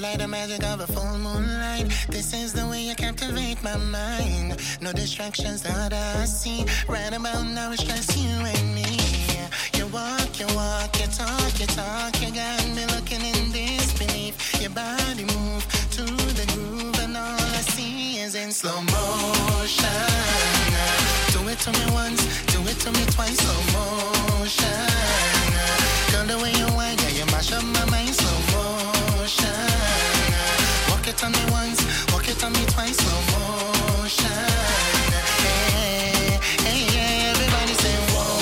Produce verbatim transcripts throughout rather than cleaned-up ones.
light, the magic of a full moonlight. This is the way you captivate my mind. No distractions that I see. Right about now it's just you and me. You walk, you walk, you talk, you talk. You got me looking in disbelief. Your body move to the groove, and all I see is in slow motion. Do it to me once, do it to me twice. Slow motion. Girl, the way you whine, yeah, you mash up my mind. Slow motion. Walk it on me once, walk it on me twice. Slow motion. Hey, hey, yeah, everybody say whoa.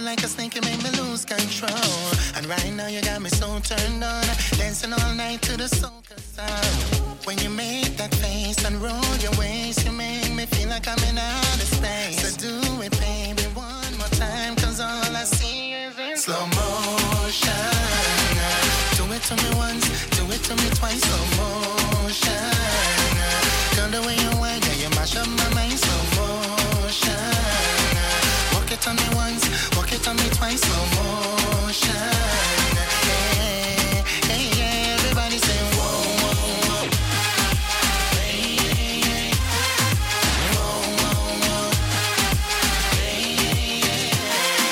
Like a snake, you make me lose control. And right now you got me so turned on, dancing all night to the soca sound. When you make that face and roll your waist, you make me feel like I'm in outer space. So do it, baby, one more time, cause all I see is in slow motion. Do it to me once, do it to me twice. Slow motion. Girl, the way you whine, yeah, you mash up my mind. Slow motion. Walk it on me once, walk it on me twice, slow motion. Hey, hey, yeah, everybody say whoa, whoa, whoa. Hey, hey, hey. Whoa, whoa, whoa. Hey, hey, yeah.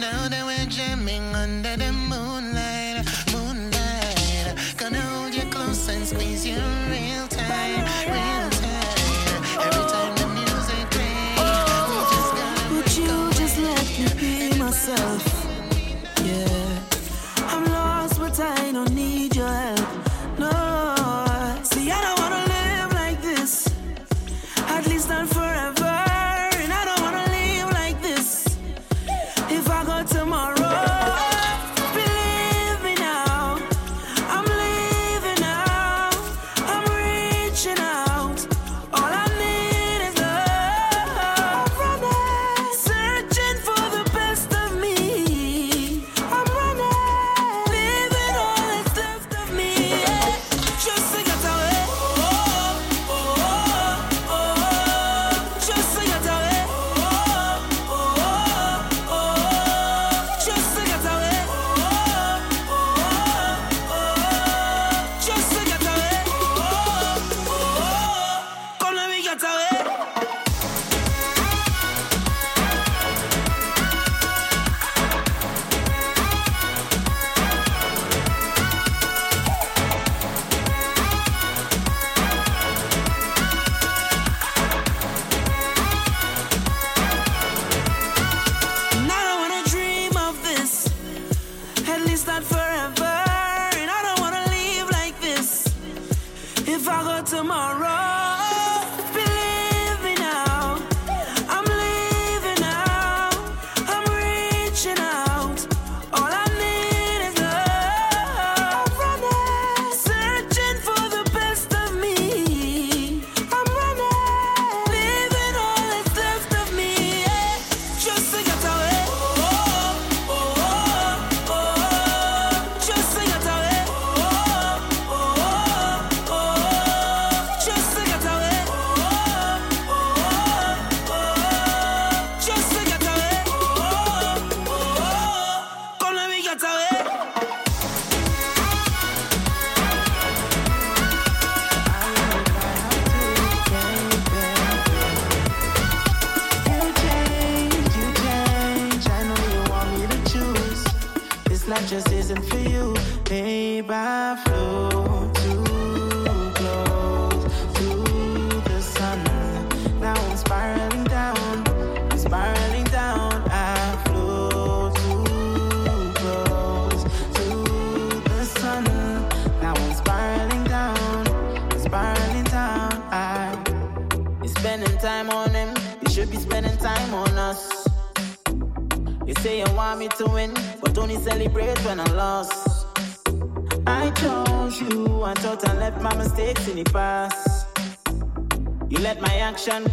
Now that we're jamming under the moonlight, and squeeze you real tight, real tight. Every time the music plays, oh, would you just let me be myself? Yeah, I'm lost, but I don't need your help. No, see, I don't wanna live like this. At least not forever. And I don't wanna live like this. If I go tomorrow.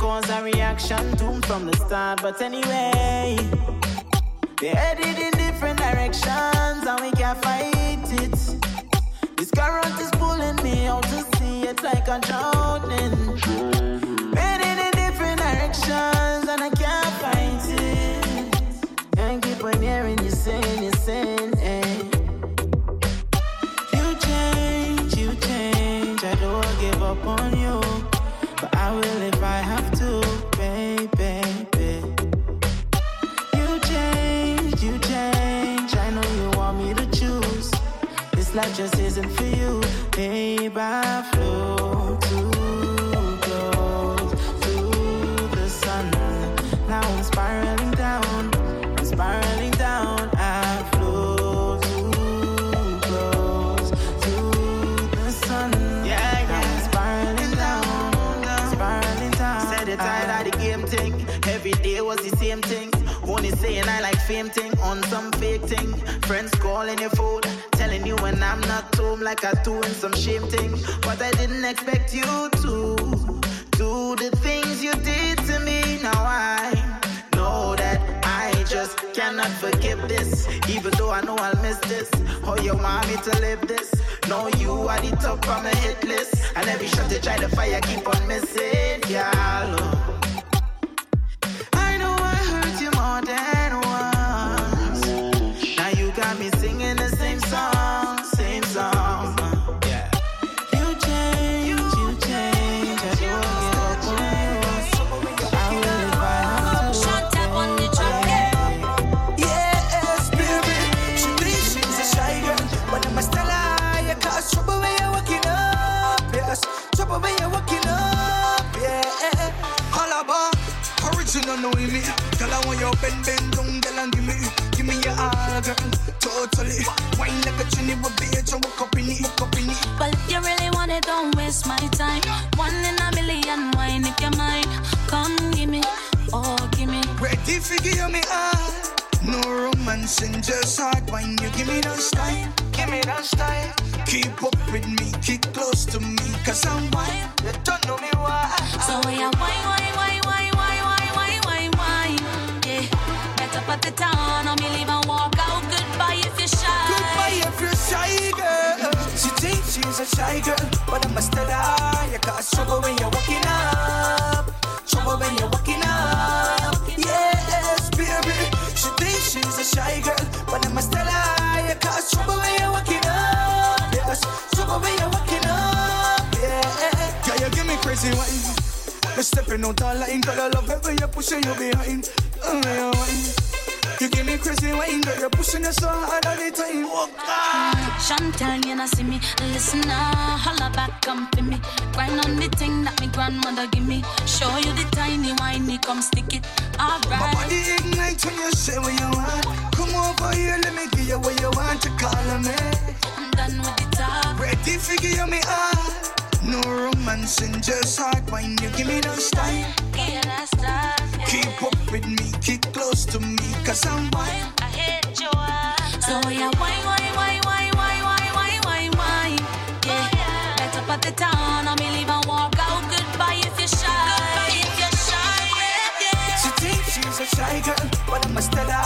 Cause a reaction doomed from the start, but anyway, We're headed in different directions and we can't fight it. This current is pulling me out to sea, it's like I'm drowning. Headed in different directions and I can't fight it. And keep on hearing you saying, you saying, hey. You change, you change, I don't want to give up on you. But I will if I have to, baby. Life just isn't for you, babe. I flow too close to the sun. Now I'm spiraling down, I'm spiraling down. I flow too close to the sun. Yeah, yeah. Now I'm spiraling down, down, spiraling down. Said the tired I, of the game thing. Every day was the same thing. Only saying I like fame thing on some fake thing. Friends calling your phone, telling you when I'm not home, like I do in some shame thing. But I didn't expect you to do the things you did to me. Now I know that I just cannot forgive this, even though I know I'll miss this. How you want me to live this? Now you are the top on my hit list, and every shot you try to fire keep on missing, y'all. Than once. Now you got me singing the same song, same song. Yeah. You change, you change, I don't get up on you. I will shut up on the track. Yeah, yeah, spirit. She thinks she's a shy girl, but I'm a stella. You cause trouble when you're waking up. Yes, trouble when you're waking up. Yeah, all about original, no limit. Girl, I want your bend, bend down, girl, and give me, give me your all, girl, totally. Wine like a genie, but bitch, I woke up in it, woke up in it. Well, if you really want it, don't waste my time. One in a million, wine if you're mine. Come give me, oh, give me. Ready for give me all. No romance and just hard wine. You give me that style, give me that style. Keep up with me, keep close to me, cause I'm wild. You don't know me why. So we are wine, wine, wine, wine, wine, wine, wine, wine, wine. But the town on me leave and walk out. Goodbye if you're shy. Goodbye if you're shy, girl. She thinks she's a shy girl, but I'm a stella. You got trouble when you're walking up. Trouble when you're walking up. Yes, baby. She thinks she's a shy girl, but I'm a stella. You got trouble when you're walking up. Yes, trouble when you're walking up. Yeah, yeah, you give me crazy wine. You're stepping out all line, girl. I love it when you're pushing you behind. Oh, wine. You give me crazy wine, girl, you're pushing us so hard all the time. Oh, God. Chantel, you know, see me. Listen now, holla back, come for me. Grind on the thing that my grandmother give me. Show you the tiny wine, you come stick it. All right. My body ignites when you say what you want. Come over here, let me give you what you want. You call me. I'm done with the talk. Ready for give me all. No romance and just hard wine. You give me that style. Yeah, that style. Yeah. Keep up with me, keep close to me, cause I'm wild. I hate your eyes. So yeah, wine, wine, wine, wine, wine, wine, wine, wine, wine. Yeah, oh, yeah. Right up at the town, I may leave and walk out. Goodbye if you're shy. Goodbye if you're shy. Yeah, yeah. She thinks she's a shy girl, but I'm a stella.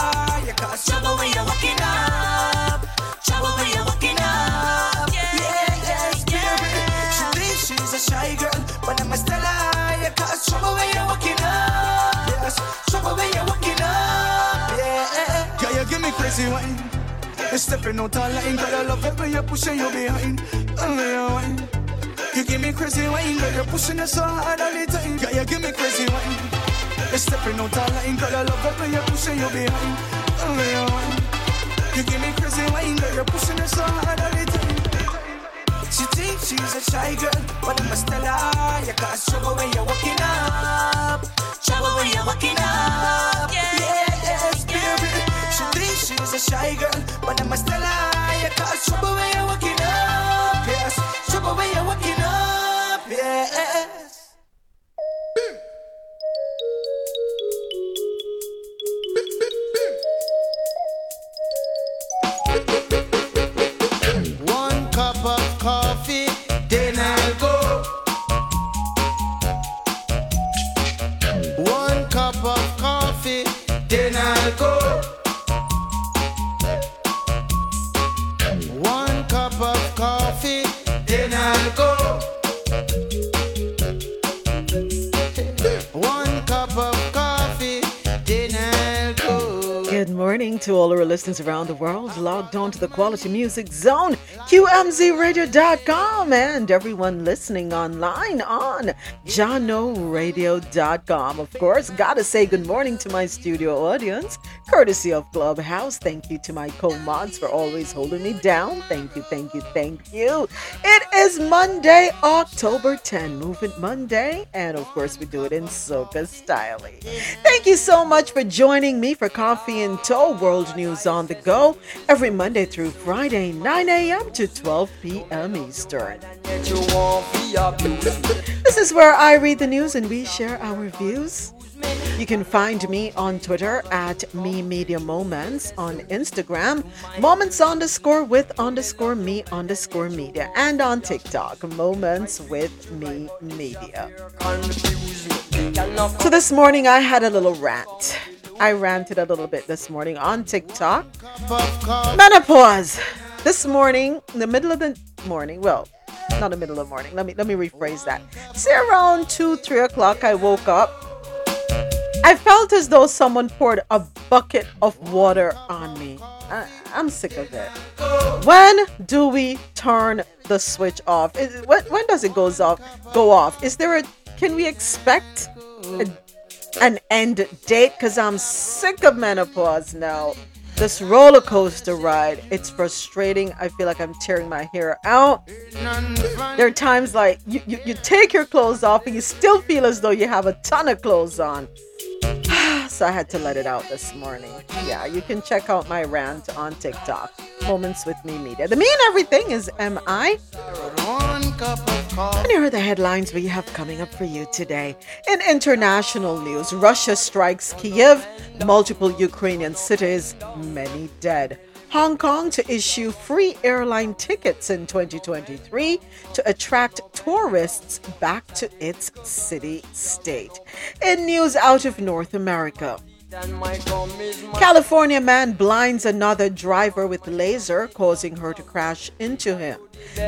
You got trouble when you're walking up. Trouble when you're walking up. Yeah, yeah, yeah, yeah. She thinks she's a shy girl, but I'm a stella. You got trouble when you're walking up. Trouble when you're walking up, yeah. Yeah, you give me crazy wine. You're stepping out all line, girl, I love it when you're pushing you behind. Oh, yeah, wine. You give me crazy wine, girl, you're pushing us so hard all the time. Yeah, you give me crazy wine. You're stepping out all line, girl, I love it when you're pushing you behind. Oh, yeah, wine. You give me crazy wine, girl, you're pushing us so hard all the time. She thinks she's a shy girl, but I'm a stella. You got trouble when you're walking up. Trouble when you're walking up. Yeah, yeah, yeah, yeah. She thinks she's a shy girl, but I'm a stella. You got trouble when you're walking up. Yes, trouble when you're walking up. Yes. Bim. Bim, bim, bim. Coffee, then I'll go. One cup of coffee, then I'll go. morning to all our listeners around the world, logged on to the Quality Music Zone, Q M Z Radio dot com, and everyone listening online on Jah Kno Radio dot com. Of course, gotta say good morning to my studio audience, courtesy of Clubhouse. Thank you to my co-mods for always holding me down. Thank you, thank you, thank you. It is Monday, October tenth, Movement Monday, and of course we do it in soca style. Thank you so much for joining me for Coffee and Toe, World News on the Go, every Monday through Friday, nine a.m. to twelve p.m. Eastern. This is where I read the news and we share our views. You can find me on Twitter at Me Media Moments, on Instagram, Moments underscore with underscore me underscore media, and on TikTok, Moments with Me Media. So this morning I had a little rant. I ranted a little bit this morning on TikTok. Menopause. This morning, in the middle of the morning, well, not the middle of the morning. Let me let me rephrase that. Say around two, three o'clock, I woke up. I felt as though someone poured a bucket of water on me. I, I'm sick of it. When do we turn the switch off? Is, when, when does it goes off? Go off? Is there a? Can we expect a, an end date? Because I'm sick of menopause now. This roller coaster ride, it's frustrating. I feel like I'm tearing my hair out. There are times like you, you, you take your clothes off and you still feel as though you have a ton of clothes on. So I had to let it out this morning. Yeah, you can check out my rant on TikTok, Moments with Me Media. The me and everything is M I. And here are the headlines we have coming up for you today. In international news, Russia strikes Kyiv, multiple Ukrainian cities, many dead. Hong Kong to issue free airline tickets in twenty twenty-three to attract tourists back to its city-state. In news out of North America, California man blinds another driver with laser, causing her to crash into him.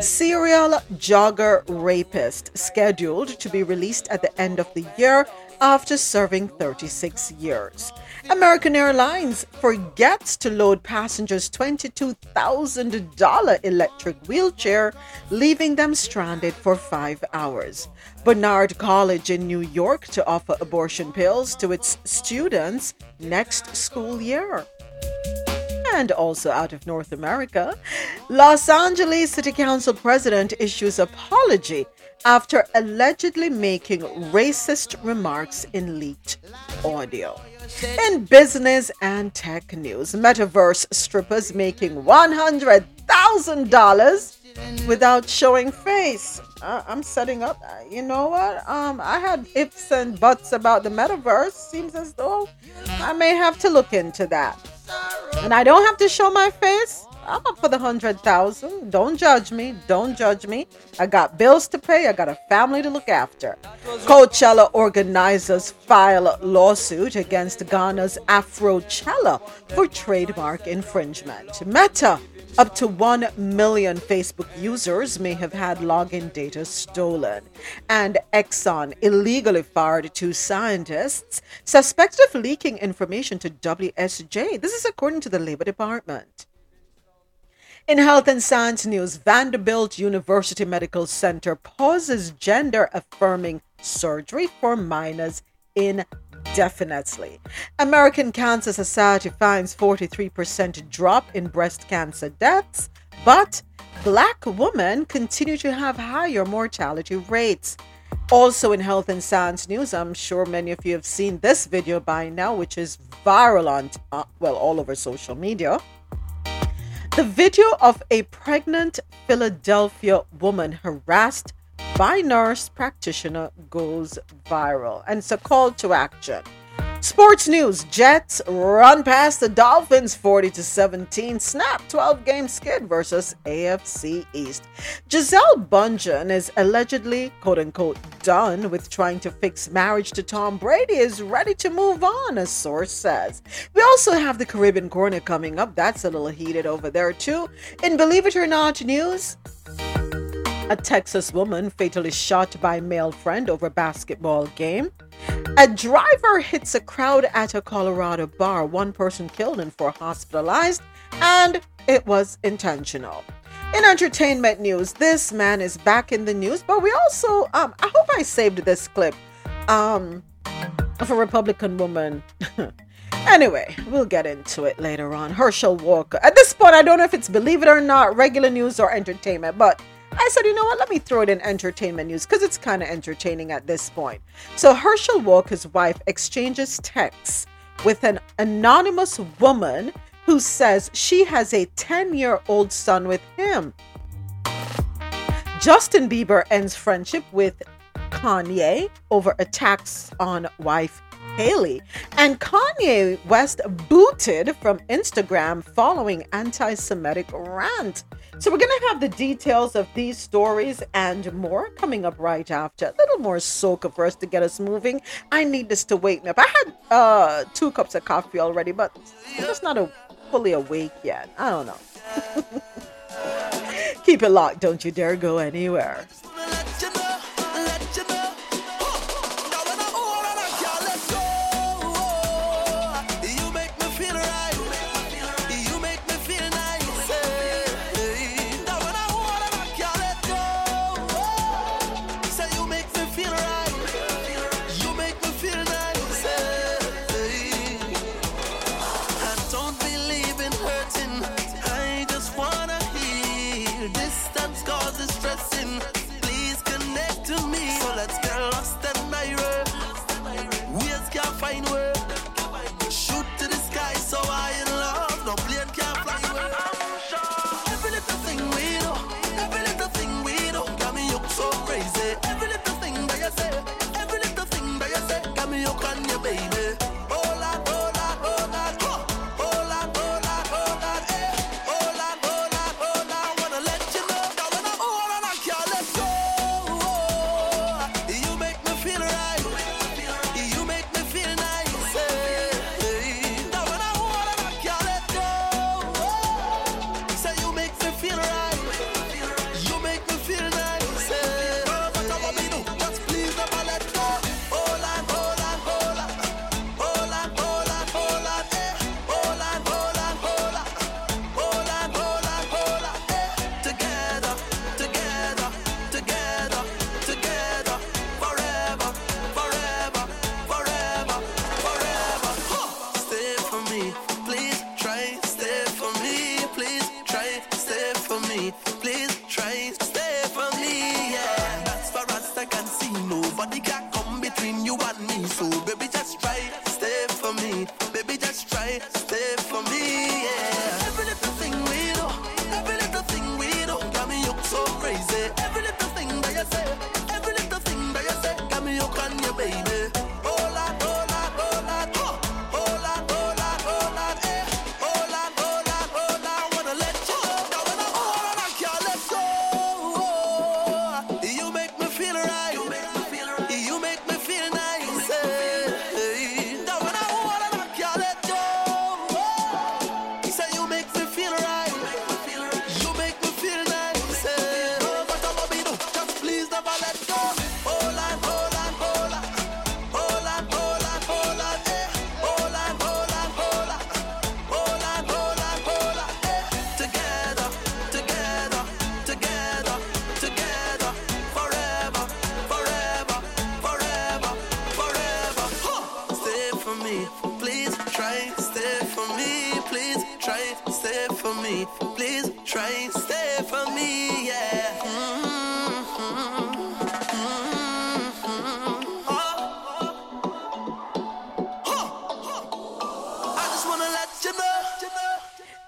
Serial jogger rapist scheduled to be released at the end of the year after serving thirty-six years. American Airlines forgets to load passengers' twenty-two thousand dollars electric wheelchair, leaving them stranded for five hours. Barnard College in New York to offer abortion pills to its students next school year. And also out of North America, Los Angeles City Council president issues apology after allegedly making racist remarks in leaked audio. In business and tech news, metaverse strippers making one hundred thousand dollars without showing face. Uh, I'm setting up, you know what? Um, I had ifs and buts about the metaverse. Seems as though I may have to look into that. And I don't have to show my face. I'm up for the one hundred thousand dollars. Don't judge me. Don't judge me. I got bills to pay. I got a family to look after. Coachella organizers file lawsuit against Ghana's Afrochella for trademark infringement. Meta, up to one million Facebook users may have had login data stolen. And Exxon illegally fired two scientists suspected of leaking information to W S J. This is according to the Labor Department. In health and science news, Vanderbilt University Medical Center pauses gender-affirming surgery for minors indefinitely. American Cancer Society finds forty-three percent drop in breast cancer deaths, but Black women continue to have higher mortality rates. Also in health and science news, I'm sure many of you have seen this video by now, which is viral on, uh, well, all over social media. The video of a pregnant Philadelphia woman harassed by nurse practitioner goes viral. And it's a call to action. Sports news, Jets run past the Dolphins forty to seventeen, snap twelve-game skid versus A F C East. Gisele Bundchen is allegedly, quote-unquote, done with trying to fix marriage to Tom Brady, is ready to move on, a source says. We also have the Caribbean Corner coming up. That's a little heated over there, too. In Believe It or Not news, A Texas woman fatally shot by male friend over basketball game. A driver hits a crowd at a Colorado bar. One person killed and four hospitalized, and it was intentional. In entertainment news, this man is back in the news, but we also, um, I hope I saved this clip um, of a Republican woman. Anyway, we'll get into it later on. Herschel Walker. At this point, I don't know if it's believe it or not, regular news or entertainment, but I said, you know what, let me throw it in entertainment news because it's kind of entertaining at this point. So Herschel Walker's wife exchanges texts with an anonymous woman who says she has a ten-year-old son with him. Justin Bieber ends friendship with Kanye over attacks on wife Haley. And Kanye West booted from Instagram following anti-Semitic rant. So we're going to have the details of these stories and more coming up right after. A little more soca for us to get us moving. I need this to wake me up. I had uh, two cups of coffee already, but I'm just not a, fully awake yet. I don't know. Keep it locked. Don't you dare go anywhere.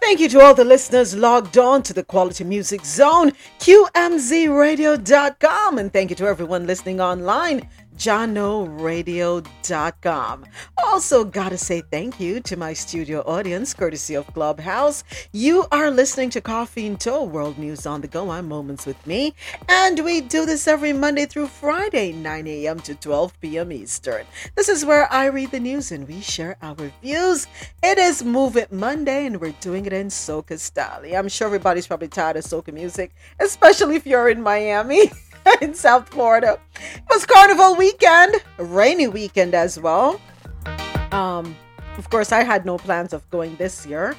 Thank you to all the listeners logged on to the Quality Music Zone, Q M Z Radio dot com, and thank you to everyone listening online, Jah Kno Radio dot com. Also gotta say thank you to my studio audience, courtesy of Clubhouse. You are listening to Coffee and Toe, World News on the Go. I'm Moments with Me, and we do this every Monday through Friday, nine a.m. to twelve p.m. Eastern. This is where I read the news and we share our views. It is Move It Monday, and we're doing it in soca style. I'm sure everybody's probably tired of soca music, especially if you're in Miami. In South Florida, it was Carnival weekend, a rainy weekend as well. Um, of course, I had no plans of going this year.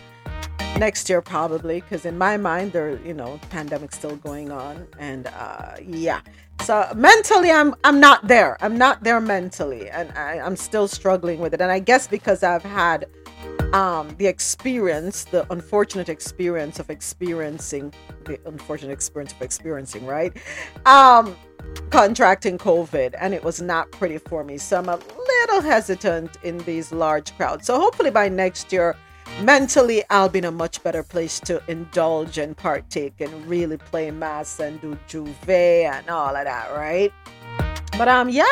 Next year, probably, because in my mind, there, you know, pandemic's still going on, and uh, yeah. So mentally, I'm I'm not there. I'm not there mentally, and I, I'm still struggling with it. And I guess because I've had um, the experience, the unfortunate experience of experiencing. The unfortunate experience of experiencing, right? Um, contracting COVID, and it was not pretty for me. So I'm a little hesitant in these large crowds. So hopefully by next year, mentally, I'll be in a much better place to indulge and partake and really play mass and do juve and all of that, right? But um, yeah,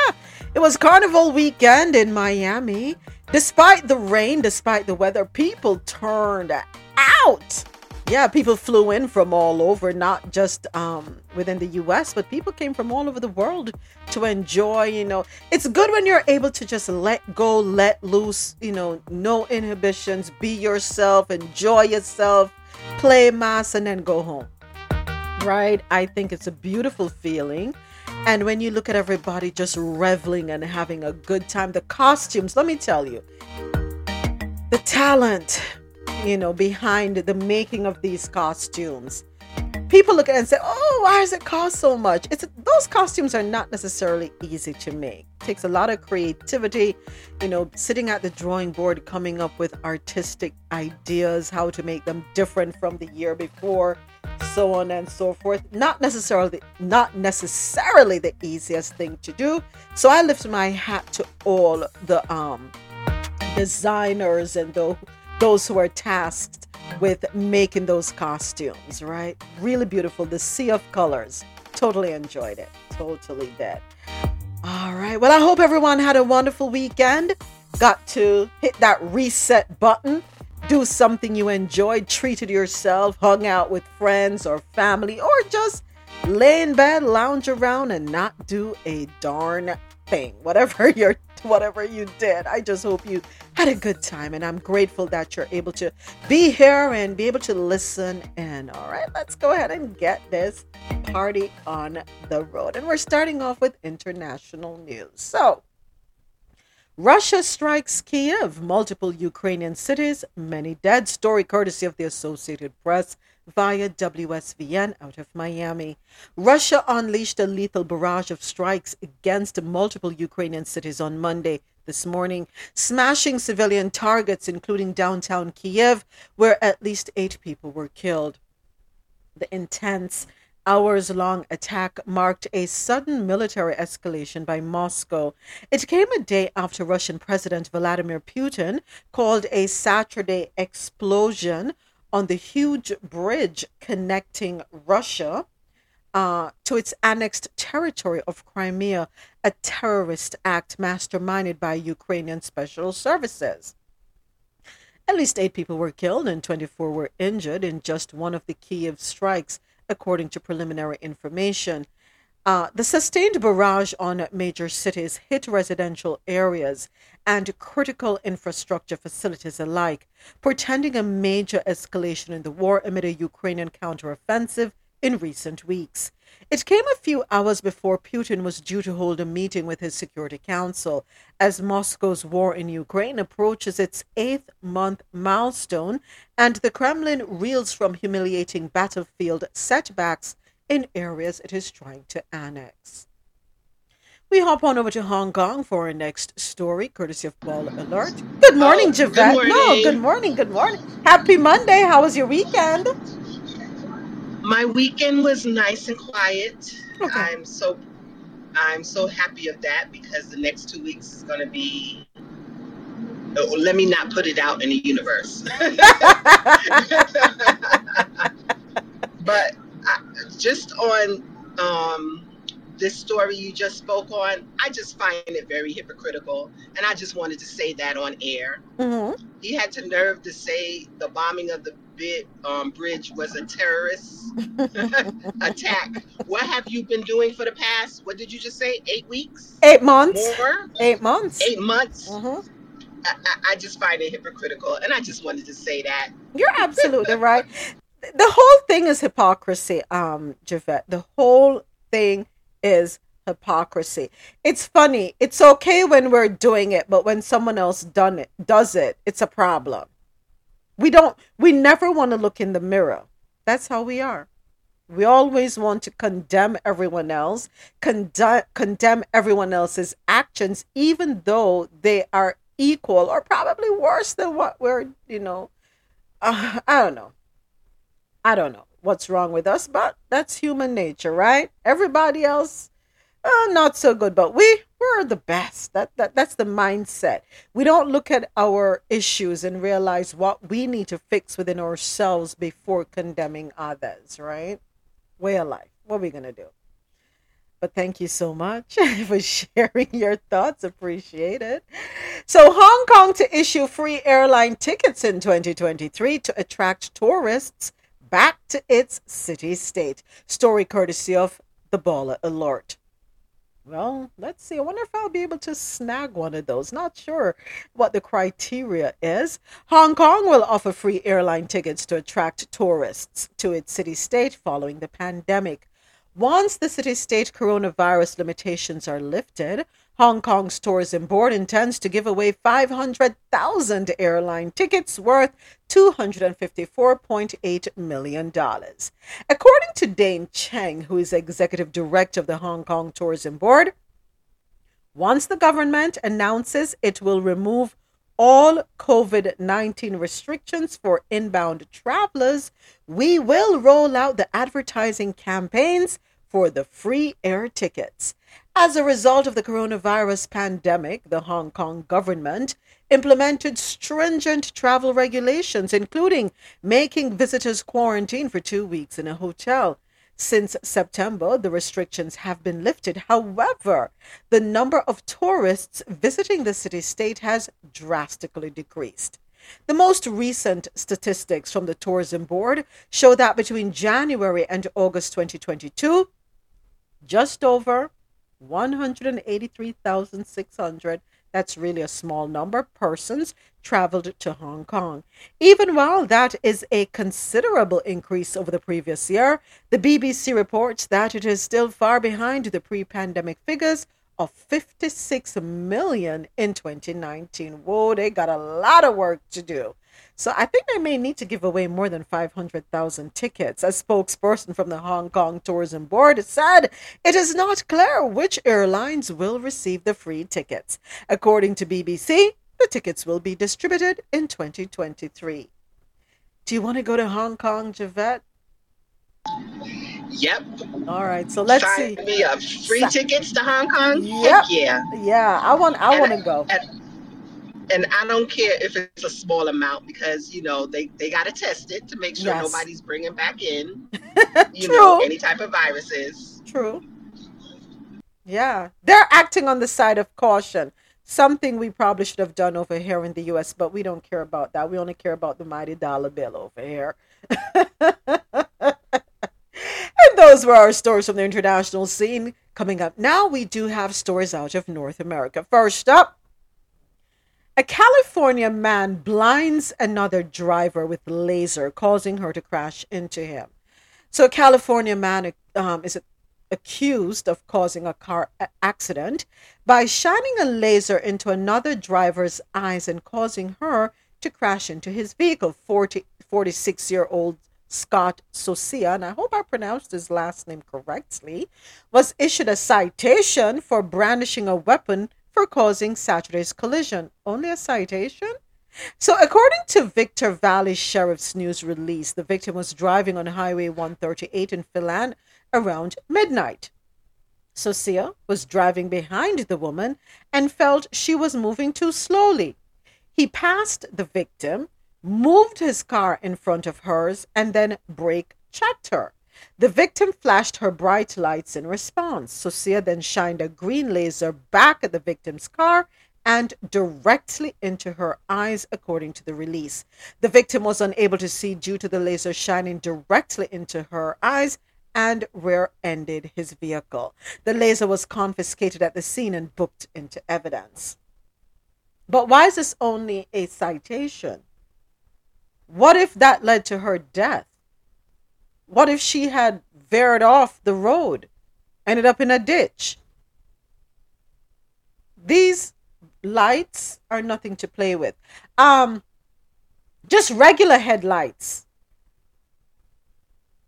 it was Carnival weekend in Miami. Despite the rain, despite the weather, people turned out. Yeah, people flew in from all over, not just um, within the U S, but people came from all over the world to enjoy, you know. It's good when you're able to just let go, let loose, you know, no inhibitions, be yourself, enjoy yourself, play mass, and then go home, right? I think it's a beautiful feeling. And when you look at everybody just reveling and having a good time, the costumes, let me tell you, the talent, you know, behind the making of these costumes. People look at it and say, oh, why does it cost so much? It's those costumes are not necessarily easy to make. It takes a lot of creativity, you know, sitting at the drawing board, coming up with artistic ideas, how to make them different from the year before, so on and so forth. Not necessarily, not necessarily the easiest thing to do. So I lift my hat to all the um, designers and the those who are tasked with making those costumes, right? Really beautiful. The sea of colors. Totally enjoyed it. Totally did. All right. Well, I hope everyone had a wonderful weekend. Got to hit that reset button. Do something you enjoyed. Treated yourself. Hung out with friends or family. Or just lay in bed, lounge around, and not do a darn thing. Whatever you're Whatever you did, I just hope you had a good time, and I'm grateful that you're able to be here and be able to listen. And all right, let's go ahead and get this party on the road. And we're starting off with international news. So, Russia strikes Kyiv, multiple Ukrainian cities, many dead. Story courtesy of the Associated Press via W S V N out of Miami. Russia unleashed a lethal barrage of strikes against multiple Ukrainian cities on Monday this morning, smashing civilian targets, including downtown Kyiv, where at least eight people were killed. The intense hours-long attack marked a sudden military escalation by Moscow. It came a day after Russian President Vladimir Putin called a Saturday explosion on the huge bridge connecting Russia uh, to its annexed territory of Crimea, a terrorist act masterminded by Ukrainian special services. At least eight people were killed and twenty-four were injured in just one of the Kyiv strikes, according to preliminary information. Uh, the sustained barrage on major cities hit residential areas and critical infrastructure facilities alike, portending a major escalation in the war amid a Ukrainian counteroffensive in recent weeks. It came a few hours before Putin was due to hold a meeting with his Security Council, as Moscow's war in Ukraine approaches its eighth-month milestone and the Kremlin reels from humiliating battlefield setbacks in areas it is trying to annex. We hop on over to Hong Kong for our next story, courtesy of BallerAlert. Good morning, oh, Javette. Good morning. No, good morning, good morning. Happy Monday. How was your weekend? My weekend was nice and quiet. Okay. I'm so I'm so happy of that, because the next two weeks is going to be... Oh, let me not put it out in the universe. But I, just on... Um, this story you just spoke on, I just find it very hypocritical. And I just wanted to say that on air. Mm-hmm. He had the nerve to say the bombing of the big, um, bridge was a terrorist attack. What have you been doing for the past, what did you just say, eight weeks? Eieight months. More? Eight months. Eight months. Mm-hmm. I, I, I just find it hypocritical. And I just wanted to say that. You're absolutely right. The whole thing is hypocrisy, um, Javette. The whole thing is hypocrisy. It's funny. It's okay when we're doing it, but when someone else done it, does it, it's a problem. We don't, we never want to look in the mirror. That's how we are. We always want to condemn everyone else, condemn, condemn everyone else's actions, even though they are equal or probably worse than what we're, you know, uh, I don't know. I don't know what's wrong with us, but that's human nature, right? Everybody else, uh, not so good, but we, we're the best. That, that that's the mindset. We don't look at our issues and realize what we need to fix within ourselves before condemning others, right? Way of life. What are we going to do? But thank you so much for sharing your thoughts. Appreciate it. So Hong Kong to issue free airline tickets in twenty twenty-three to attract tourists back to its city-state. Story courtesy of the Baller Alert. Well, let's see. I wonder if I'll be able to snag one of those. Not sure what the criteria is. Hong Kong will offer free airline tickets to attract tourists to its city-state following the pandemic. Once the city-state coronavirus limitations are lifted, Hong Kong's tourism board intends to give away five hundred thousand airline tickets worth two hundred fifty-four point eight million dollars. According to Dame Cheng, who is executive director of the Hong Kong Tourism Board, once the government announces it will remove all COVID nineteen restrictions for inbound travelers, we will roll out the advertising campaigns for the free air tickets. As a result of the coronavirus pandemic, the Hong Kong government implemented stringent travel regulations, including making visitors quarantine for two weeks in a hotel. Since September, the restrictions have been lifted. However, the number of tourists visiting the city-state has drastically decreased. The most recent statistics from the Tourism Board show that between January and August twenty twenty-two, just over one hundred eighty-three thousand six hundred, that's really a small number, persons traveled to Hong Kong. Even while that is a considerable increase over the previous year, the B B C reports that it is still far behind the pre-pandemic figures of fifty-six million in twenty nineteen. Whoa, they got a lot of work to do. So I think they may need to give away more than five hundred thousand tickets. A spokesperson from the Hong Kong Tourism Board said it is not clear which airlines will receive the free tickets. According to B B C, the tickets will be distributed in twenty twenty-three. Do you want to go to Hong Kong, Javette? Yep. All right. So let's Sign see. Me up. Free Sign. tickets to Hong Kong. Yep. Heck yeah. Yeah. I want. I want to go. And, and I don't care if it's a small amount because you know they, they got to test it to make sure yes. nobody's bringing back in you know any type of viruses. True. Yeah, they're acting on the side of caution. Something we probably should have done over here in the U S, but we don't care about that. We only care about the mighty dollar bill over here. And those were our stories from the international scene. Coming up now, we do have stories out of North America. First up, a California man blinds another driver with laser, causing her to crash into him. So a California man um, is accused of causing a car accident by shining a laser into another driver's eyes and causing her to crash into his vehicle. forty, forty-six-year-old Scott Socia, and I hope I pronounced his last name correctly, was issued a citation for brandishing a weapon for causing Saturday's collision. Only a citation? So according to Victor Valley Sheriff's news release, the victim was driving on Highway one thirty-eight in Philan around midnight. Socia was driving behind the woman and felt she was moving too slowly. He passed the victim, moved his car in front of hers, and then brake checked her. The victim flashed her bright lights in response. Socia then shined a green laser back at the victim's car and directly into her eyes, according to the release. The victim was unable to see due to the laser shining directly into her eyes and rear-ended his vehicle. The laser was confiscated at the scene and booked into evidence. But why is this only a citation? What if that led to her death? What if she had veered off the road, ended up in a ditch? These lights are nothing to play with. Um, just regular headlights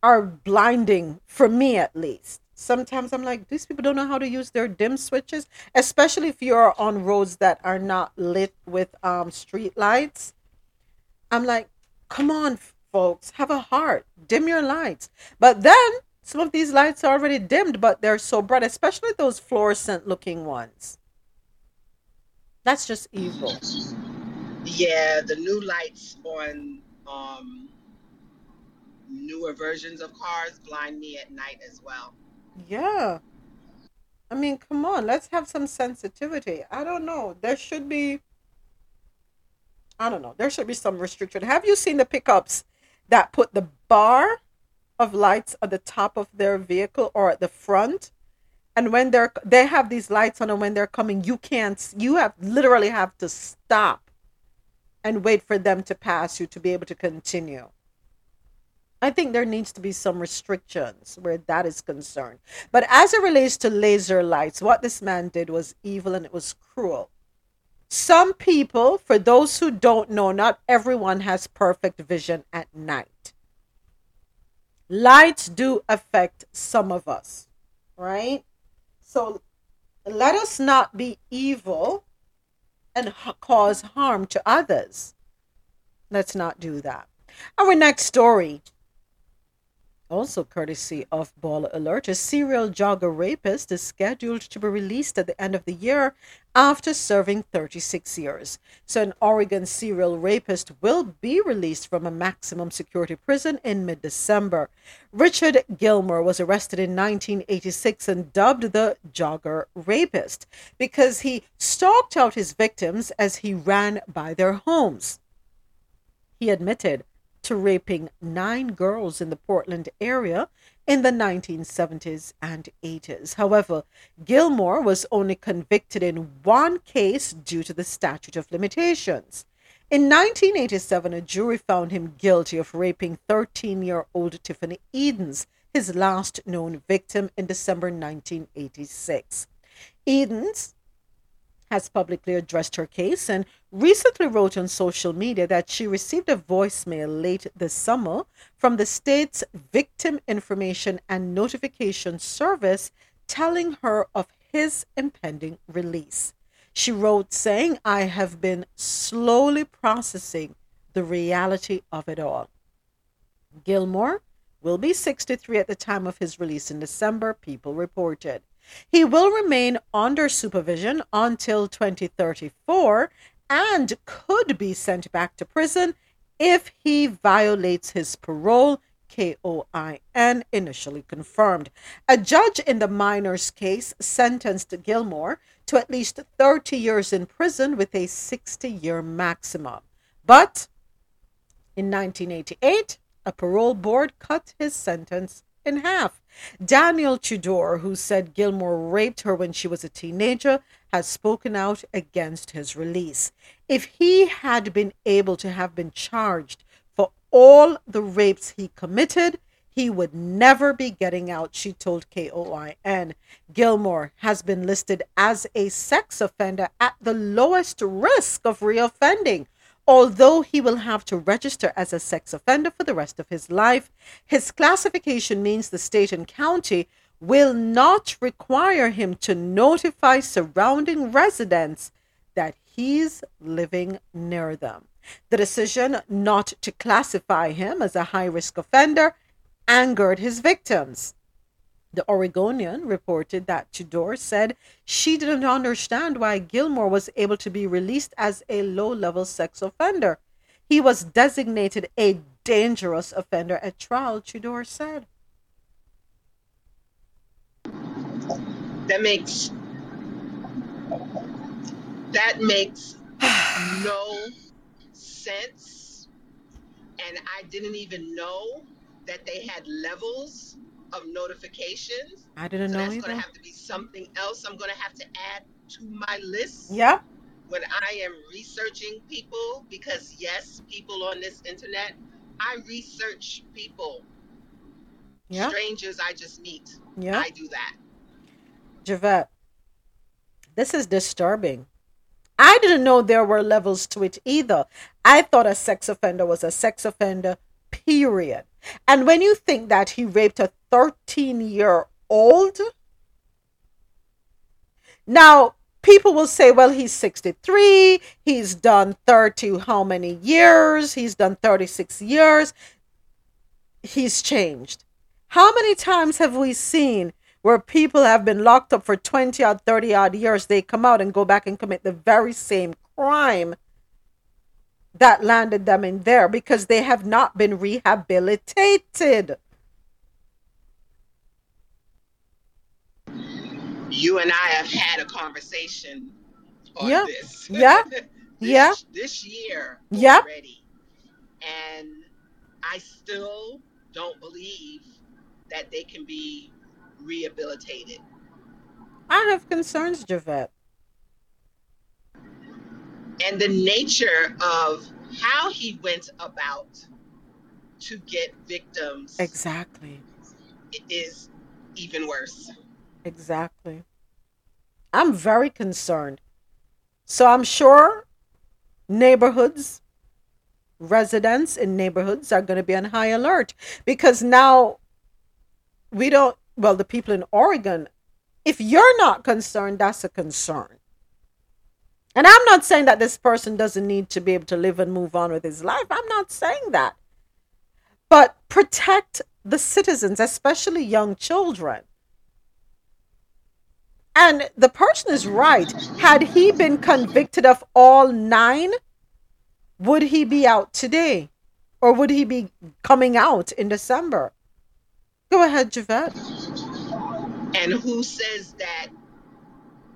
are blinding, for me at least. Sometimes I'm like, these people don't know how to use their dim switches, especially if you're on roads that are not lit with um, street lights. I'm like, come on, folks, have a heart, dim your lights. But then some of these lights are already dimmed, but they're so bright, especially those fluorescent looking ones. That's just evil. Yeah, the new lights on um newer versions of cars blind me at night as well. Yeah, I mean, come on, let's have some sensitivity. I don't know, there should be I don't know there should be some restriction. Have you seen the pickups that put the bar of lights at the top of their vehicle or at the front? And when they're they have these lights on, and when they're coming, you can't, you have literally have to stop and wait for them to pass you to be able to continue. I think there needs to be some restrictions where that is concerned. But as it relates to laser lights, what this man did was evil and it was cruel. Some people, for those who don't know, not everyone has perfect vision at night. Lights do affect some of us, right? So let us not be evil and ha- cause harm to others. Let's not do that. Our next story, also courtesy of Baller Alert, a serial jogger rapist is scheduled to be released at the end of the year after serving thirty-six years. So an Oregon serial rapist will be released from a maximum security prison in mid-December. Richard Gilmore was arrested in nineteen eighty-six and dubbed the jogger rapist because he stalked out his victims as he ran by their homes. He admitted to raping nine girls in the Portland area in the nineteen seventies and eighties. However, Gilmore was only convicted in one case due to the statute of limitations. In nineteen eighty-seven, a jury found him guilty of raping thirteen-year-old Tiffany Edens, his last known victim, in December nineteen eighty-six. Edens has publicly addressed her case and recently wrote on social media that she received a voicemail late this summer from the state's Victim Information and Notification Service telling her of his impending release. She wrote saying, "I have been slowly processing the reality of it all." Gilmore will be sixty-three at the time of his release in December, People reported. He will remain under supervision until twenty thirty-four and could be sent back to prison if he violates his parole, K O I N initially confirmed. A judge in the minors case sentenced Gilmore to at least thirty years in prison with a sixty-year maximum. But in nineteen eighty-eight, a parole board cut his sentence in half. Daniel Tudor, who said Gilmore raped her when she was a teenager, has spoken out against his release. If he had been able to have been charged for all the rapes he committed, he would never be getting out, she told K O I N. Gilmore has been listed as a sex offender at the lowest risk of reoffending. Although he will have to register as a sex offender for the rest of his life, his classification means the state and county will not require him to notify surrounding residents that he's living near them. The decision not to classify him as a high-risk offender angered his victims. The Oregonian reported that Tudor said she didn't understand why Gilmore was able to be released as a low-level sex offender. He was designated a dangerous offender at trial, Tudor said. That makes that makes no sense. And I didn't even know that they had levels of notifications. I didn't so know that's either. That's going to have to be something else I'm going to have to add to my list. Yeah. When I am researching people, because yes, people on this internet, I research people. Yeah. Strangers I just meet. Yeah. I do that. Javette, this is disturbing. I didn't know there were levels to it either. I thought a sex offender was a sex offender, period. And when you think that he raped a thirteen-year-old, now people will say, well, he's sixty-three, he's done thirty how many years, he's done thirty-six years, he's changed. How many times have we seen where people have been locked up for twenty or thirty odd years, they come out and go back and commit the very same crime that landed them in there because they have not been rehabilitated? You and I have had a conversation on yeah. this. Yeah. this, yeah. This year yeah. already. And I still don't believe that they can be rehabilitated. I have concerns, Javette. And the nature of how he went about to get victims. Exactly. Is even worse. Exactly. I'm very concerned. So I'm sure neighborhoods, residents in neighborhoods are going to be on high alert because now we don't, well, the people in Oregon, if you're not concerned, that's a concern. And I'm not saying that this person doesn't need to be able to live and move on with his life. I'm not saying that. But protect the citizens, especially young children. And the person is right. Had he been convicted of all nine, would he be out today? Or would he be coming out in December? Go ahead, Javette. And who says that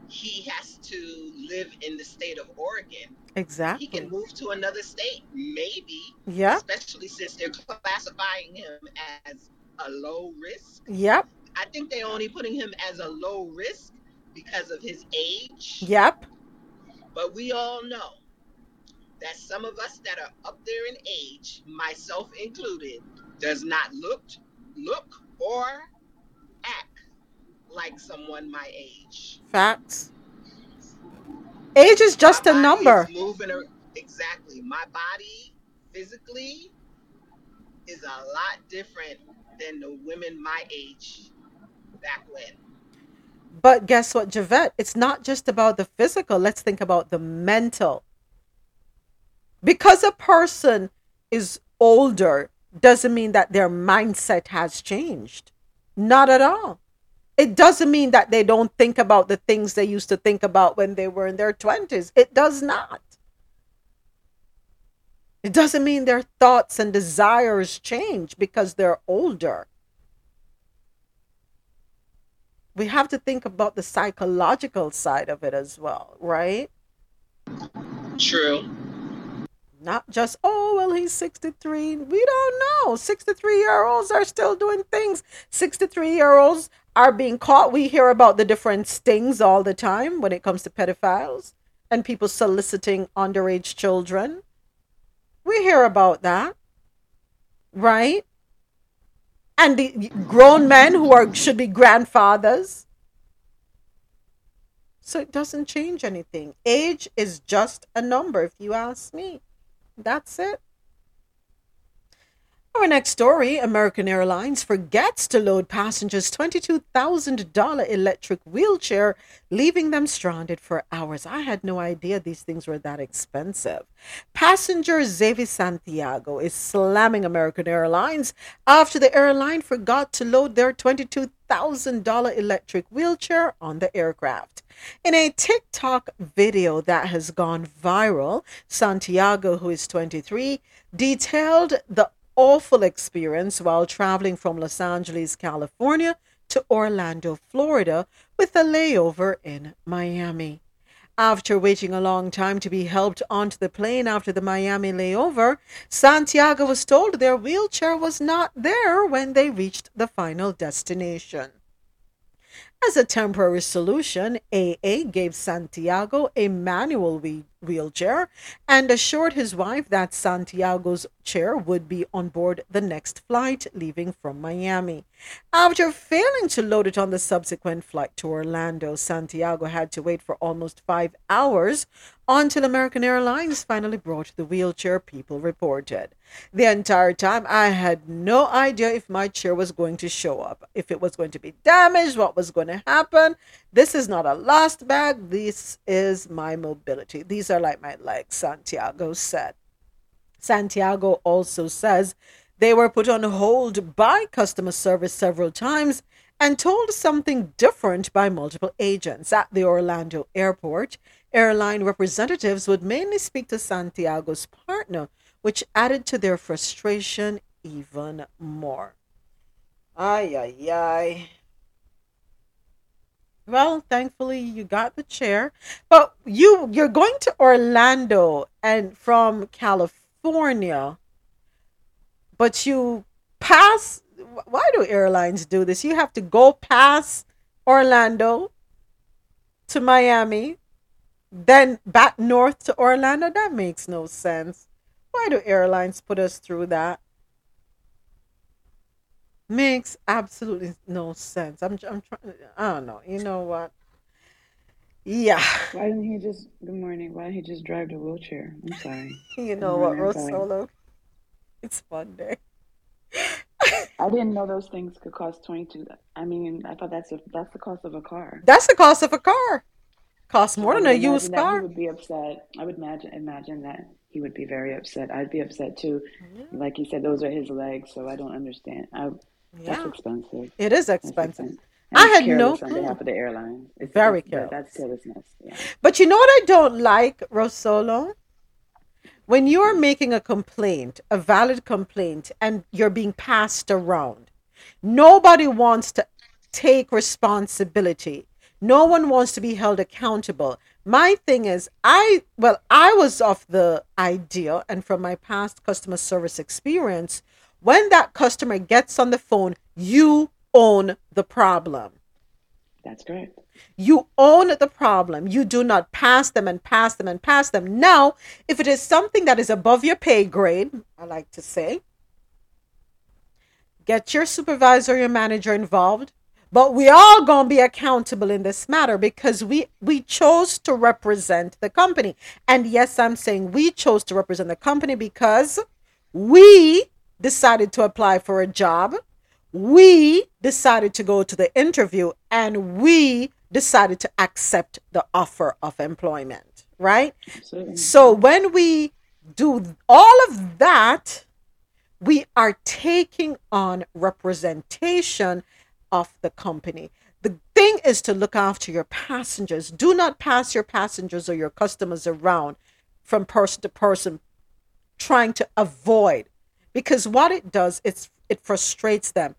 he has to live in the state of Oregon? Exactly. He can move to another state, maybe. Yeah. Especially since they're classifying him as a low risk. Yep. I think they're only putting him as a low risk because of his age. Yep. But we all know that some of us that are up there in age, myself included, does not look look or act like someone my age. Facts. Age is just a number. Moving around. Exactly. My body physically is a lot different than the women my age back when. But guess what, Javette? It's not just about the physical. Let's think about the mental. Because a person is older doesn't mean that their mindset has changed. Not at all. It doesn't mean that they don't think about the things they used to think about when they were in their twenties. It does not. It doesn't mean their thoughts and desires change because they're older. We have to think about the psychological side of it as well, right? True. Not just, oh, well, he's sixty-three. We don't know. sixty-three-year-olds are still doing things. sixty-three-year-olds are being caught. We hear about the different stings all the time when it comes to pedophiles and people soliciting underage children. We hear about that, right? And the grown men who are should be grandfathers. So it doesn't change anything. Age is just a number, if you ask me. That's it. Our next story, American Airlines forgets to load passengers' twenty-two thousand dollars electric wheelchair, leaving them stranded for hours. I had no idea these things were that expensive. Passenger Xavier Santiago is slamming American Airlines after the airline forgot to load their twenty-two thousand dollars electric wheelchair on the aircraft. In a TikTok video that has gone viral, Santiago, who is twenty-three, detailed the awful experience while traveling from Los Angeles, California to Orlando, Florida, with a layover in Miami. After waiting a long time to be helped onto the plane after the Miami layover, Santiago was told their wheelchair was not there when they reached the final destination. As a temporary solution, A A gave Santiago a manual we- wheelchair and assured his wife that Santiago's chair would be on board the next flight leaving from Miami. After failing to load it on the subsequent flight to Orlando, Santiago had to wait for almost five hours until American Airlines finally brought the wheelchair, people reported. The entire time, I had no idea if my chair was going to show up, if it was going to be damaged, what was going to happen. This is not a lost bag. This is my mobility. These are like my legs, Santiago said. Santiago also says they were put on hold by customer service several times and told something different by multiple agents. At the Orlando airport, airline representatives would mainly speak to Santiago's partner, which added to their frustration even more. Ay, ay, ay. Well, thankfully you got the chair, but you, you're going to Orlando and from California, but you pass, why do airlines do this? You have to go past Orlando to Miami, then back north to Orlando. That makes no sense. Why do airlines put us through that? Makes absolutely no sense. I'm, I'm trying. I don't know. You know what? Yeah. Why didn't he just? Good morning. Why didn't he just drive the wheelchair? I'm sorry. You know what, Rosolo? It's Monday. I didn't know those things could cost twenty-two. I mean, I thought that's a, that's the cost of a car. That's the cost of a car. Costs more than a used car. I would be upset. I would imagine imagine that. He would be very upset. I'd be upset too. Yeah. Like you said, those are his legs, so I don't understand. I, yeah. That's expensive. It is expensive. expensive. I had no clue. On behalf of the airline. It's very careless. That's carelessness. Yeah. But you know what I don't like, Rosolo? When you are making a complaint, a valid complaint, and you're being passed around, nobody wants to take responsibility. No one wants to be held accountable. My thing is, I, well, I was of the idea, and from my past customer service experience, when that customer gets on the phone, you own the problem. That's correct. You own the problem. You do not pass them and pass them and pass them. Now, if it is something that is above your pay grade, I like to say, get your supervisor, your manager involved. But we all gonna be accountable in this matter because we, we chose to represent the company. And yes, I'm saying we chose to represent the company because we decided to apply for a job. We decided to go to the interview and we decided to accept the offer of employment, right? Absolutely. So when we do all of that, we are taking on representation of the company. The thing is to look after your passengers. Do not pass your passengers or your customers around from person to person, trying to avoid, because what it does, it's it frustrates them.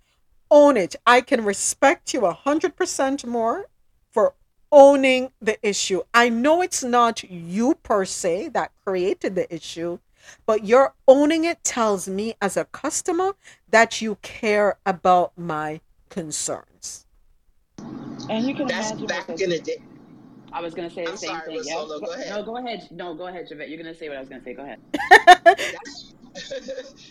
Own it. I can respect you a hundred percent more for owning the issue. I know it's not you per se that created the issue, but your owning it tells me as a customer that you care about my concerns. And you can That's imagine back in the day. I was going to say the I'm same sorry, thing. Yeah. Solo, go ahead. No, go ahead. No, go ahead, Javette. You're going to say what I was going to say. Go ahead. That's,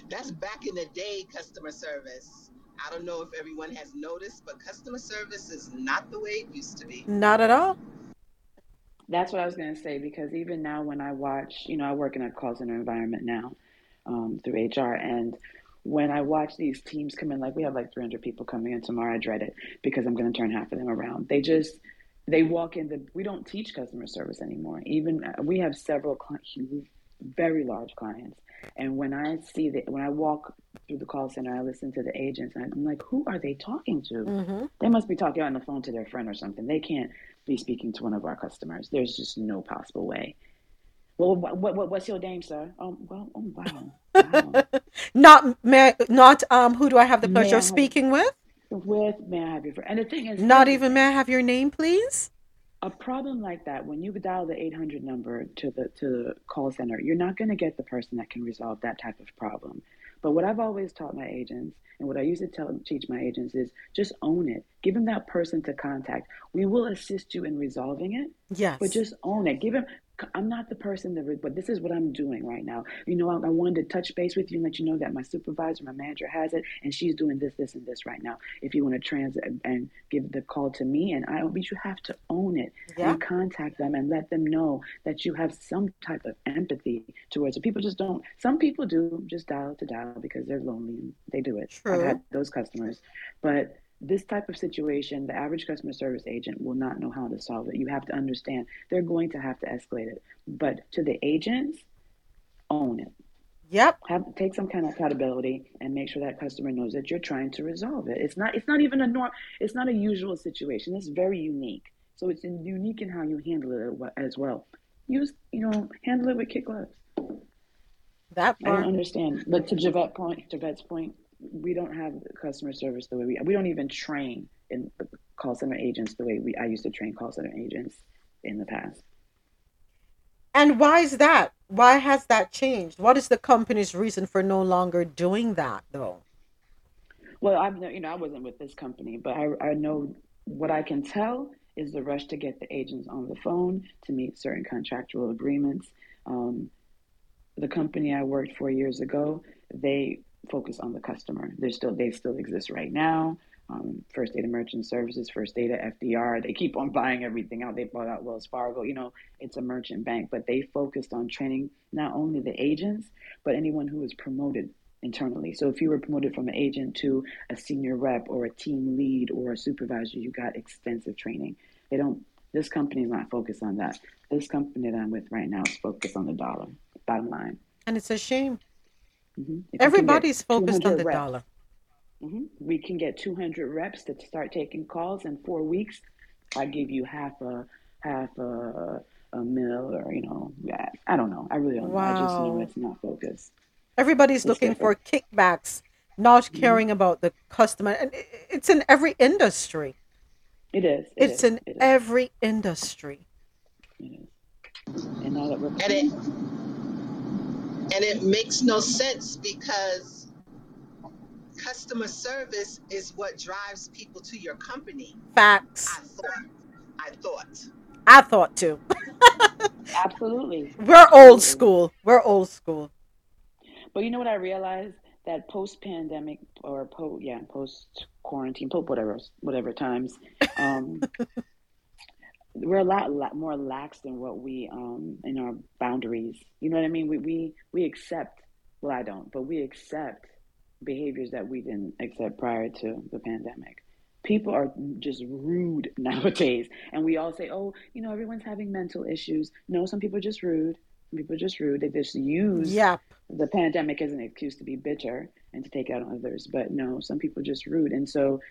that's back in the day, customer service. I don't know if everyone has noticed, but customer service is not the way it used to be. Not at all. That's what I was going to say, because even now when I watch, you know, I work in a call center environment now um, through H R, and when I watch these teams come in, like we have like three hundred people coming in tomorrow, I dread it because I'm going to turn half of them around. They just, they walk in. The, we don't teach customer service anymore. Even uh, we have several clients, very large clients. And when I see that, when I walk through the call center, I listen to the agents and I'm like, who are they talking to? Mm-hmm. They must be talking on the phone to their friend or something. They can't be speaking to one of our customers. There's just no possible way. Well, what, what, what's your name, sir? Um, well, oh, wow. wow. Not, may, not, um, who do I have the pleasure of speaking with? with may I have your and the thing is not even may I have your name, please. A problem like that, when you dial the eight hundred number to the to the call center, you're not going to get the person that can resolve that type of problem. But what I've always taught my agents, and what I used to tell teach my agents, is just own it. Give them that person to contact. We will assist you in resolving it. Yes. But just own it. Give them. I'm not the person that, but this is what I'm doing right now. You know, I, I wanted to touch base with you and let you know that my supervisor, my manager has it, and she's doing this, this, and this right now. If you want to trans and give the call to me, and I, but you have to own it yeah. and contact them and let them know that you have some type of empathy towards it. People just don't. Some people do just dial to dial because they're lonely and they do it. True. I've had those customers, but. This type of situation, the average customer service agent will not know how to solve it. You have to understand they're going to have to escalate it. But to the agents, own it. Yep. Have, take some kind of accountability and make sure that customer knows that you're trying to resolve it. It's not. It's not even a norm. It's not a usual situation. It's very unique. So it's unique in how you handle it as well. Use you know handle it with kick gloves. That part. I don't understand. But to Javette point, Javette's point. We don't have customer service the way we we don't even train in call center agents the way we I used to train call center agents in the past. And why is that? Why has that changed? What is the company's reason for no longer doing that though? Well, I've you know I wasn't with this company, but I I know what I can tell is the rush to get the agents on the phone to meet certain contractual agreements. Um, the company I worked for years ago, they focus on the customer. They're still, they still exist right now. Um, First Data Merchant Services, First Data, F D R, they keep on buying everything out. They bought out Wells Fargo, you know, it's a merchant bank, but they focused on training not only the agents, but anyone who was promoted internally. So if you were promoted from an agent to a senior rep or a team lead or a supervisor, you got extensive training. They don't, this company is not focused on that. This company that I'm with right now is focused on the dollar, bottom line. And it's a shame. Mm-hmm. Everybody's focused on the reps. dollar. Mm-hmm. We can get two hundred reps to start taking calls in four weeks. I give you half a half a, a mil, or you know, yeah, I don't know. I really don't wow. know. I just know it's not focused. Everybody's it's looking different. for kickbacks, not mm-hmm. caring about the customer, and it's in every industry. It is. It it's is. in it every is. industry. It is. And now that we're Edit. And it makes no sense because customer service is what drives people to your company. Facts. I thought. I thought. I thought too. Absolutely. We're old school. We're old school. But you know what I realized? That post-pandemic or po- yeah, post-quarantine, post whatever, whatever times, um, we're a lot, lot more lax than what we, um, in our boundaries. You know what I mean? We, we, we accept, well, I don't, but we accept behaviors that we didn't accept prior to the pandemic. People are just rude nowadays. And we all say, oh, you know, everyone's having mental issues. No, some people are just rude. Some people are just rude. They just use yep. the pandemic as an excuse to be bitter and to take out on others. But no, some people are just rude. And so,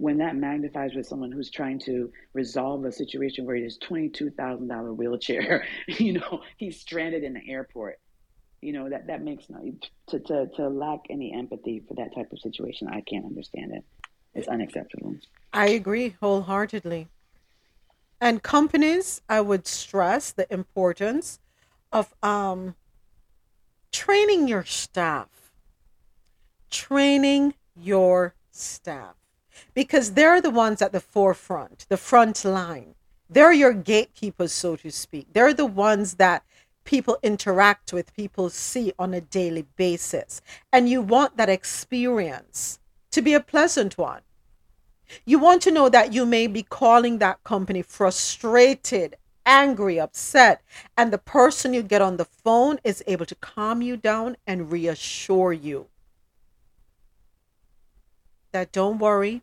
when that magnifies with someone who's trying to resolve a situation where there's twenty-two thousand dollars wheelchair, you know, he's stranded in the airport, you know, that, that makes no, to, to, to lack any empathy for that type of situation. I can't understand it. It's unacceptable. I agree wholeheartedly. And companies, I would stress the importance of um, training your staff, training your staff. Because they're the ones at the forefront, the front line. They're your gatekeepers, so to speak. They're the ones that people interact with, people see on a daily basis. And you want that experience to be a pleasant one. You want to know that you may be calling that company frustrated, angry, upset, and the person you get on the phone is able to calm you down and reassure you that don't worry.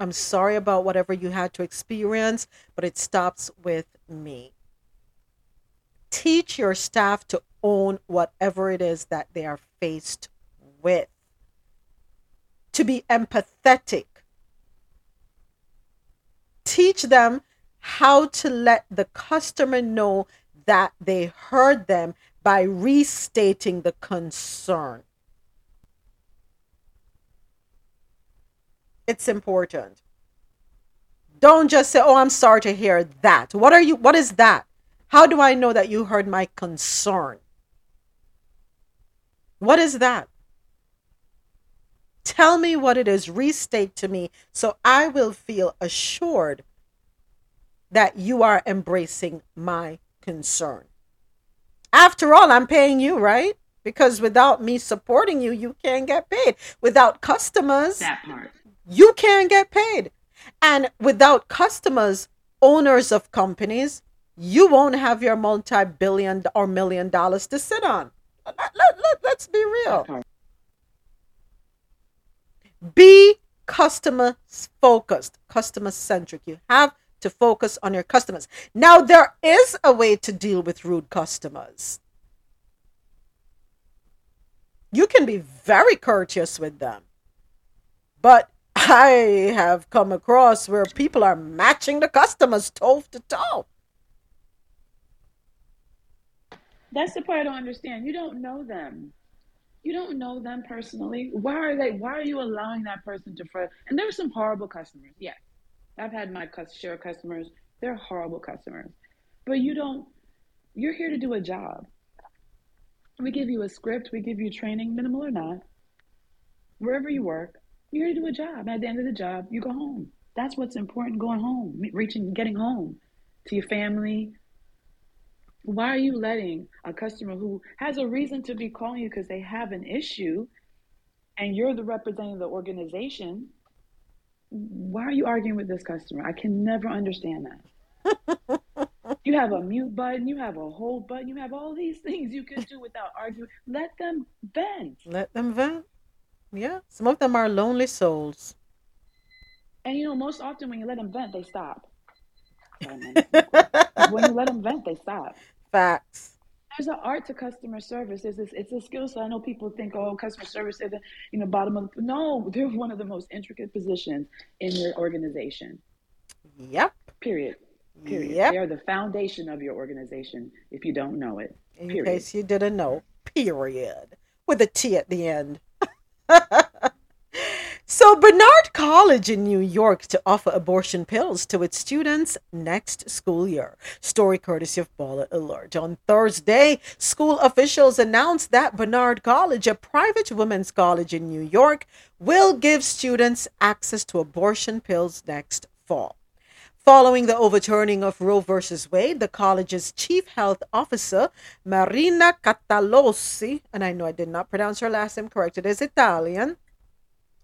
I'm sorry about whatever you had to experience, but it stops with me. Teach your staff to own whatever it is that they are faced with. To be empathetic. Teach them how to let the customer know that they heard them by restating the concern. It's important. Don't just say, oh, I'm sorry to hear that. What are you? What is that? How do I know that you heard my concern? What is that? Tell me what it is. Restate to me so I will feel assured that you are embracing my concern. After all, I'm paying you, right? Because without me supporting you, you can't get paid. Without customers, that part. You can't get paid. And without customers, owners of companies, you won't have your multi-billion or million dollars to sit on. Let, let, let, let's be real. Be customer focused, customer centric. You have to focus on your customers. Now, there is a way to deal with rude customers. You can be very courteous with them. But I have come across where people are matching the customers toe to toe. That's the part I don't understand. You don't know them. You don't know them personally. Why are they? Why are you allowing that person to fret? And there are some horrible customers. Yes, I've had my share of customers. They're horrible customers. But you don't. You're here to do a job. We give you a script. We give you training, minimal or not. Wherever you work, you're here to do a job. At the end of the job, you go home. That's what's important, going home, reaching, getting home to your family. Why are you letting a customer who has a reason to be calling you because they have an issue and you're the representative of the organization? Why are you arguing with this customer? I can never understand that. You have a mute button. You have a hold button. You have all these things you can do without arguing. Let them vent. Let them vent. Yeah. Some of them are lonely souls. And, you know, most often when you let them vent, they stop. When you let them vent, they stop. Facts. There's an art to customer service. There's this, it's a skill set. I know people think, oh, customer service is, you know, bottom of the... No, they're one of the most intricate positions in your organization. Yep. Period. Period. Yep. They are the foundation of your organization if you don't know it. In period. Case you didn't know. Period. With a T at the end. So Barnard College in New York to offer abortion pills to its students next school year. Story courtesy of BallerAlert. On Thursday, school officials announced that Barnard College, a private women's college in New York, will give students access to abortion pills next fall. Following the overturning of Roe versus Wade, the college's chief health officer, Marina Catalossi, and I know I did not pronounce her last name correct, it is Italian,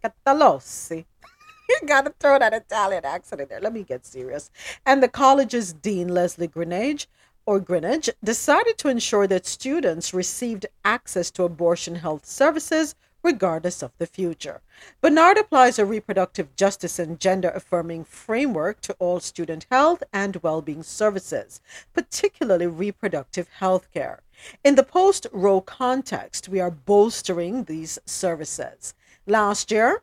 Catalossi. You gotta throw that Italian accent in there. Let me get serious. And the college's dean, Leslie Grinage, or Grinage, decided to ensure that students received access to abortion health services regardless of the future. Barnard applies a reproductive justice and gender-affirming framework to all student health and well-being services, particularly reproductive health care. In the post-Roe context, we are bolstering these services. Last year,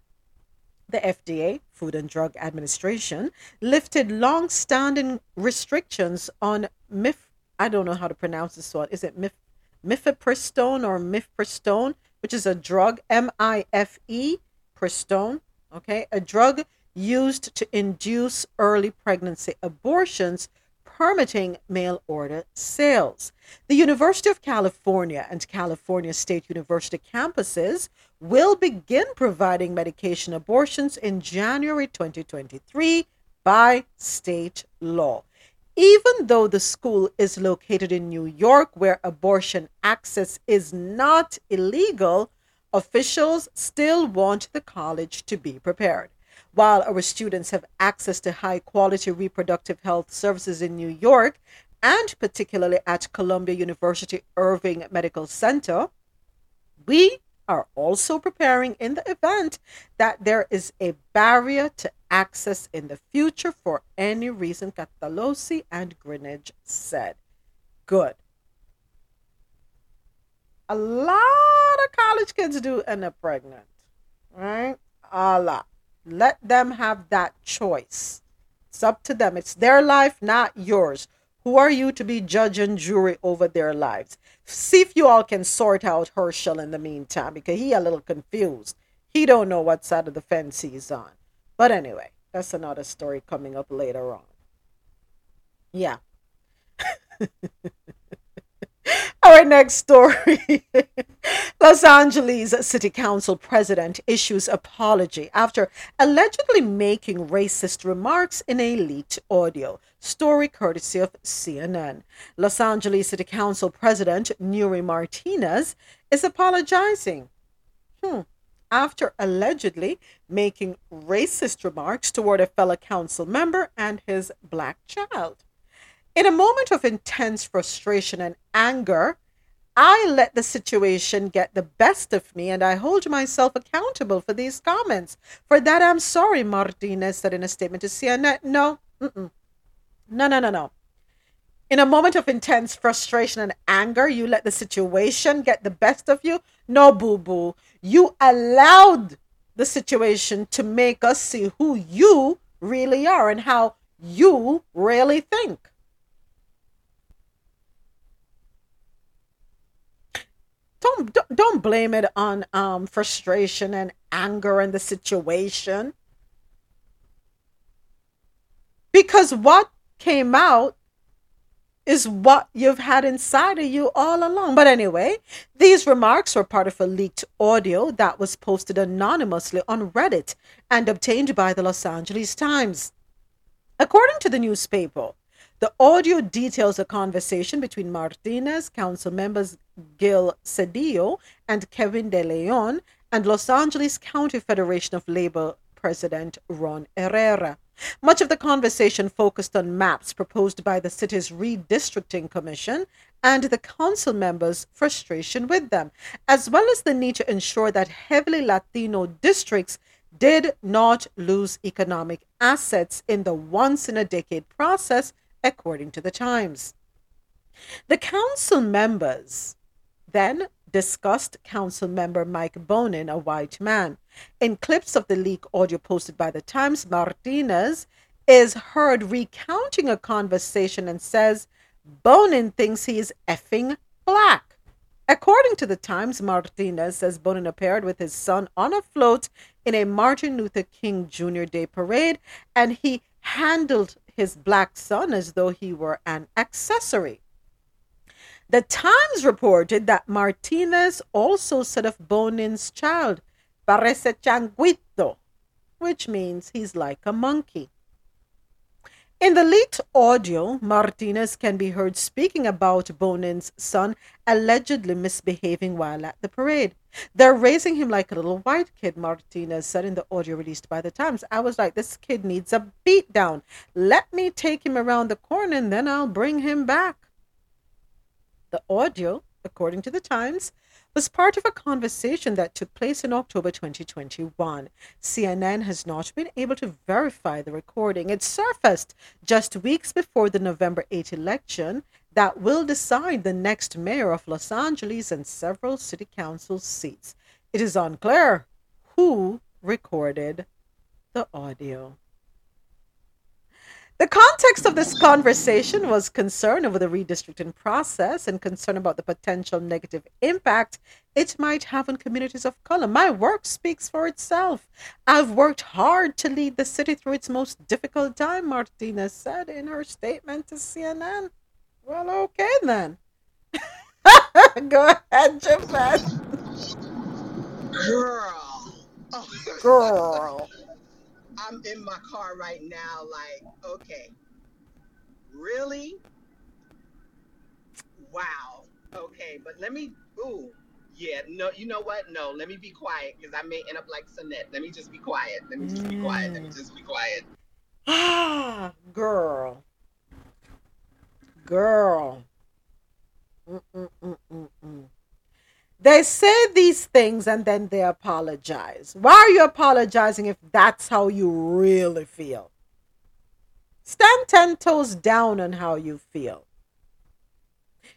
the F D A, Food and Drug Administration, lifted long-standing restrictions on mif, I don't know how to pronounce this one, is it mif, mifepristone or mifepristone, which is a drug, M I F E, pristone, okay, a drug used to induce early pregnancy abortions, permitting mail-order sales. The University of California and California State University campuses will begin providing medication abortions in January twenty twenty-three by state law. Even though the school is located in New York, where abortion access is not illegal, officials still want the college to be prepared. While our students have access to high-quality reproductive health services in New York, and particularly at Columbia University Irving Medical Center, we are also preparing in the event that there is a barrier to access in the future for any reason, Catalossi and Greenwich said. Good. A lot of college kids do end up pregnant, right? A lot. Let them have that choice. It's up to them. It's their life, not yours. Who are you to be judge and jury over their lives? See if you all can sort out Herschel in the meantime, because he a little confused. He don't know what side of the fence he's on. But anyway, that's another story coming up later on. Yeah. Our next story. Los Angeles City Council president issues apology after allegedly making racist remarks in a leaked audio. Story courtesy of C N N. Los Angeles City Council president Nuri Martinez is apologizing hmm, after allegedly making racist remarks toward a fellow council member and his black child. In a moment of intense frustration and anger, I let the situation get the best of me and I hold myself accountable for these comments. For that, I'm sorry, Martinez said in a statement to C N N. No, mm-mm. no, no, no, no. In a moment of intense frustration and anger, you let the situation get the best of you? No, boo-boo. You allowed the situation to make us see who you really are and how you really think. Don't, don't blame it on um, frustration and anger and the situation. Because what came out is what you've had inside of you all along. But anyway, these remarks were part of a leaked audio that was posted anonymously on Reddit and obtained by the Los Angeles Times. According to the newspaper, the audio details a conversation between Martinez, council members Gil Cedillo and Kevin De Leon, and Los Angeles County Federation of Labor President Ron Herrera. Much of the conversation focused on maps proposed by the city's redistricting commission and the council members' frustration with them, as well as the need to ensure that heavily Latino districts did not lose economic assets in the once-in-a-decade process, according to the Times. The council members then discussed council member Mike Bonin, a white man. In clips of the leak audio posted by the Times, Martinez is heard recounting a conversation and says Bonin thinks he is effing black. According to the Times, Martinez says Bonin appeared with his son on a float in a Martin Luther King Junior Day parade, and he handled his black son as though he were an accessory. The Times reported that Martinez also said of Bonin's child, parece changuito, which means he's like a monkey. In the leaked audio, Martinez can be heard speaking about Bonin's son allegedly misbehaving while at the parade. They're raising him like a little white kid, Martinez said in the audio released by the Times. I was like, this kid needs a beatdown. Let me take him around the corner and then I'll bring him back. The audio, according to the Times, was part of a conversation that took place in October twenty twenty-one. C N N has not been able to verify the recording. It surfaced just weeks before the November eighth election that will decide the next mayor of Los Angeles and several city council seats. It is unclear who recorded the audio. The context of this conversation was concern over the redistricting process and concern about the potential negative impact it might have on communities of color. My work speaks for itself. I've worked hard to lead the city through its most difficult time, Martinez said in her statement to C N N. Well, okay then. Go ahead, Japan. Girl. Oh. Girl. I'm in my car right now, like, okay. Really? Wow. Okay, but let me, ooh. Yeah, no, you know what? No, let me be quiet, because I may end up like Sonette. Let me just be quiet. Let me just be quiet. Let me just be quiet. Ah, girl. Girl. Mm-mm-mm-mm-mm. They say these things and then they apologize. Why are you apologizing if that's how you really feel? Stand ten toes down on how you feel.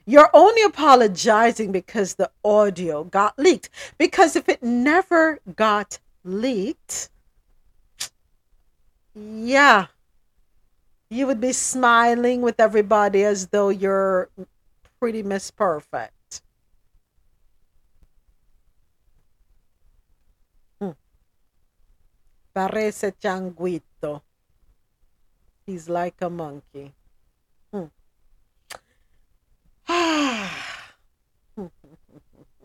You're only apologizing because the audio got leaked. Because if it never got leaked, yeah, you would be smiling with everybody as though you're pretty Miss Perfect. Parece changuito. He's like a monkey. Hmm.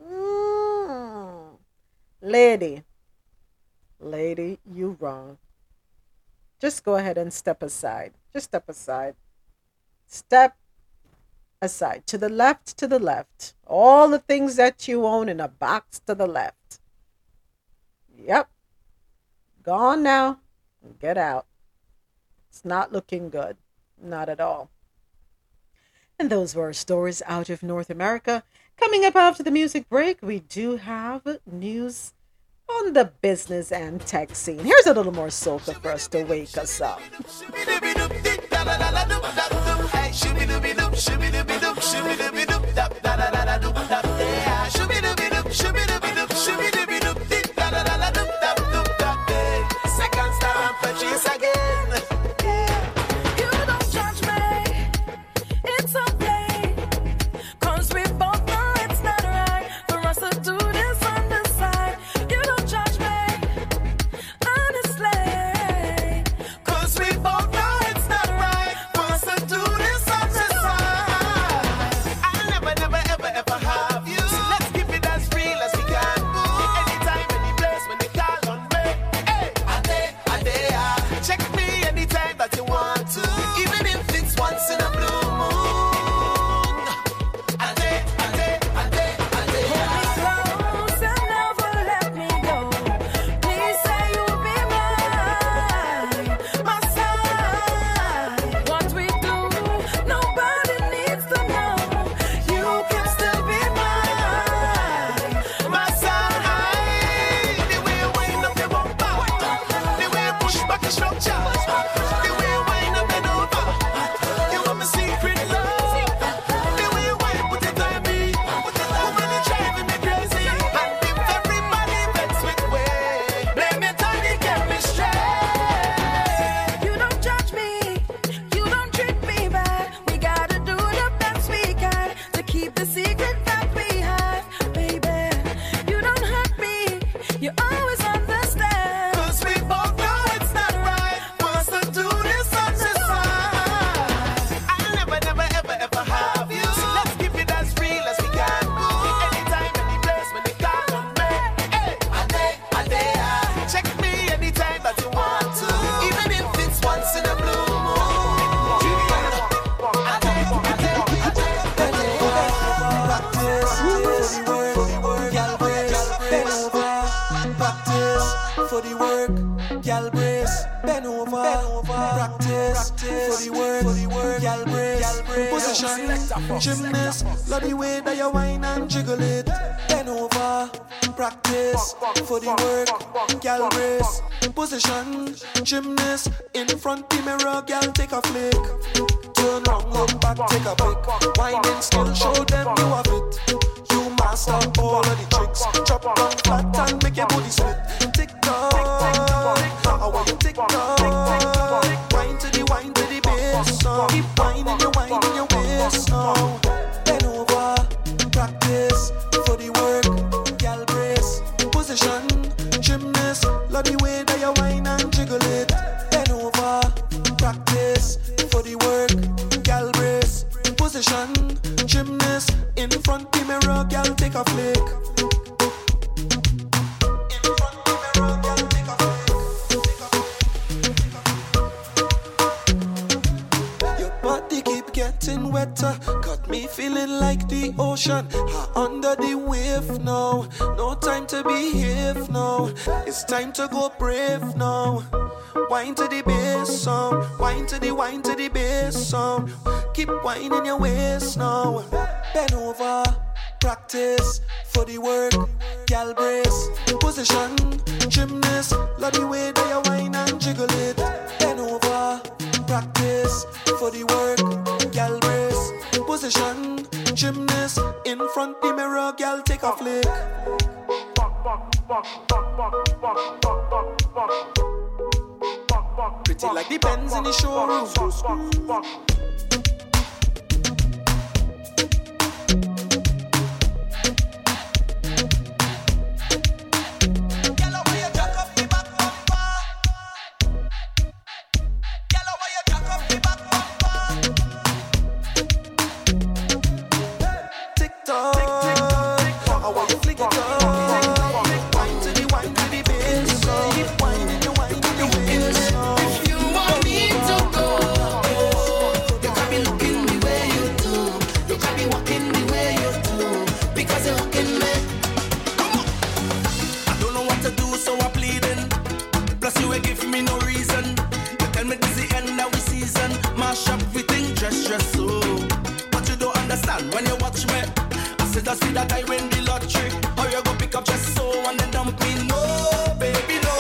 mm. Lady, lady, you wrong. Just go ahead and step aside. Just step aside. Step aside. To the left, to the left. All the things that you own in a box to the left. Yep. Gone now. Get out. It's not looking good. Not at all. And those were our stories out of North America. Coming up after the music break, we do have news on the business and tech scene. Here's a little more soca for us to wake us up. Gymnast in front the mirror, girl, take a flick. Turn round, come back, take a pick. Winding skill, show them you have it. You master all of the tricks. Drop down flat and make your body slip. TikTok, I want you TikTok. Wine to the wine to the bass. Keep winding your wine in your waist now. Bend over, practice for the work. Girl, brace position, gymnast, love the way that you wine and jiggle it, bend over, practice for the work, girl brace, position, gymnast, in front the mirror, girl take a flick, in front the mirror, girl take a flick, your body keep getting wetter, got me feeling like the ocean, under the wave now, no time to behave now, it's time to go brave now. Wine to the bass song, wine to the wine to the bass song. Keep whining your waist now. Bend over, practice for the work. Gal brace, position, gymnast. Love the way that you whine and jiggle it. Bend over, practice for the work. Gal brace, position, gymnast. In front the mirror, gal take a flick. Pretty like the Benz in the showroom. wanna see that I win the lottery. How you go pick up your soul and then dump me? No, baby, no.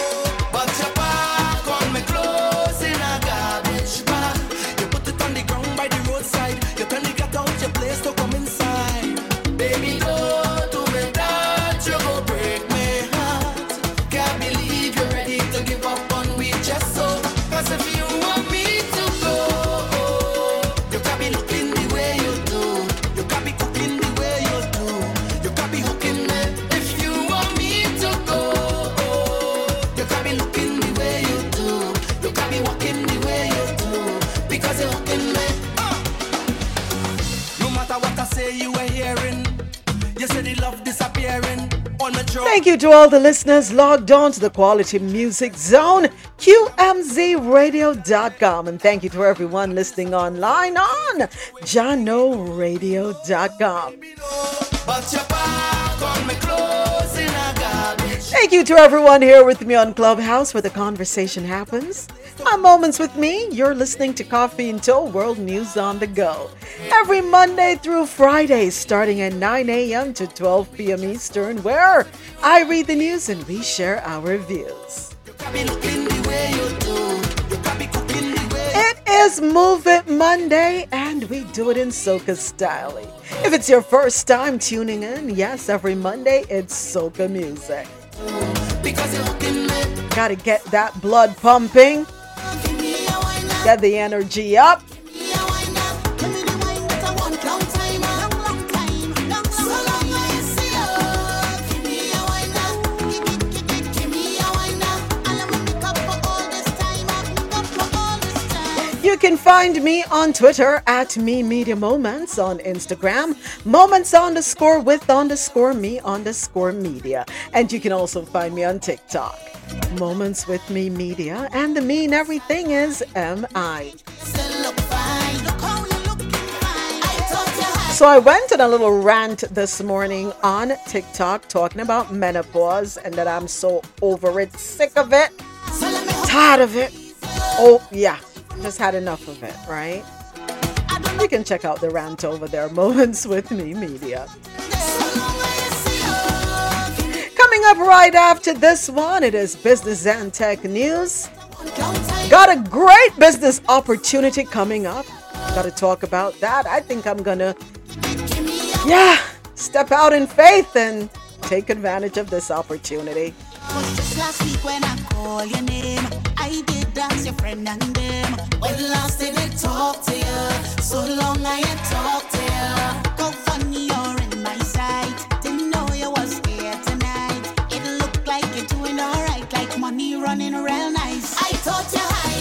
But your back on me clothes in a garbage bag. You put it on the ground by the roadside. You tell me get out your place to come inside. Baby, don't do me that, you go break my heart. Can't believe you're ready to give up on me just so. Cause if you want me to go, you can't be looking. Thank you to all the listeners logged on to the Quality Music Zone, Q M Z radio dot com. And thank you to everyone listening online on Jah Kno Radio dot com. Thank you to everyone here with me on Clubhouse, where the conversation happens. On Moments with Me, you're listening to Coffee and Toe World News on the Go. Every Monday through Friday, starting at nine a.m. to twelve p.m. Eastern, where I read the news and we share our views. It is Move It Monday, and we do it in soca style. If it's your first time tuning in, yes, every Monday it's soca music. Gotta get that blood pumping, get the energy up. You can find me on Twitter at Me Media Moments, on Instagram, Moments underscore with underscore me underscore media. And you can also find me on TikTok, Moments with Me Media, and the me and everything is M I. So I went on a little rant this morning on TikTok talking about menopause and that I'm so over it, sick of it, tired of it. Oh, yeah. Just had enough of it, right? You can check out the rant over there, Moments with Me Media. Coming up right after this one, it is Business and Tech News. Got a great business opportunity coming up. Got to talk about that. I think I'm gonna, yeah, step out in faith and take advantage of this opportunity. Just last week when I call your name, I did dance your friend and them. When last did I talk to you? So long I ain't talked to you. Go funny, you're in my sight. Didn't know you was here tonight. It looked like you're doing alright, like money running real nice. I thought you hide.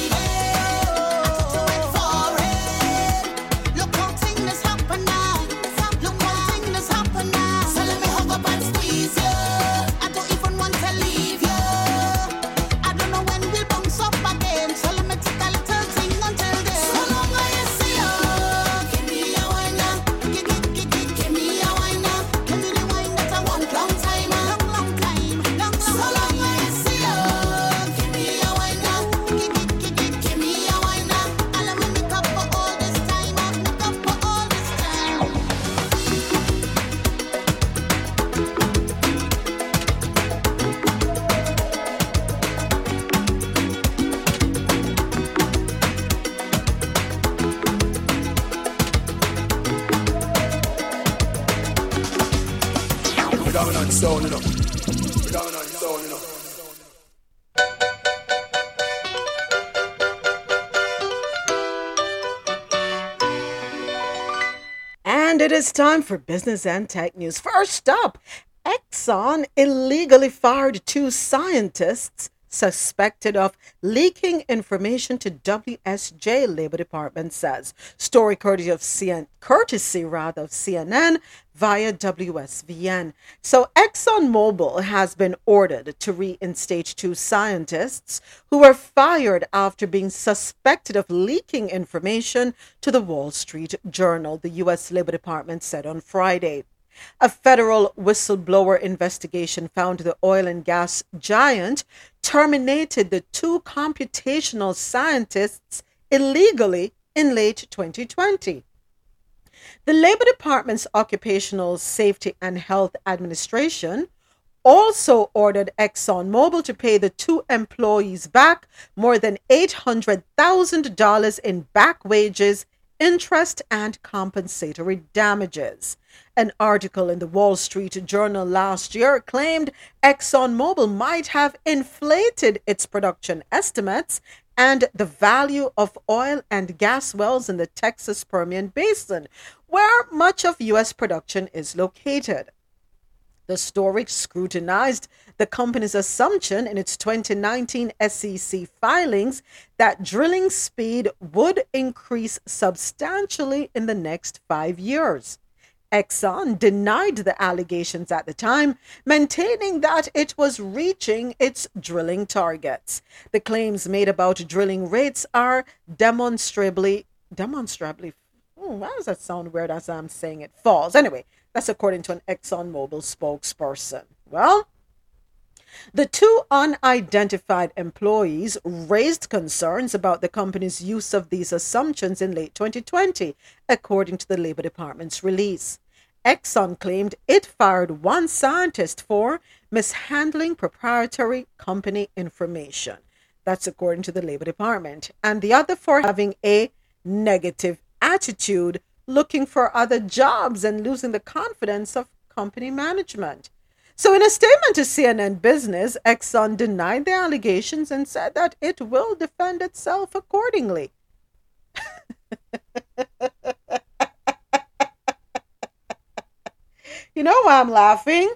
And it is time for Business and Tech News. First up, Exxon illegally fired two scientists suspected of leaking information to W S J, Labor Department says. Story courtesy of C N N, courtesy rather of C N N via W S V N. So ExxonMobil has been ordered to reinstate two scientists who were fired after being suspected of leaking information to the Wall Street Journal, the U S Labor Department said on Friday. A federal whistleblower investigation found the oil and gas giant terminated the two computational scientists illegally in late twenty twenty. The Labor Department's Occupational Safety and Health Administration also ordered ExxonMobil to pay the two employees back more than eight hundred thousand dollars in back wages, interest, and compensatory damages. An article in the Wall Street Journal last year claimed ExxonMobil might have inflated its production estimates and the value of oil and gas wells in the Texas Permian Basin, where much of U S production is located. The story scrutinized the company's assumption in its twenty nineteen S E C filings that drilling speed would increase substantially in the next five years. Exxon denied the allegations at the time, maintaining that it was reaching its drilling targets. The claims made about drilling rates are demonstrably, demonstrably, hmm, why does that sound weird as I'm saying it? False. Anyway, that's according to an ExxonMobil spokesperson. Well, the two unidentified employees raised concerns about the company's use of these assumptions in late twenty twenty, according to the Labor Department's release. Exxon claimed it fired one scientist for mishandling proprietary company information. That's according to the Labor Department. And the other for having a negative attitude, looking for other jobs, and losing the confidence of company management. So in a statement to C N N Business, Exxon denied the allegations and said that it will defend itself accordingly. You know why I'm laughing?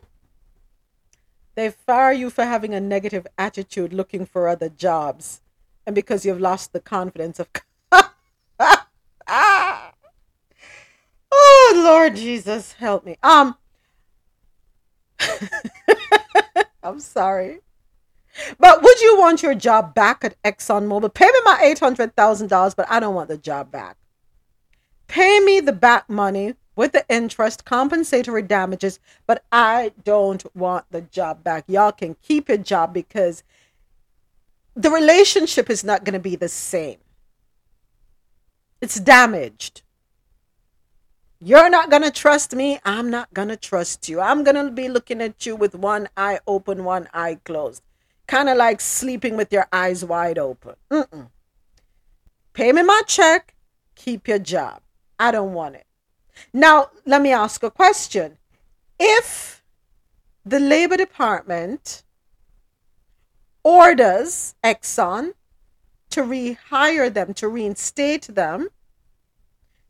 They fire you for having a negative attitude, looking for other jobs, and because you've lost the confidence of... Oh, Lord Jesus, help me. Um, I'm sorry. But would you want your job back at ExxonMobil? Pay me my eight hundred thousand dollars, but I don't want the job back. Pay me the back money with the interest, compensatory damages, but I don't want the job back. Y'all can keep your job because the relationship is not going to be the same. It's damaged. You're not going to trust me. I'm not going to trust you. I'm going to be looking at you with one eye open, one eye closed. Kind of like sleeping with your eyes wide open. Mm-mm. Pay me my check. Keep your job. I don't want it. Now, let me ask a question. If the Labor Department orders Exxon to rehire them, to reinstate them,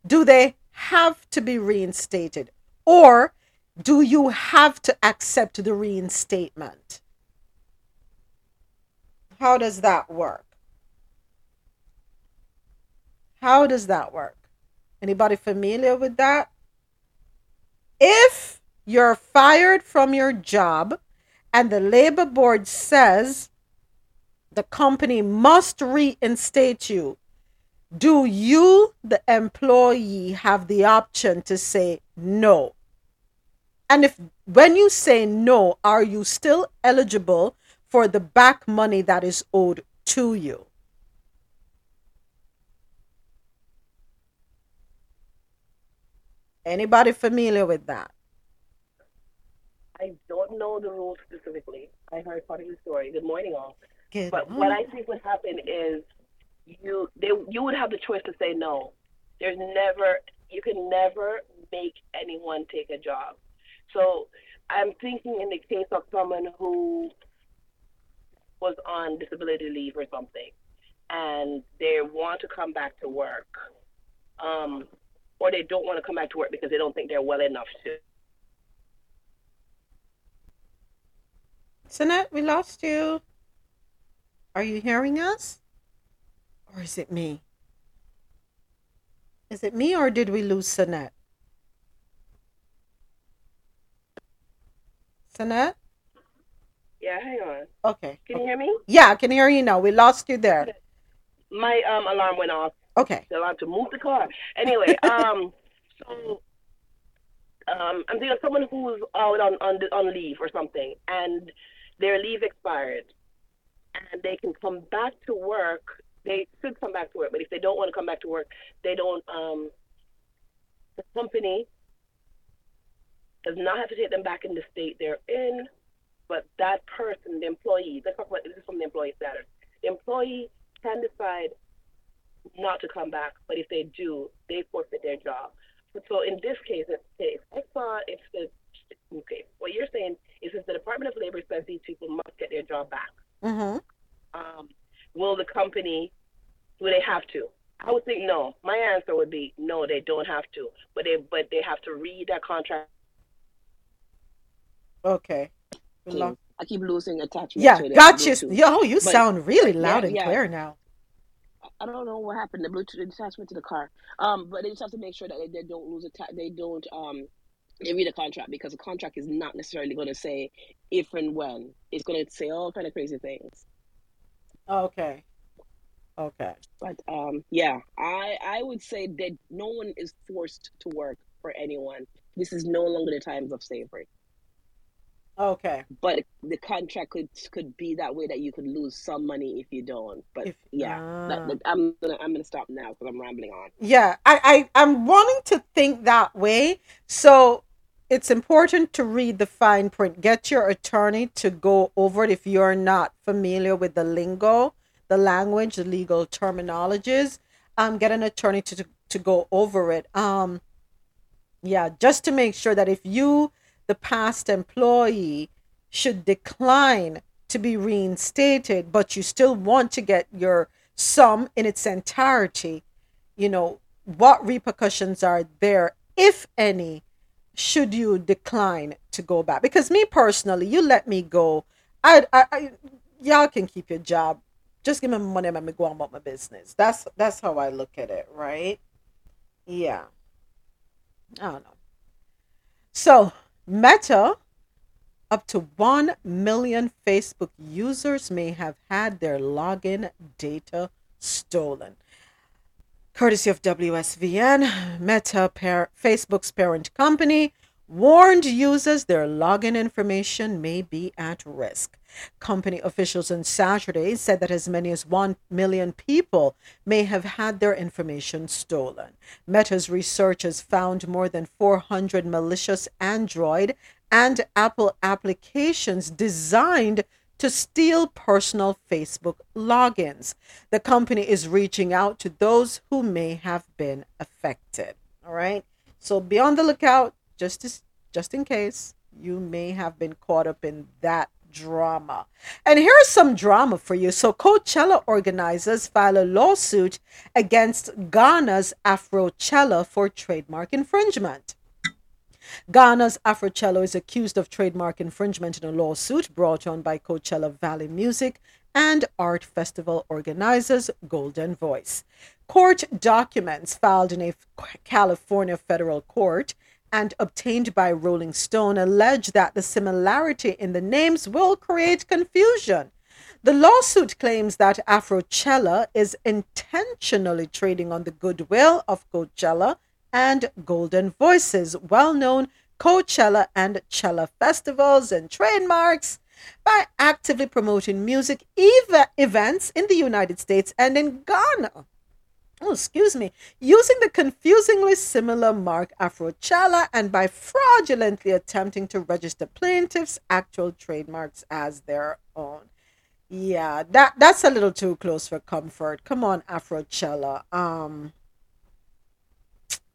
do they have to be reinstated, or do you have to accept the reinstatement? How does that work? How does that work? Anybody familiar with that? If you're fired from your job and the labor board says the company must reinstate you, do you, the employee, have the option to say no? And if, when you say no, are you still eligible for the back money that is owed to you? Anybody familiar with that? I don't know the rules specifically. I heard part of the story. Good morning, all. Good but morning. What I think would happen is, You they you would have the choice to say no. There's never you can never make anyone take a job. So I'm thinking in the case of someone who was on disability leave or something, and they want to come back to work, um, or they don't want to come back to work because they don't think they're well enough to. Sanette, we lost you. Are you hearing us? Or is it me? Is it me, or did we lose Sanette? Sanette? Yeah, hang on. Okay. Can you hear me? Yeah, I can hear you now. We lost you there. My um alarm went off. Okay. The alarm to move the car. Anyway, um, so um, I'm thinking of someone who's out on on on leave or something, and their leave expired, and they can come back to work. They should come back to work, but if they don't want to come back to work, they don't um, the company does not have to take them back in the state they're in, but that person, the employee, let's talk about this is from the employee status. The employee can decide not to come back, but if they do, they forfeit their job. So in this case, it's case Exxon, it's the okay. What you're saying is that the Department of Labor says these people must get their job back. Mm-hmm. Um, will the company, will they have to? I would think no. My answer would be no, they don't have to, but they but they have to read that contract. Okay. I keep losing attachment. Yeah, gotcha. Yo, you but, sound really loud yeah, and yeah. clear now. I don't know what happened. The Bluetooth attachment to the car. Um, but they just have to make sure that they, they don't lose atta- They don't um, they read a contract, because a contract is not necessarily going to say if and when. It's going to say all kind of crazy things. Okay. Okay. But um, yeah, I I would say that no one is forced to work for anyone. This is no longer the times of slavery. Okay. But the contract could could be that way, that you could lose some money if you don't. But if, yeah, uh, that, that, I'm gonna I'm gonna stop now because I'm rambling on. Yeah, I, I I'm wanting to think that way. So it's important to read the fine print. Get your attorney to go over it if you're not familiar with the lingo, the language, the legal terminologies. Um, get an attorney to to, to go over it. Um, yeah, just to make sure that if you. The past employee should decline to be reinstated, but you still want to get your sum in its entirety, you know, what repercussions are there, if any, should you decline to go back? Because me personally, you let me go, I, I, I y'all can keep your job. Just give me money and let me go on about my business. That's, that's how I look at it, right? Yeah. I don't know. So, Meta, up to one million Facebook users may have had their login data stolen. Courtesy of W S V N, Meta, par- Facebook's parent company, warned users their login information may be at risk. Company officials on Saturday said that as many as one million people may have had their information stolen. Meta's researchers found more than four hundred malicious Android and Apple applications designed to steal personal Facebook logins. The company is reaching out to those who may have been affected. All right. So be on the lookout. Just as, just in case you may have been caught up in that drama. And here's some drama for you. So Coachella organizers file a lawsuit against Ghana's Afrochella for trademark infringement. Ghana's Afrochella is accused of trademark infringement in a lawsuit brought on by Coachella Valley Music and Art Festival organizers Golden Voice. Court documents filed in a California federal court and obtained by Rolling Stone allege that the similarity in the names will create confusion. The lawsuit claims that Afrochella is intentionally trading on the goodwill of Coachella and Golden Voices, well-known Coachella and Chella festivals and trademarks, by actively promoting music ev- events in the United States and in Ghana. Oh, excuse me, using the confusingly similar mark Afrochella and by fraudulently attempting to register plaintiffs' actual trademarks as their own. Yeah, that, that's a little too close for comfort. Come on, Afrochella. Um,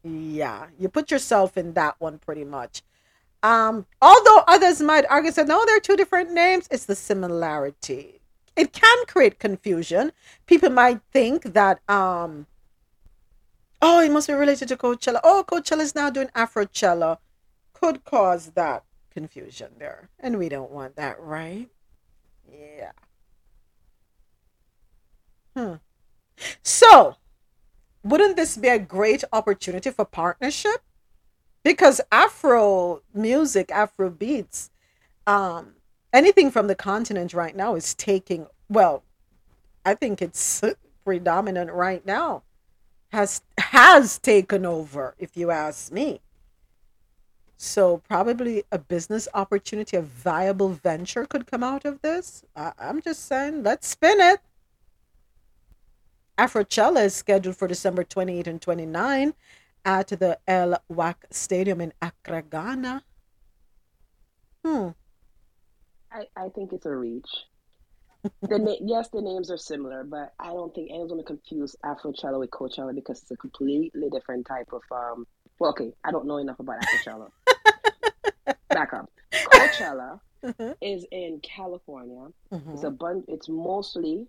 yeah, you put yourself in that one pretty much. Um, although others might argue that, no, they're two different names. It's the similarity. It can create confusion. People might think that... Um, Oh, it must be related to Coachella. Oh, Coachella is now doing Afrochella. Could cause that confusion there. And we don't want that, right? Yeah. Hmm. So, wouldn't this be a great opportunity for partnership? Because Afro music, Afro beats, um, anything from the continent right now is taking, well, I think it's predominant right now. Has has taken over, if you ask me. So probably a business opportunity, a viable venture could come out of this. I, I'm just saying, let's spin it. Afrochella is scheduled for December twenty-eighth and twenty-ninth at the El Wak Stadium in Accra, Ghana. Hmm. I, I think it's a reach. The na- yes, the names are similar, but I don't think anyone's going to confuse Afrochella with Coachella because it's a completely different type of... Um, well, okay, I don't know enough about Afrochella. Back up. Coachella mm-hmm. is in California. Mm-hmm. It's a bun- It's mostly...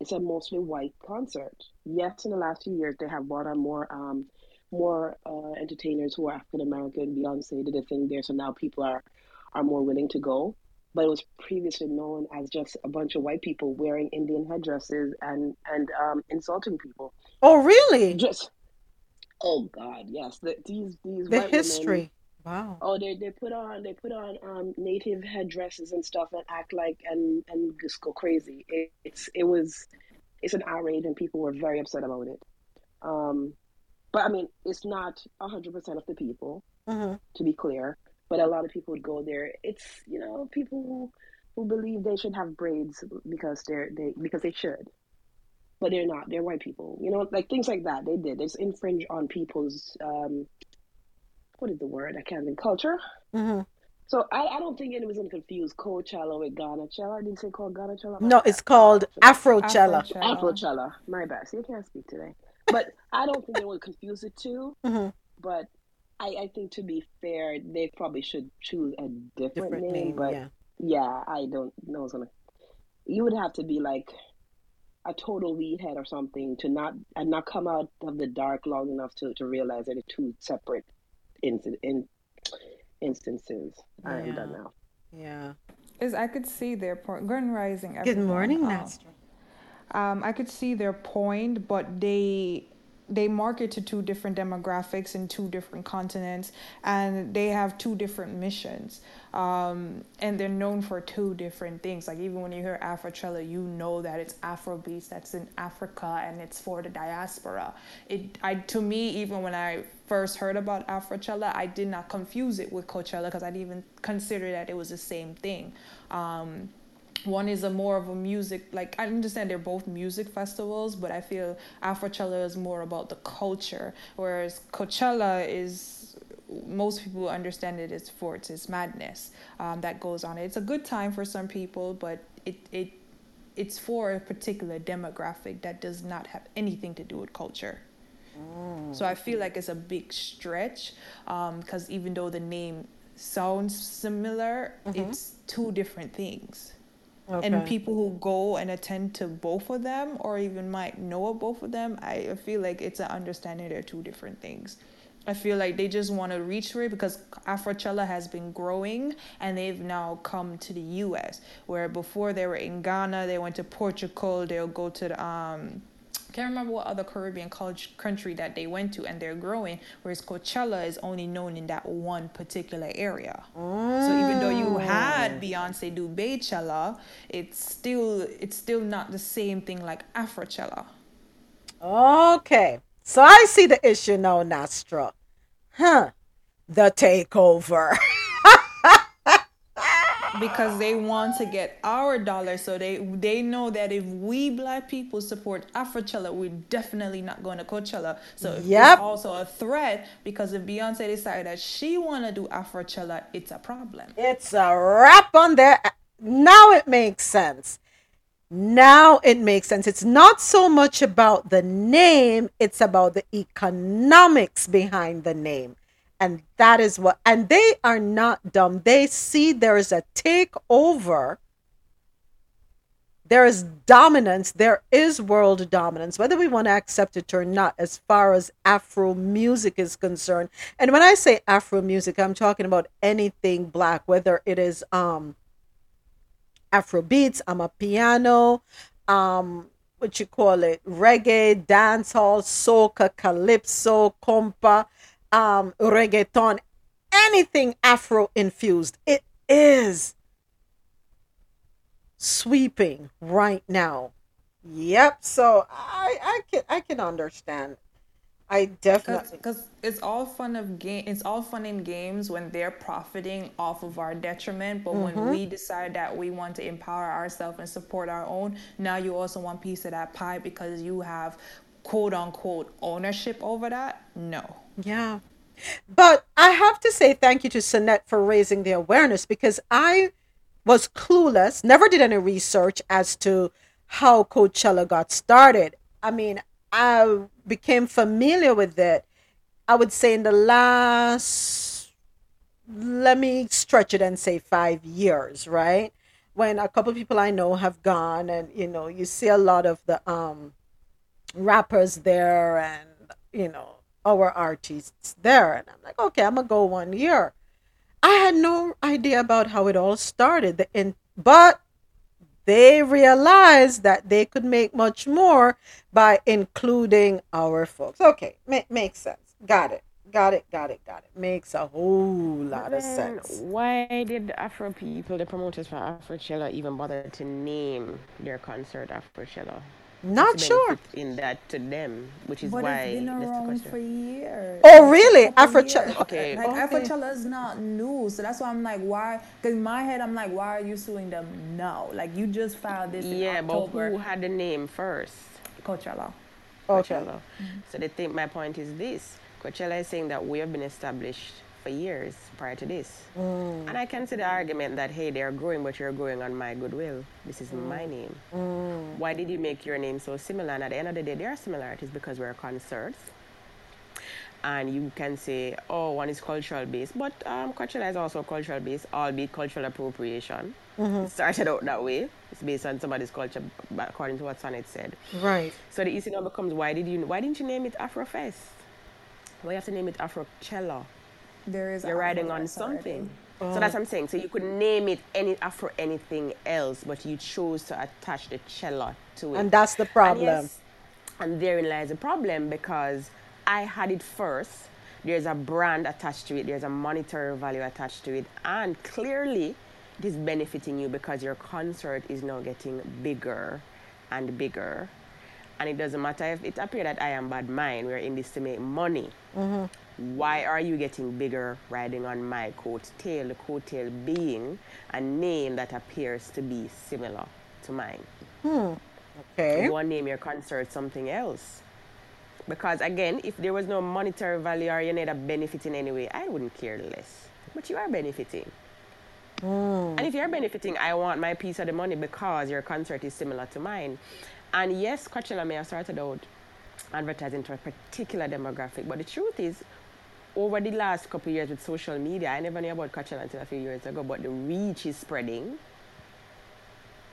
It's a mostly white concert. Yes, in the last few years, they have brought on more um, more uh, entertainers who are African-American. Beyonce did a thing there, so now people are, are more willing to go. But it was previously known as just a bunch of white people wearing Indian headdresses and, and um, insulting people. Oh, really? Just, oh, God, yes. The, these these the white history. Women, wow. Oh, they they put on they put on um, native headdresses and stuff and act like and, and just go crazy. It, it's it was it's an outrage and people were very upset about it. Um, but I mean, it's not one hundred percent of the people, mm-hmm. to be clear. But a lot of people would go there. It's, you know, people who, who believe they should have braids because they're they because they should, but they're not. They're white people, you know, like things like that. They did. They just infringe on people's um, what is the word? I can't think. Culture. Mm-hmm. So I, I don't think anyone's gonna confuse Coachella with Ghanachella. Did you say called Ghanachella? No, it's called Afrochella. Afrochella. Afrochella. My bad. So you can't speak today. But I don't think they would confuse the two. Mm-hmm. But. I, I think to be fair, they probably should choose a different, different name, name, but yeah. yeah, I don't know. It's gonna, you would have to be like a total weedhead or something to not and not come out of the dark long enough to, to realize that it's two separate in, in instances. Yeah. I am done now. Yeah, is I could see their point. Good rising. Everyone. Good morning, Master. Oh. Um, I could see their point, but they. They market to two different demographics in two different continents, and they have two different missions. Um, and they're known for two different things. Like even when you hear Afrochella, you know that it's Afrobeats that's in Africa and it's for the diaspora. It, I, to me, even when I first heard about Afrochella, I did not confuse it with Coachella because I didn't even consider that it was the same thing. Um, One is a more of a music, like I understand they're both music festivals, but I feel Afrochella is more about the culture, whereas Coachella is, most people understand it as for it's, it's madness um, that goes on. It's a good time for some people, but it it it's for a particular demographic that does not have anything to do with culture. Mm. So I feel like it's a big stretch, because um, even though the name sounds similar, mm-hmm. it's two different things. Okay. And people who go and attend to both of them or even might know of both of them, I feel like it's an understanding they're two different things. I feel like they just want to reach for it because Afrochella has been growing and they've now come to the U S, where before they were in Ghana, they went to Portugal, they'll go to the... Um, can't remember what other Caribbean college country that they went to, and they're growing, whereas Coachella is only known in that one particular area. Mm. So even though you had Beyonce do Baychella, it's still it's still not the same thing like Afrochella. Okay. So I see the issue now, Nastra. Huh. The takeover. Because they want to get our dollars, so they they know that if we black people support Afrochella, we're definitely not going to Coachella. So it's yep. also a threat, because if Beyonce decided that she want to do Afrochella, it's a problem. It's a wrap on there. Now it makes sense. Now it makes sense. It's not so much about the name; it's about the economics behind the name. And that is what, and they are not dumb. They see there is a takeover. There is dominance. There is world dominance, whether we want to accept it or not, as far as Afro music is concerned. And when I say Afro music, I'm talking about anything black, whether it is um, Afro beats, amapiano, um, what you call it, reggae, dancehall, soca, calypso, compa. Um, reggaeton, anything Afro infused, it is sweeping right now. Yep. So I, I can, I can understand. I definitely because it's all fun of game. It's all fun in games when they're profiting off of our detriment. But mm-hmm. when we decide that we want to empower ourselves and support our own, now you also want a piece of that pie because you have quote unquote ownership over that? No. Yeah. But I have to say thank you to Sunette for raising the awareness, because I was clueless, never did any research as to how Coachella got started. I mean, I became familiar with it, I would say, in the last, let me stretch it and say five years, right? When a couple of people I know have gone, and, you know, you see a lot of the um, rappers there and, you know, our artists there. And I'm like, okay, I'm going to go one year. I had no idea about how it all started. The in- but they realized that they could make much more by including our folks. Okay, ma- makes sense. Got it. Got it, got it, got it. Makes a whole lot of sense. Why did Afro people, the promoters for Afrochella, even bother to name their concert Afrochella? Not sure. In that to them, which is but why it's been around for years. Oh, really? Afrochella. Okay. Like okay. Afrochella is not new, so that's why I'm like, why? Because in my head, I'm like, why are you suing them now? Like, you just filed this. Yeah, in October. But who had the name first? Coachella. Okay. Coachella. Mm-hmm. So they think my point is this: Coachella is saying that we have been established for years prior to this, mm. and I can see the argument that, hey, they are growing, but you're growing on my goodwill. This is mm. my name. Mm. Why did you make your name so similar? And at the end of the day, there are similarities because we're concerts, and you can say, oh, one is cultural based, but um, Coachella is also cultural based, albeit cultural appropriation. Mm-hmm. It started out that way. It's based on somebody's culture, according to what Sonnet said. Right. So the issue now becomes, why did you? Why didn't you name it Afrofest? Why you have to name it Afrochella? There is You're riding on something. Oh. So that's what I'm saying. So you could name it any Afro anything else, but you chose to attach the cello to it. And that's the problem. And, yes, and therein lies the problem, because I had it first. There's a brand attached to it. There's a monetary value attached to it. And clearly, it is benefiting you, because your concert is now getting bigger and bigger. And it doesn't matter if it appears that I am bad mind. We're in this to make money. Mm-hmm. Why are you getting bigger riding on my coattail? The coattail being a name that appears to be similar to mine. Hmm. Okay. You want to name your concert something else. Because again, if there was no monetary value or you need a benefit in any way, I wouldn't care less. But you are benefiting. Mm. And if you're benefiting, I want my piece of the money because your concert is similar to mine. And yes, Coachella may have started out advertising to a particular demographic, but the truth is, over the last couple of years with social media, I never knew about Coachella until a few years ago, but the reach is spreading.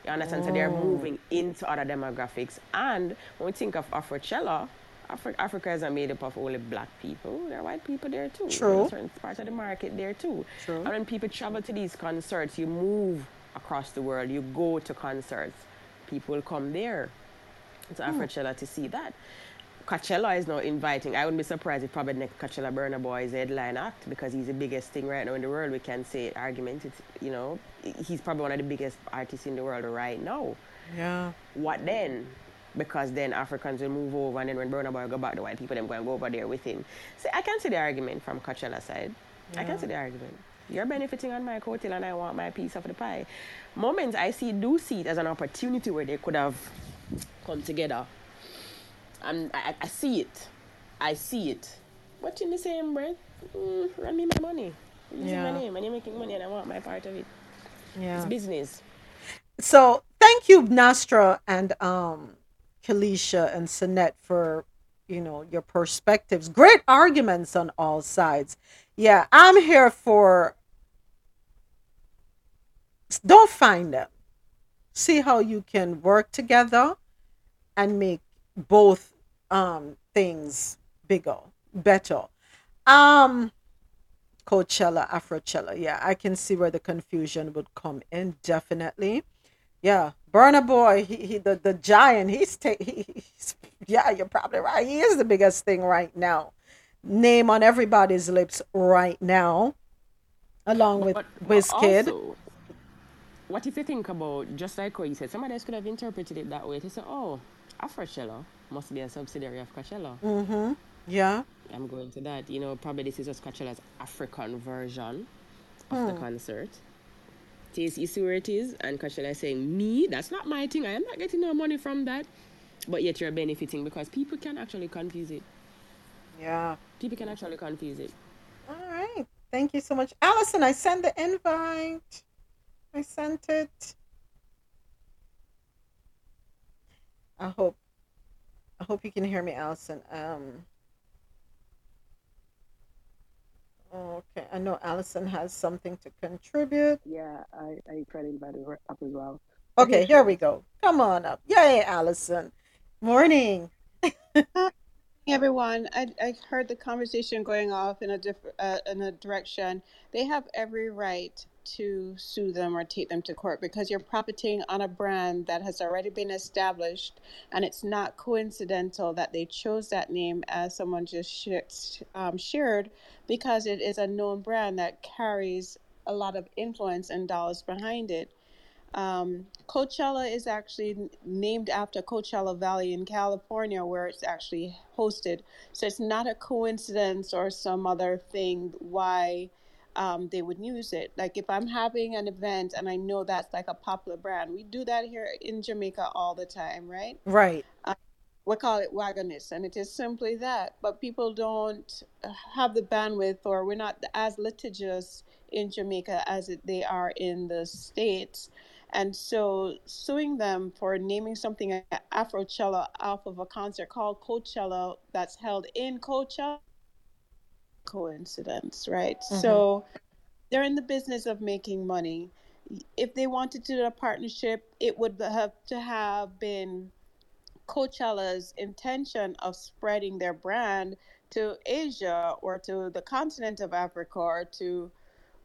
You understand? Oh. So they're moving into other demographics. And when we think of Afrochella, Afri- Africa isn't made up of only black people. There are white people there too. True. There certain parts of the market there too. True. And when people travel to these concerts, you move across the world, you go to concerts, people will come there to hmm. Afrochella to see that. Coachella is now inviting. I wouldn't be surprised if probably next Coachella Burna Boy is headline act, because he's the biggest thing right now in the world. We can say it, argument, it's, you know, he's probably one of the biggest artists in the world right now. Yeah. What then? Because then Africans will move over, and then when Burna Boy go back, the white people then go and go over there with him. So I can see the argument from Coachella side. Yeah. I can see the argument. You're benefiting on my coattail, and I want my piece of the pie. Moments I see do see it as an opportunity where they could have come together. And I, I see it. I see it. But in the same breath, mm, run me my money. Use yeah. my name, and you're making money, and I want my part of it. Yeah. It's business. So thank you, Nastra and um, Kalisha and Sunette, for, you know, your perspectives. Great arguments on all sides. Yeah, I'm here for, don't find them. See how you can work together and make both um, things bigger, better. Um, Coachella, Afrochella. Yeah, I can see where the confusion would come in, definitely. Yeah, Burna Boy, he, he the, the giant, he's, ta- he, he's, yeah, you're probably right. He is the biggest thing right now. Name on everybody's lips right now, along with but, but Wizkid. Also, what if you think about, just like what you said, somebody else could have interpreted it that way. They say, oh, Afrochella must be a subsidiary of Coachella. Mm-hmm. Yeah. I'm going to that. You know, probably this is just Coachella's African version of hmm. the concert. It is, you see where it is? And Coachella is saying, me, that's not my thing. I am not getting no money from that. but yet you're benefiting, because people can actually confuse it. Yeah. People can actually confuse it. All right. Thank you so much. Allison, I sent the invite. I sent it. I hope. I hope you can hear me, Allison. Um. Okay, I know Allison has something to contribute. Yeah, I, I tried to invite her up as well. Okay, here we go. Come on up. Yay, Allison. Morning. Hi, everyone. I, I heard the conversation going off in a different uh, in a direction. They have every right to sue them or take them to court, because you're profiting on a brand that has already been established, and it's not coincidental that they chose that name, as someone just sh- um, shared, because it is a known brand that carries a lot of influence and dollars behind it. Um, Coachella is actually named after Coachella Valley in California, where it's actually hosted. So it's not a coincidence or some other thing why Um, they would use it. Like if I'm having an event and I know that's like a popular brand, we do that here in Jamaica all the time, right? Right. Uh, we call it wagonness, and it is simply that. But people don't have the bandwidth, or we're not as litigious in Jamaica as they are in the States. And so suing them for naming something Afrochella off of a concert called Coachella that's held in Coachella, coincidence, right? Mm-hmm. So they're in the business of making money. If they wanted to do a partnership, it would have to have been Coachella's intention of spreading their brand to Asia or to the continent of Africa or to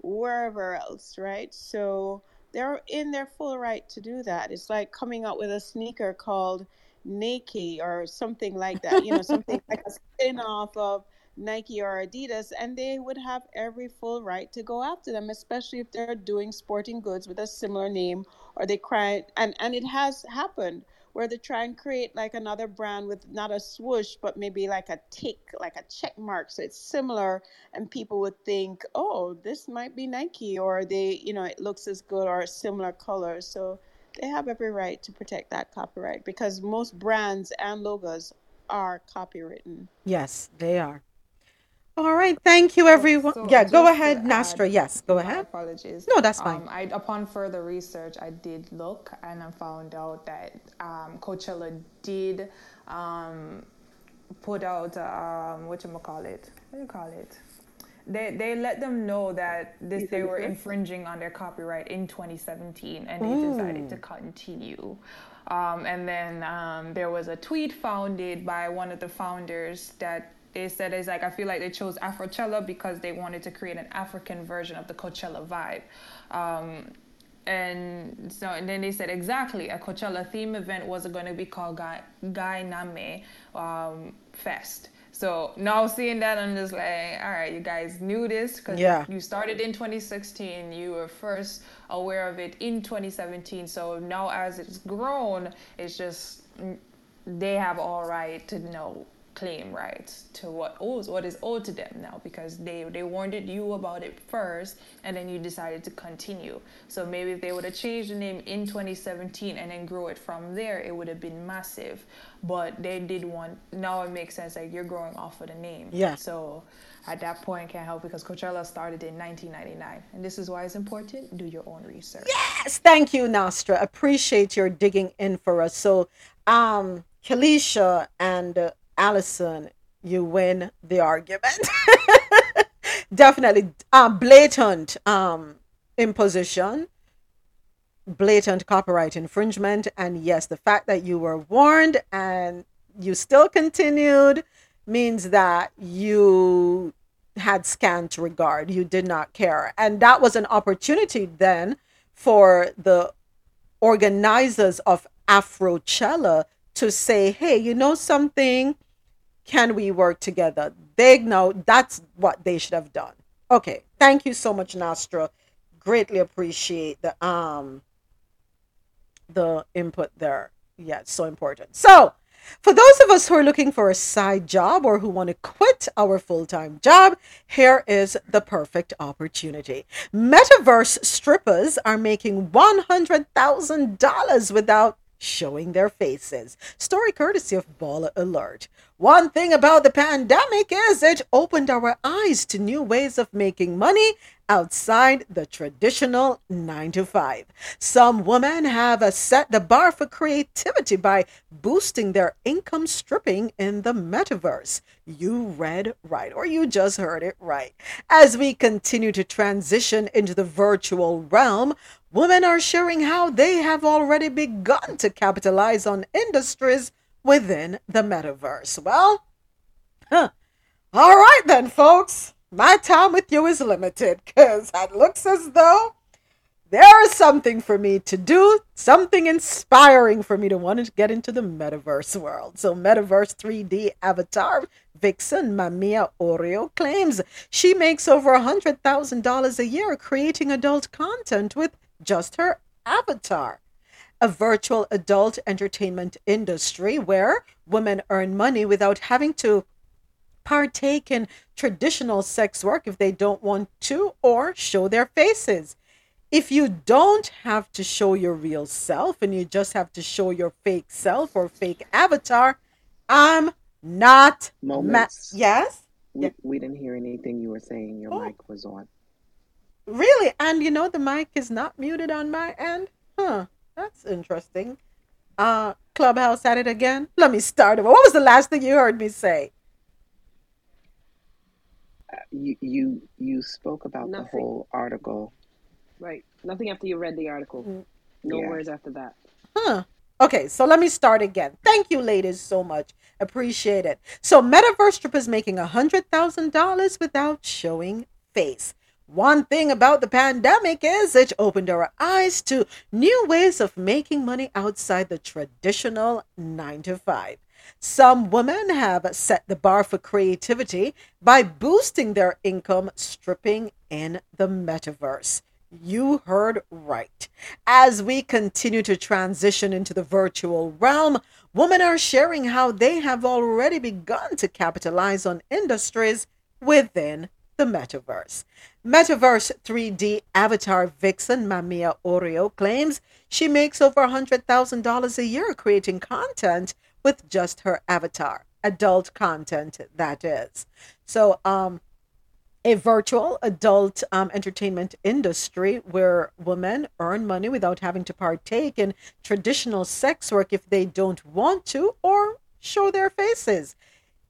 wherever else, right? So they're in their full right to do that. It's like coming out with a sneaker called Nike or something like that, you know, something like a spin off of Nike or Adidas, and they would have every full right to go after them, especially if they're doing sporting goods with a similar name, or they cry and and it has happened where they try and create like another brand with not a swoosh, but maybe like a tick, like a check mark, so it's similar, and people would think, oh, this might be Nike, or they, you know, it looks as good or similar colors. So they have every right to protect that copyright, because most brands and logos are copywritten. Yes, they are. All right. Thank you, everyone. So, yeah, go ahead, Nastra. Add, yes, go ahead. Apologies. No, that's fine. Um, I, upon further research, I did look, and I found out that um, Coachella did um, put out, um, whatchamacallit? What do you call it? They they let them know that this they were infringing on their copyright in twenty seventeen, and they decided to continue. Um, and then um, there was a tweet founded by one of the founders that they said, it's like, I feel like they chose Afrochella because they wanted to create an African version of the Coachella vibe. Um, and so, and then they said, exactly, a Coachella theme event was going to be called Gai, Gai Name um, Fest. So now seeing that, I'm just like, all right, you guys knew this, because yeah. you started in twenty sixteen. You were first aware of it in twenty seventeen. So now as it's grown, it's just, they have all right to know. Claim rights to what owes what is owed to them now, because they they warned you about it first, and then you decided to continue. So maybe if they would have changed the name in twenty seventeen and then grew it from there, it would have been massive. But they did want, now it makes sense, like you're growing off of the name. Yeah. So at that point, can't help, because Coachella started in nineteen ninety-nine, and this is why it's important, do your own research. Yes, thank you, Nastra. Appreciate your digging in for us. So um Kalisha and uh, Allison, you win the argument. Definitely uh, blatant um, imposition, blatant copyright infringement. And yes, the fact that you were warned and you still continued means that you had scant regard. You did not care. And that was an opportunity then for the organizers of Afrochella to say, hey, you know something? Can we work together? They know that's what they should have done. Okay. Thank you so much, Nastra. Greatly appreciate the um the input there. Yeah, it's so important. So for those of us who are looking for a side job or who want to quit our full-time job, here is the perfect opportunity. Metaverse strippers are making one hundred thousand dollars without showing their faces. Story courtesy of Baller Alert. One thing about the pandemic is it opened our eyes to new ways of making money outside the traditional nine to five. Some women have set the bar for creativity by boosting their income stripping in the metaverse. You read right, or you just heard it right. As we continue to transition into the virtual realm, women are sharing how they have already begun to capitalize on industries within the metaverse. Well, huh. All right then, folks. My time with you is limited because it looks as though there is something for me to do, something inspiring for me to want to get into the metaverse world. So metaverse three D avatar vixen Mamia Oreo claims she makes over one hundred thousand dollars a year creating adult content with just her avatar. A virtual adult entertainment industry where women earn money without having to partake in traditional sex work if they don't want to or show their faces. If you don't have to show your real self and you just have to show your fake self or fake avatar, I'm not Moments. Ma- yes? We, yeah. we didn't hear anything you were saying. Your oh. mic was on. Really? And you know, the mic is not muted on my end? Huh. That's interesting. Uh, Clubhouse at it again. Let me start over. What was the last thing you heard me say? Uh, you you you spoke about Nothing. The whole article. Right. Nothing after you read the article. Mm. No yeah. words after that. Huh. Okay, so let me start again. Thank you, ladies, so much. Appreciate it. So metaverse strip is making one hundred thousand dollars without showing face. One thing about the pandemic is it opened our eyes to new ways of making money outside the traditional nine to five. Some women have set the bar for creativity by boosting their income stripping in the metaverse. You heard right. As we continue to transition into the virtual realm, women are sharing how they have already begun to capitalize on industries within the metaverse. Metaverse three D avatar vixen Mamia Oreo claims she makes over one hundred thousand dollars a year creating content with just her avatar, adult content that is. So um, a virtual adult um, entertainment industry where women earn money without having to partake in traditional sex work if they don't want to or show their faces.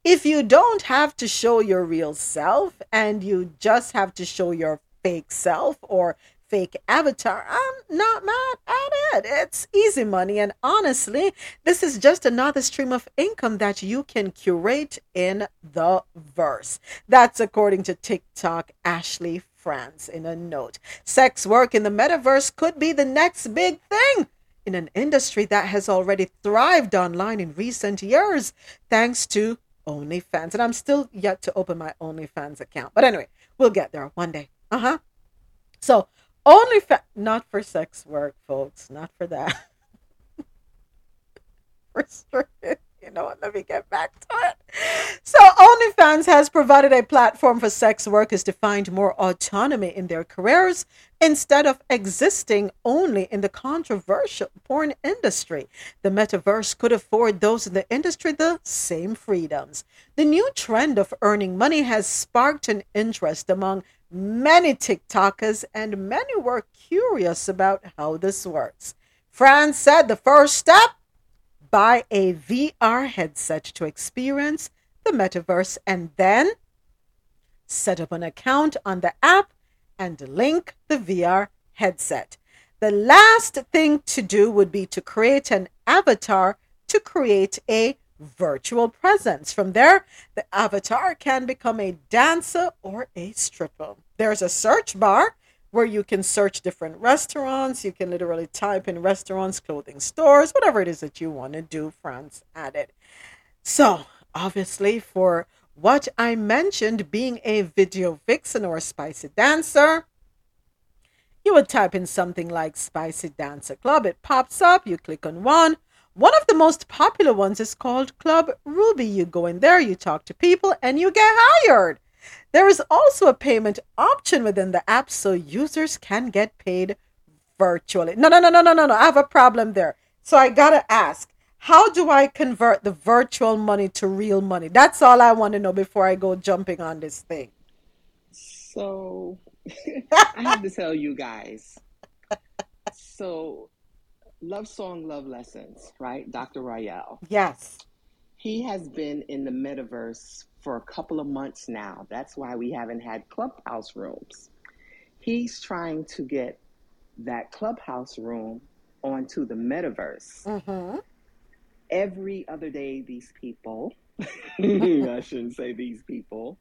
If you don't have to show your real self and you just have to show your fake self or fake avatar, I'm not mad at it. It's easy money. And honestly, this is just another stream of income that you can curate in the verse. That's according to TikTok Ashley France in a note. Sex work in the metaverse could be the next big thing in an industry that has already thrived online in recent years thanks to OnlyFans. And I'm still yet to open my OnlyFans account. But anyway, we'll get there one day. Uh-huh. So OnlyFans, not for sex work, folks. Not for that. Restricted. You know what? Let me get back to it. So OnlyFans has provided a platform for sex workers to find more autonomy in their careers instead of existing only in the controversial porn industry. The metaverse could afford those in the industry the same freedoms. The new trend of earning money has sparked an interest among many TikTokers, and many were curious about how this works. Fran said the first step, buy a V R headset to experience the metaverse and then set up an account on the app and link the V R headset. The last thing to do would be to create an avatar to create a virtual presence. From there, the avatar can become a dancer or a stripper. There's a search bar where you can search different restaurants. You can literally type in restaurants, clothing stores, whatever it is that you want to do, France added. So obviously for what I mentioned, being a video vixen or a spicy dancer, you would type in something like Spicy Dancer Club. It pops up, you click on one. One of the most popular ones is called Club Ruby. You go in there, you talk to people, and you get hired. There is also a payment option within the app so users can get paid virtually. No, no, no, no, no, no, no. I have a problem there. So I got to ask, how do I convert the virtual money to real money? That's all I want to know before I go jumping on this thing. So I have to tell you guys. So Love Song, Love Lessons, right? Doctor Royale. Yes. He has been in the metaverse for a couple of months now. That's why we haven't had Clubhouse rooms. He's trying to get that Clubhouse room onto the metaverse. Mm-hmm. Every other day, these people, I shouldn't say these people,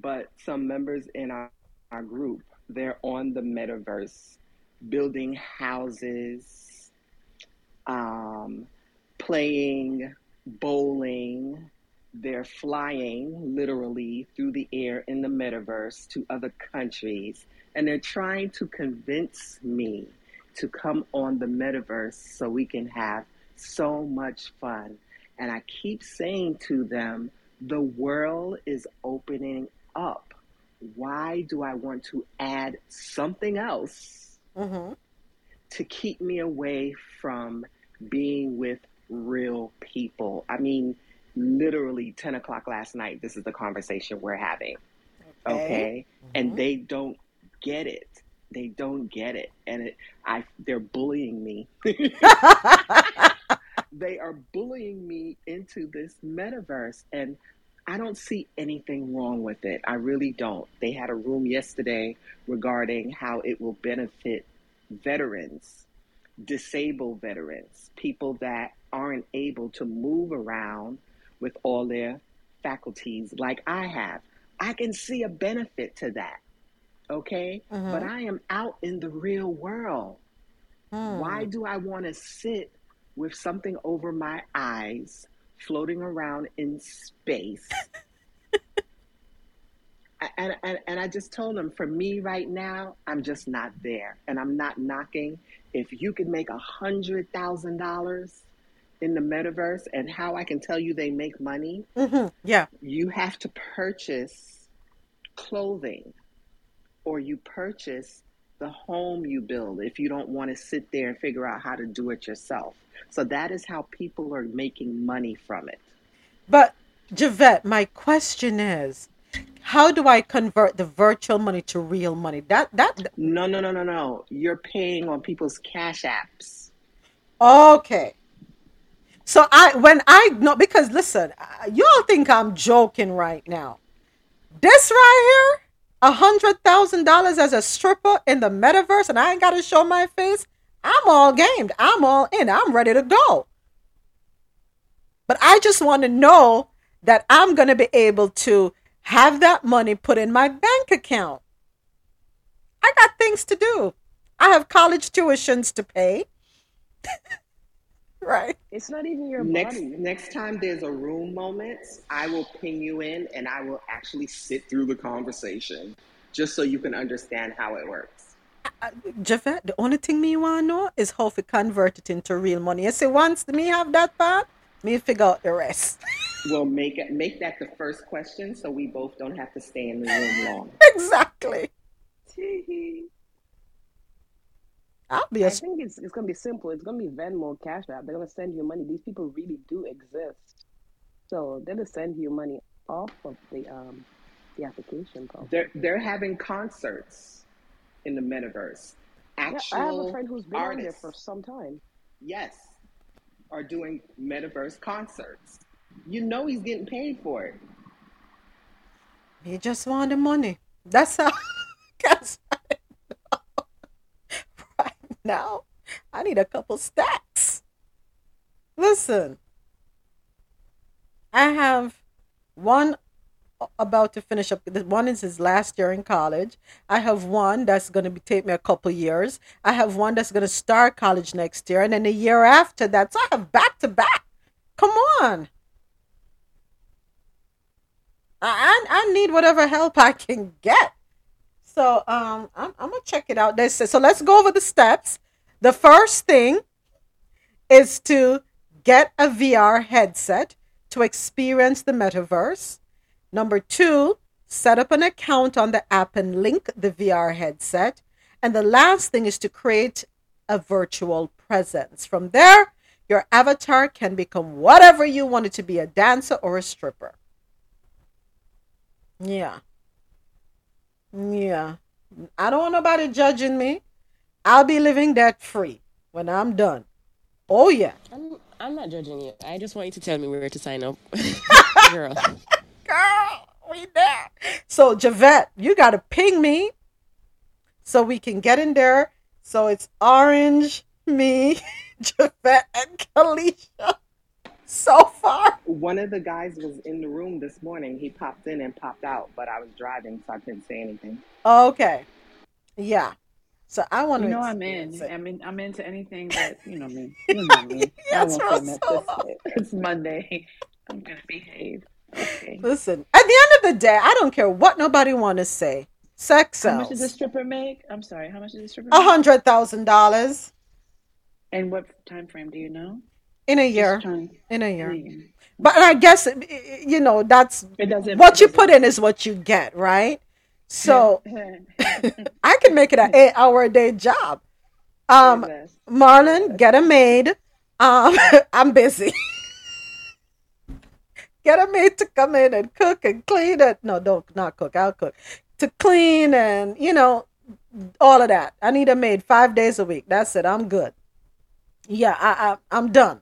but some members in our, our group, they're on the metaverse, building houses, um, playing bowling. They're flying literally through the air in the metaverse to other countries. And they're trying to convince me to come on the metaverse so we can have so much fun. And I keep saying to them, the world is opening up. Why do I want to add something else mm-hmm. to keep me away from being with real people? I mean, literally ten o'clock last night, this is the conversation we're having. Okay. okay? Mm-hmm. And they don't get it. They don't get it. And it, I, they're bullying me. They are bullying me into this metaverse, and I don't see anything wrong with it. I really don't. They had a room yesterday regarding how it will benefit veterans, disabled veterans, people that aren't able to move around with all their faculties like I have. I can see a benefit to that, okay? Uh-huh. But I am out in the real world. Hmm. Why do I want to sit with something over my eyes, floating around in space? and, and and I just told them, for me right now, I'm just not there. And I'm not knocking. If you can make one hundred thousand dollars in the metaverse, and how I can tell you they make money, mm-hmm. yeah, you have to purchase clothing, or you purchase the home you build if you don't want to sit there and figure out how to do it yourself. So that is how people are making money from it. But Javette, my question is, how do I convert the virtual money to real money? That that, that... No, no, no, no, no. You're paying on people's Cash Apps. Okay. So I, when I, no, because listen, y'all think I'm joking right now. This right here, one hundred thousand dollars as a stripper in the metaverse, and I ain't got to show my face, I'm all gamed. I'm all in. I'm ready to go. But I just want to know that I'm going to be able to have that money put in my bank account. I got things to do. I have college tuitions to pay. Right. It's not even your next, body. Next time there's a room moment, I will ping you in, and I will actually sit through the conversation just so you can understand how it works. Uh, Javette, the only thing me want to know is how to convert it into real money. You see, once me have that part, me figure out the rest. Well, make it, make that the first question so we both don't have to stay in the room long. Exactly. I'll be a... I think it's, it's going to be simple. It's going to be Venmo, Cash App. They're going to send you money. These people really do exist. So they're going to send you money off of the um, the application. Probably. They're, they're having concerts in the metaverse. Actual yeah, I have a friend who's been on there for some time. Yes. Are doing metaverse concerts. You know he's getting paid for it. He just want the money. That's how... That's how... Now, I need a couple stacks. Listen, I have one about to finish up. One is his last year in college. I have one that's going to be, take me a couple years. I have one that's going to start college next year. And then the year after that, so I have back to back. Come on. I, I, I need whatever help I can get. So um, I'm, I'm going to check it out. So let's go over the steps. The first thing is to get a V R headset to experience the metaverse. Number two, set up an account on the app and link the V R headset. And the last thing is to create a virtual presence. From there, Your avatar can become whatever you want it to be, a dancer or a stripper. Yeah. Yeah. I don't want nobody judging me. I'll be living that free when I'm done. Oh, yeah. I'm, I'm not judging you. I just want you to tell me where to sign up. Girl. Girl, we there. So, Javette, you got to ping me so we can get in there. So it's Orange, me, Javette, and Kalisha so far. One of the guys was in the room this morning. He popped in and popped out, but I was driving, so I couldn't say anything. Okay. Yeah. So I want to, you know, I'm in. It. I'm in. I'm into anything that, you know, me. You know me. Yes, I won't so it's Monday. I'm gonna behave. Okay. Listen. At the end of the day, I don't care what nobody want to say. Sex sells. How much does a stripper make? I'm sorry. How much does a stripper make? A hundred thousand dollars. And what time frame do you know? In a year. In a year. In a year. But I guess, you know, that's it doesn't, what it you put in is what you get, right? So I can make it an eight hour a day job. Um, Marlon, get a maid. Um, I'm busy. Get a maid to come in and cook and clean it. No, don't not cook. I'll cook. To clean and, you know, all of that. I need a maid five days a week. That's it. I'm good. Yeah, I, I I'm done.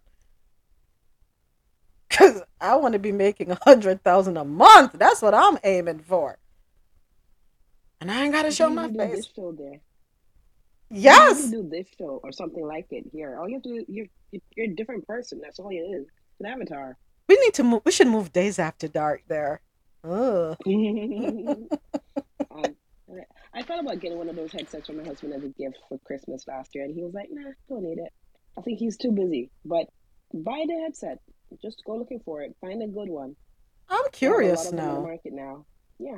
Cause I want to be making a hundred thousand a month. That's what I'm aiming for. And I ain't gotta show my face. This show there. Yes. You have to do this show or something like it here. All you have to do, you're you're a different person. That's all it is. It's an avatar. We need to move. We should move Days After Dark there. Ugh. um, I thought about getting one of those headsets from my husband as a gift for Christmas last year, and he was like, "Nah, don't need it. I think he's too busy." But buy the headset. Just go looking for it. Find a good one. I'm curious now. On the market now. Yeah.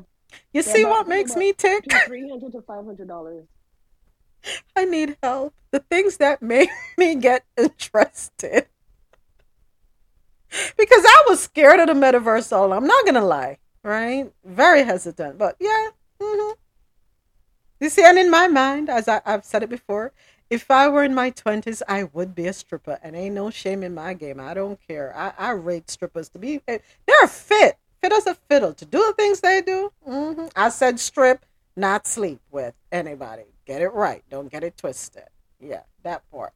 You They're see about, what makes me tick? three hundred to five hundred dollars. I need help. The things that make me get interested. Because I was scared of the metaverse all. I'm not going to lie, right? Very hesitant, but yeah. Mm-hmm. You see, and in my mind, as I, I've said it before, if I were in my twenties, I would be a stripper. And ain't no shame in my game. I don't care. I, I rate strippers to be, they're fit. Fit as a fiddle to do the things they do. Mm-hmm. I said strip, not sleep with anybody. Get it right. Don't get it twisted. Yeah, that part.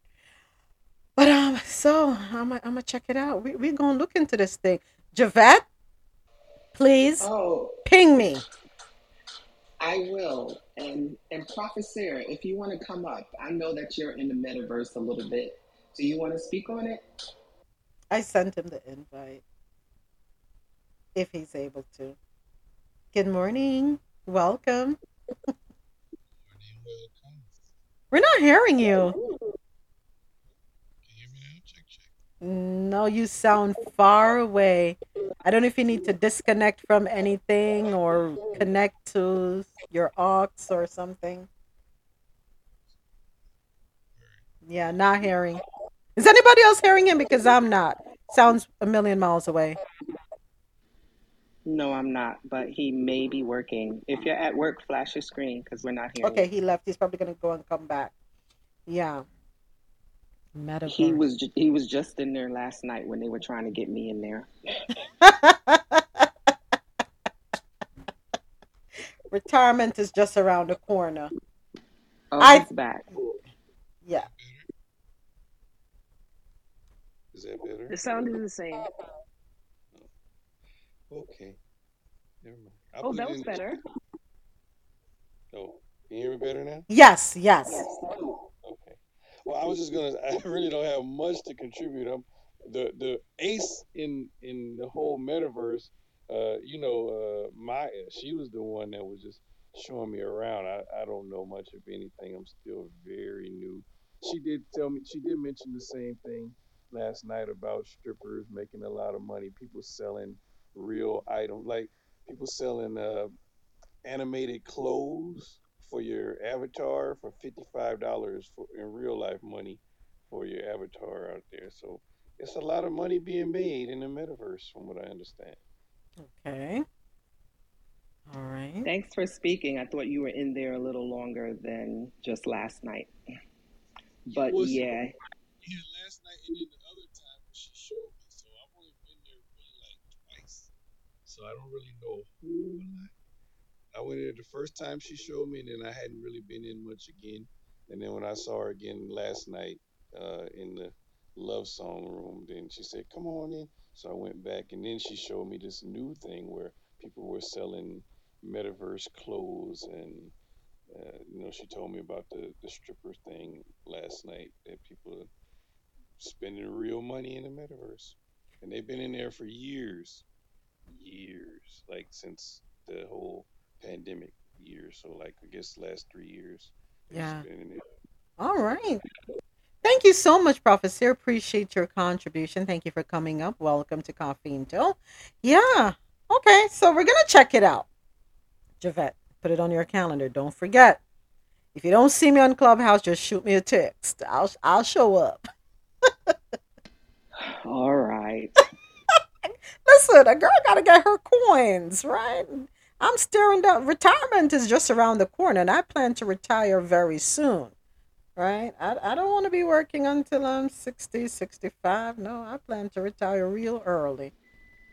But um, so I'm I'm gonna check it out. We we gonna look into this thing. Javette, please oh, ping me. I will. And and Prophet Sarah, if you want to come up, I know that you're in the metaverse a little bit. Do you want to speak on it? I sent him the invite. If he's able to. Good morning. Welcome. Good morning, welcome. We're not hearing you. Can you hear me now? Check, check. No, you sound far away. I don't know if you need to disconnect from anything or connect to your aux or something. Yeah, not hearing. Is anybody else hearing him? Because I'm not. Sounds a million miles away. No, I'm not, but he may be working. If you're at work, flash your screen because we're not here. Okay, he left. He's probably going to go and come back. Yeah. Metaverse. He was ju- he was just in there last night when they were trying to get me in there. Retirement is just around the corner. Oh, I... he's back. Yeah. Is that better? The sound is the same. Okay. Never mind. I oh, that was better. Oh, can you hear me better now? Yes, yes. Okay. Well, I was just gonna. I really don't have much to contribute. I'm the the ace in in the whole metaverse. Uh, you know, uh, Maya. She was the one that was just showing me around. I I don't know much of anything. I'm still very new. She did tell me. She did mention the same thing last night about strippers making a lot of money. People selling real item, like people selling uh animated clothes for your avatar for fifty-five dollars for in real life money for your avatar out there. So it's a lot of money being made in the metaverse from what I understand. Okay. All right. Thanks for speaking. I thought you were in there a little longer than just last night. But was, yeah. Yeah, last night and then the other so I don't really know who. I went in the first time she showed me, and then I hadn't really been in much again. And then when I saw her again last night uh, in the love song room, then she said, come on in. So I went back, and then she showed me this new thing where people were selling metaverse clothes. And, uh, you know, she told me about the, the stripper thing last night, that people are spending real money in the metaverse. And they've been in there for years, years, like since the whole pandemic year. So like, I guess last three years. Yeah. Been in there. All right. Thank you so much, Prophet Seer. Appreciate your contribution. Thank you for coming up. Welcome to Coffee and Dough. Yeah. Okay. So we're going to check it out. Javette, put it on your calendar. Don't forget. If you don't see me on Clubhouse, just shoot me a text. I'll, I'll show up. All right. Listen, a girl got to get her coins, right? I'm staring down. Retirement is just around the corner, and I plan to retire very soon, right? I, I don't want to be working until I'm sixty, sixty-five. No, I plan to retire real early.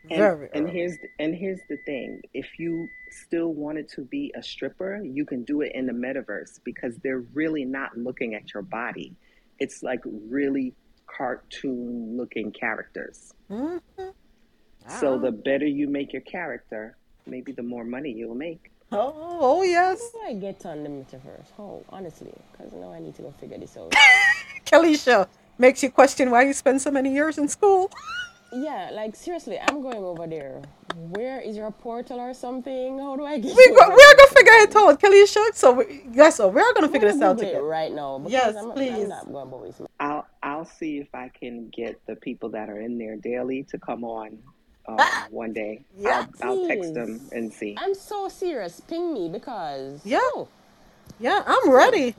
And, very and early. Here's the, and here's the thing. If you still wanted to be a stripper, you can do it in the metaverse because they're really not looking at your body. It's like really cartoon-looking characters. Mm-hmm. Wow. So the better you make your character, maybe the more money you'll make. Oh, oh yes. I get on the metaverse. Oh, honestly, because now I need to go figure this out. Kalisha, makes you question why you spend so many years in school. Yeah, like seriously, I'm going over there. Where is your portal or something? How do I get? We go, we're gonna figure it out, Kalisha. So we, yes, so we're gonna figure I'm this out together right now. Yes, I'm, please. I'm not going with me. I'll I'll see if I can get the people that are in there daily to come on. Um, ah, one day, yeah, I'll, I'll text them and see. I'm so serious. Ping me because yeah, oh. yeah, I'm ready.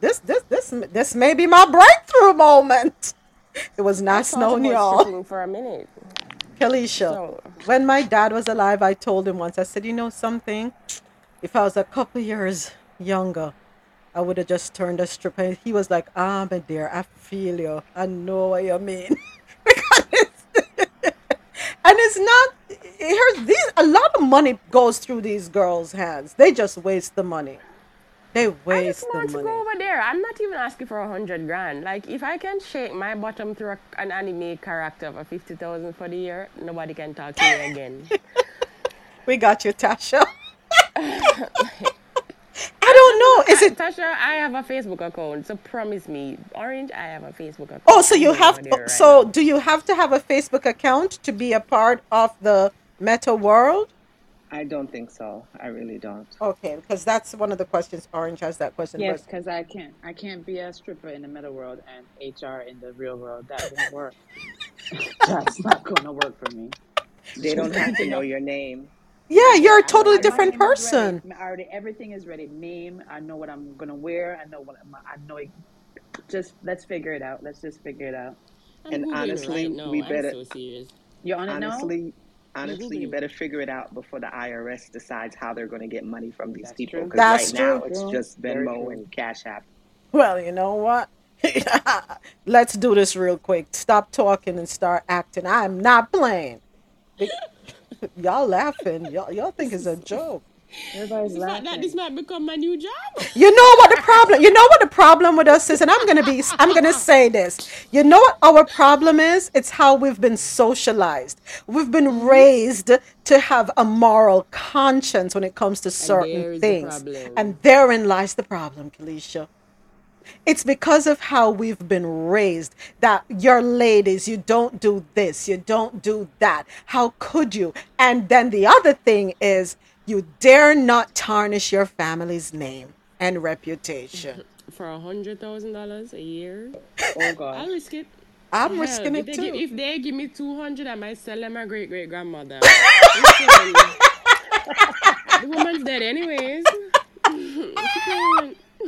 This, this, this, this may be my breakthrough moment. It was not snowing, y'all. For a minute, Kalisha. So. When my dad was alive, I told him once. I said, you know something? If I was a couple years younger, I would have just turned a stripper. He was like, ah, my dear, I feel you. I know what you mean. Because. And it's not, here's these, a lot of money goes through these girls' hands. They just waste the money. They waste the money. I just want to go over there. I'm not even asking for a hundred grand. Like, if I can shake my bottom through a, an anime character for fifty thousand for the year, nobody can talk to me again. We got you, Tasha. I don't know. Is it Tasha? I have a Facebook account, so promise me, Orange. I have a Facebook account. Oh, so you have. Right so now. Do you have to have a Facebook account to be a part of the meta world? I don't think so. I really don't. Okay, because that's one of the questions. Orange has that question. Yes, because I can't. I can't be a stripper in the meta world and H R in the real world. That won't work. That's not going to work for me. They don't have to know your name. Yeah, you're a totally different person. I already, everything is ready. Name, I know what I'm gonna wear. I know what I'm, I know. It, just let's figure it out. Let's just figure it out. I'm and honestly, right we better. So you honestly, honestly, you better figure it out before the I R S decides how they're gonna get money from these That's people. Because right true, now girl. It's just Venmo and Cash App. Well, you know what? Let's do this real quick. Stop talking and start acting. I'm not playing. It, y'all laughing. Y'all, y'all think it's a joke. Everybody's it's laughing. Not that this might become my new job. You know what the problem? You know what the problem with us is, and I'm gonna be. I'm gonna say this. You know what our problem is? It's how we've been socialized. We've been raised to have a moral conscience when it comes to certain and things, the and therein lies the problem, Kalisha. It's because of how we've been raised that you're ladies, you don't do this, you don't do that. How could you? And then the other thing is you dare not tarnish your family's name and reputation. For a hundred thousand dollars a year. Oh God. I'll risk it. I'm Hell, risking it if too. Give, if they give me two hundred, I might sell them my great great grandmother. The woman's dead anyways.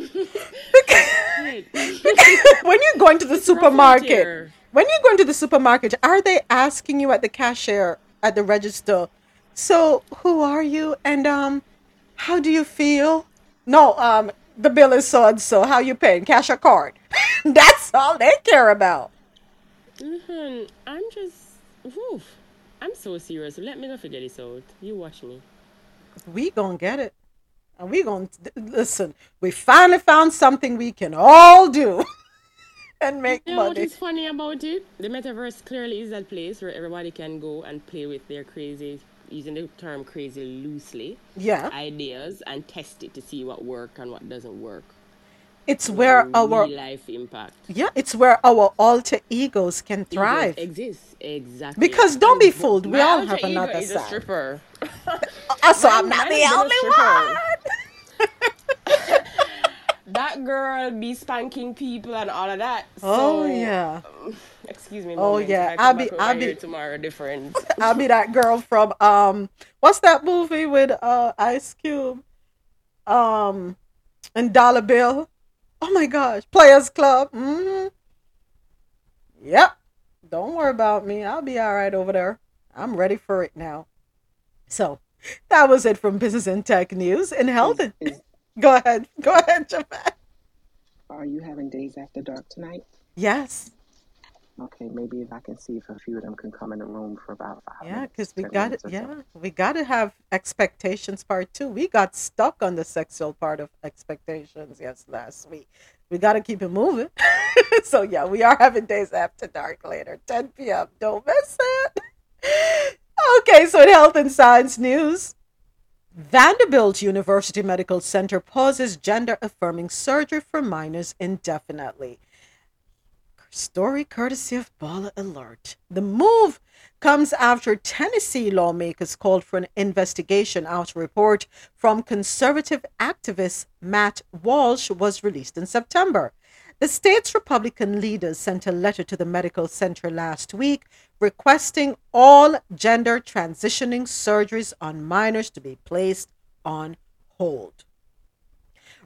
Because, because when you're going to the it's supermarket, when you're going to the supermarket, are they asking you at the cashier at the register? So who are you and um, how do you feel? No, um, the bill is so and so. How you paying? Cash or card? That's all they care about. Mm-hmm. I'm just, oof. I'm so serious. Let me not figure this out. You watch me. We gonna get it. And we gonna listen. We finally found something we can all do and make you know money. What is funny about it? The metaverse clearly is that place where everybody can go and play with their crazy, using the term crazy loosely, yeah, ideas and test it to see what works and what doesn't work. It's where our real life impact. Yeah, it's where our alter egos can thrive. Exists exactly. Because don't be fooled, we all have another side. A stripper. Also, I'm not the only one. That girl be spanking people and all of that. So, oh yeah. Um, excuse me. Oh yeah. I'll be. I'll be tomorrow. Different. I'll be that girl from um. What's that movie with uh Ice Cube, um, and Dollar Bill? Oh my gosh, Players Club. Mm-hmm. Yep. Don't worry about me. I'll be all right over there. I'm ready for it now. So that was it from Business and Tech News and Health. Go ahead. Go ahead, Javette. Are you having Days After Dark tonight? Yes. Okay, maybe if I can see if a few of them can come in the room for about five yeah, minutes. Cause we gotta, yeah, because so. we got to have expectations part two. We got stuck on the sexual part of expectations, yes, last week. We got to keep it moving. So, yeah, we are having Days After Dark later, ten p.m. Don't miss it. Okay, so in health and science news, Vanderbilt University Medical Center pauses gender-affirming surgery for minors indefinitely. Story courtesy of Baller Alert. The move comes after Tennessee lawmakers called for an investigation after a report from conservative activist Matt Walsh was released in September. The state's Republican leaders sent a letter to the medical center last week requesting all gender transitioning surgeries on minors to be placed on hold.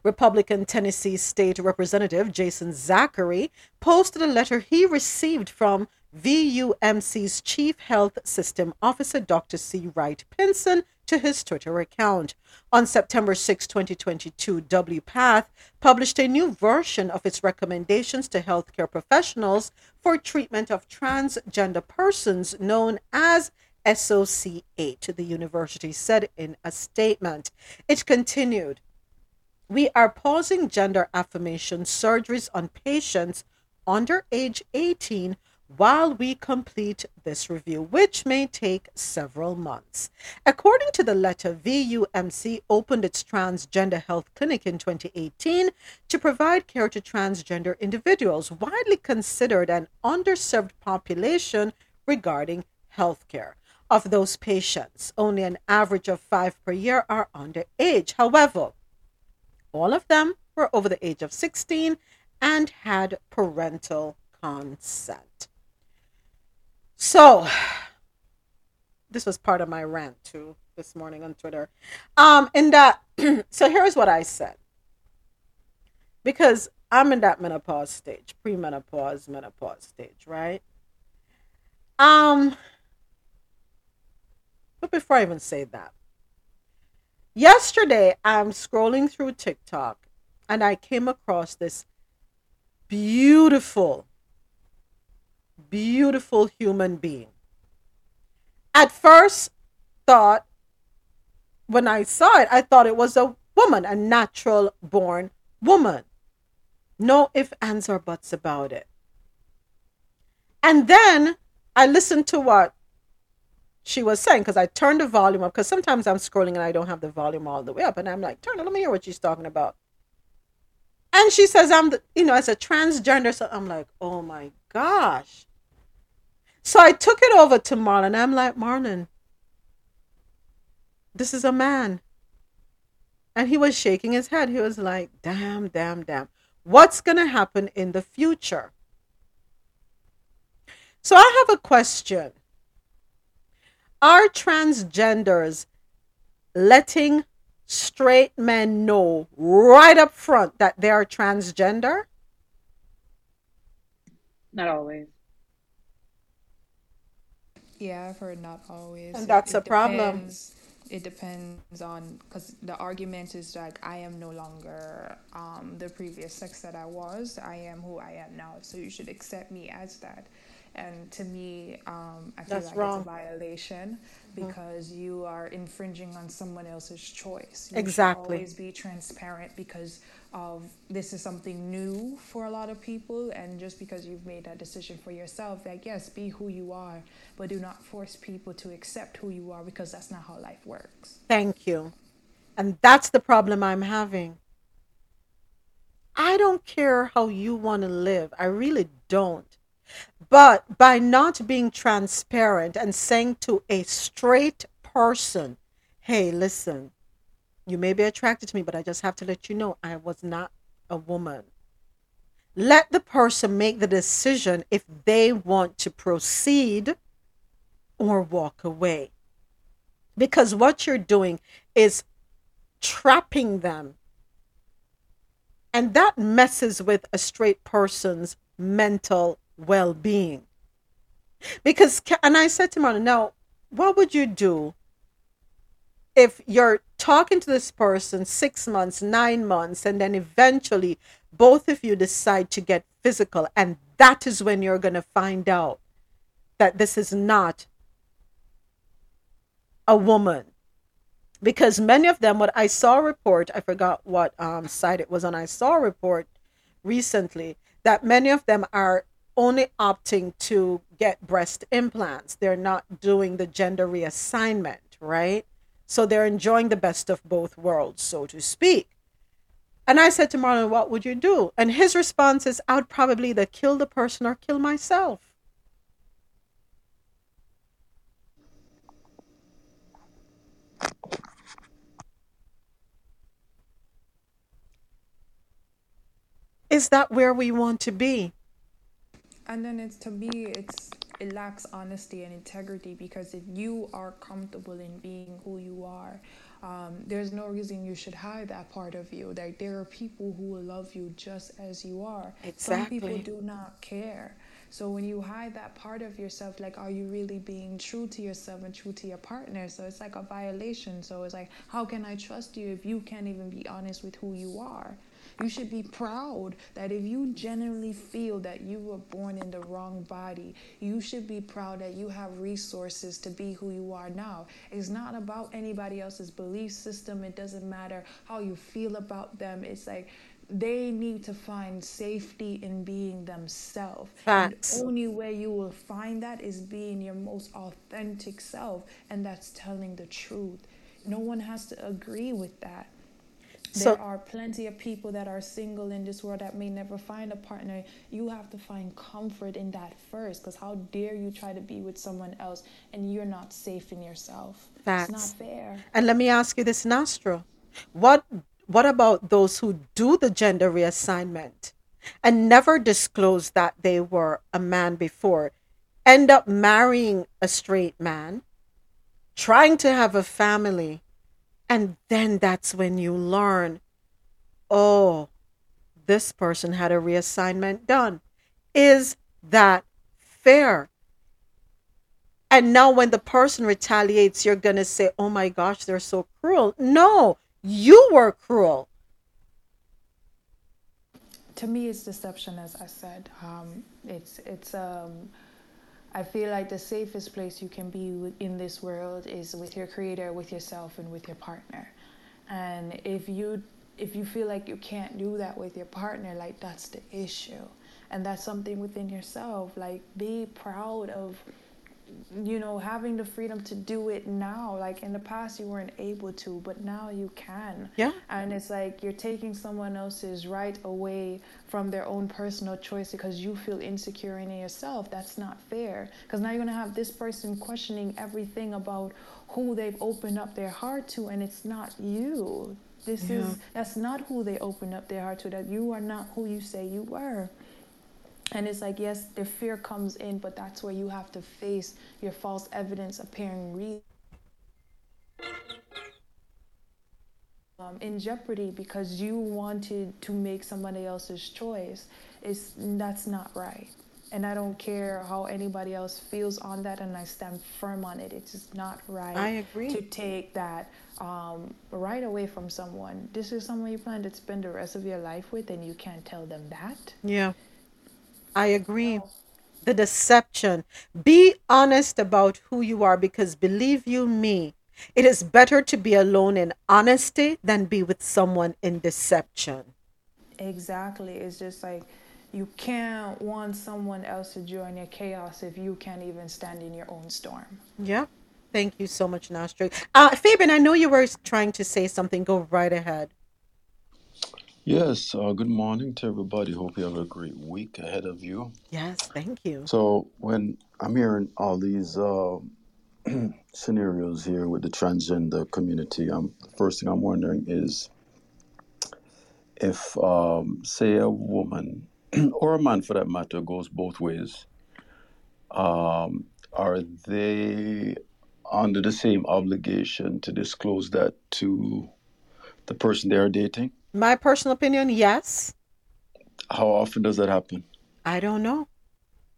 Republican Tennessee State Representative Jason Zachary posted a letter he received from V U M C's Chief Health System Officer Doctor C. Wright Pinson to his Twitter account. On September sixth, twenty twenty-two, W PATH published a new version of its recommendations to healthcare professionals for treatment of transgender persons known as S O C eight, the university said in a statement. It continued, "We are pausing gender affirmation surgeries on patients under age eighteen while we complete this review, which may take several months." According to the letter, V U M C opened its transgender health clinic in twenty eighteen to provide care to transgender individuals, widely considered an underserved population regarding healthcare. Of those patients, only an average of five per year are underage. However, all of them were over the age of sixteen and had parental consent. So, this was part of my rant too this morning on Twitter. Um, and that, so here's what I said. Because I'm in that menopause stage, premenopause, menopause stage, right? Um, but before I even say that, yesterday, I'm scrolling through TikTok and I came across this beautiful, beautiful human being. At first thought, when I saw it, I thought it was a woman, a natural born woman. No ifs, ands, or buts about it. And then I listened to what she was saying, because I turned the volume up, because sometimes I'm scrolling and I don't have the volume all the way up, and I'm like, turn it, let me hear what she's talking about. And she says, I'm, the, you know, as a transgender, so I'm like, oh my gosh. So I took it over to Marlon. I'm like, Marlon, this is a man. And he was shaking his head. He was like, damn, damn, damn. What's going to happen in the future? So I have a question. Are transgenders letting straight men know right up front that they are transgender? Not always. Yeah, I've heard not always. And that's it, it a depends, problem. It depends on, because the argument is like, I am no longer um, the previous sex that I was. I am who I am now. So you should accept me as that. And to me, um, I feel that's like wrong. It's a violation mm-hmm. because you are infringing on someone else's choice. You exactly. Always be transparent because of this is something new for a lot of people. And just because you've made that decision for yourself, like, yes, be who you are, but do not force people to accept who you are because that's not how life works. Thank you. And that's the problem I'm having. I don't care how you want to live. I really don't. But by not being transparent and saying to a straight person, hey, listen, you may be attracted to me, but I just have to let you know I was not a woman. Let the person make the decision if they want to proceed or walk away. Because what you're doing is trapping them. And that messes with a straight person's mental well-being. Because, and I said to Marlon, now, what would you do if you're talking to this person six months, nine months, and then eventually both of you decide to get physical, and that is when you're going to find out that this is not a woman. Because many of them, what I saw a report, I forgot what um, site it was on, I saw a report recently that many of them are only opting to get breast implants. They're not doing the gender reassignment, right? So they're enjoying the best of both worlds, so to speak. And I said to Marlon, what would you do? And his response is, I would probably either kill the person or kill myself. Is that where we want to be? And then it's, to me, it's it lacks honesty and integrity, because if you are comfortable in being who you are, um, there's no reason you should hide that part of you. Like, there are people who will love you just as you are. Exactly. Some people do not care. So when you hide that part of yourself, like, are you really being true to yourself and true to your partner? So it's like a violation. So it's like, how can I trust you if you can't even be honest with who you are? You should be proud that if you genuinely feel that you were born in the wrong body, you should be proud that you have resources to be who you are now. It's not about anybody else's belief system. It doesn't matter how you feel about them. It's like, they need to find safety in being themselves. Facts. And the only way you will find that is being your most authentic self, and that's telling the truth. No one has to agree with that. There so, are plenty of people that are single in this world that may never find a partner. You have to find comfort in that first, because how dare you try to be with someone else and you're not safe in yourself. That's, it's not fair. And let me ask you this, Nostra. What what about those who do the gender reassignment and never disclose that they were a man before, end up marrying a straight man, trying to have a family, and then that's when you learn, oh, this person had a reassignment done. Is that fair? And now when the person retaliates, you're going to say, oh my gosh, they're so cruel. No, you were cruel. To me, it's deception, as I said. Um, it's, it's, um, I feel like the safest place you can be in this world is with your creator, with yourself, and with your partner. And if you if you feel like you can't do that with your partner, like, that's the issue. And that's something within yourself. Like, be proud of, you know, having the freedom to do it now. Like, in the past you weren't able to, but now you can. Yeah. And it's like you're taking someone else's right away from their own personal choice because you feel insecure in yourself. That's not fair, because now you're going to have this person questioning everything about who they've opened up their heart to, and it's not you. This yeah. is that's not who they opened up their heart to. That you are not who you say you were. And it's like, yes, the fear comes in, but that's where you have to face your false evidence appearing real um, in jeopardy because you wanted to make somebody else's choice. It's, that's not right. And I don't care how anybody else feels on that, and I stand firm on it. It's just not right. I agree. To take that um, right away from someone. This is someone you plan to spend the rest of your life with, and you can't tell them that. Yeah. I agree. the deception. Be honest about who you are, because believe you me, it is better to be alone in honesty than be with someone in deception. Exactly. It's just like, you can't want someone else to join your chaos if you can't even stand in your own storm. Yeah. Thank you so much, Nostri. Uh, Fabian, I know you were trying to say something. Go right ahead. Yes. Uh, good morning to everybody. Hope you have a great week ahead of you. Yes. Thank you. So when I'm hearing all these uh, scenarios here with the transgender community, I'm, the first thing I'm wondering is if, um, say, a woman or a man, for that matter, goes both ways, um, are they under the same obligation to disclose that to the person they are dating? My personal opinion, yes. How often does that happen? I don't know.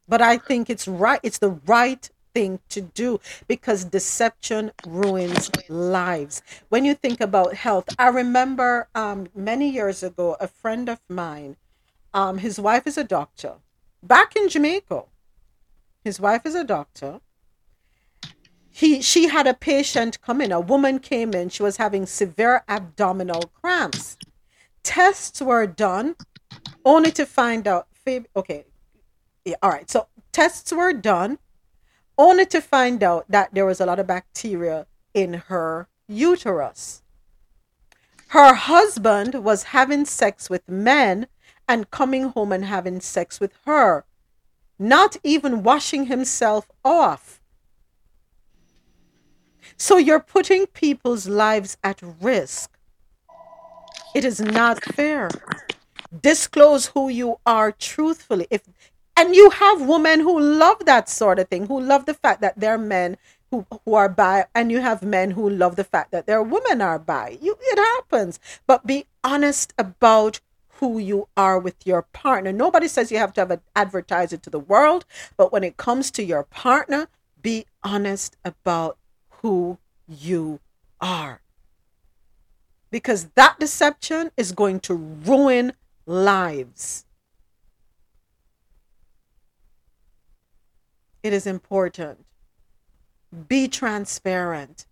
But I think it's right. It's the right thing to do, because deception ruins lives. When you think about health, I remember um, many years ago, a friend of mine, Um, his wife is a doctor back in Jamaica. His wife is a doctor. He, she had a patient come in. A woman came in. She was having severe abdominal cramps. Tests were done only to find out. Okay. Yeah, all right. So tests were done only to find out that there was a lot of bacteria in her uterus. Her husband was having sex with men and coming home and having sex with her, not even washing himself off. So you're putting people's lives at risk. It is not fair. Disclose who you are truthfully. If, and you have women who love that sort of thing, who love the fact that they're men who, who are bi, and you have men who love the fact that their women are bi. You, it happens. But be honest about who you are with your partner. Nobody says you have to have an advertise it to the world, but when it comes to your partner, be honest about who you are, because that deception is going to ruin lives. It is important. Be transparent.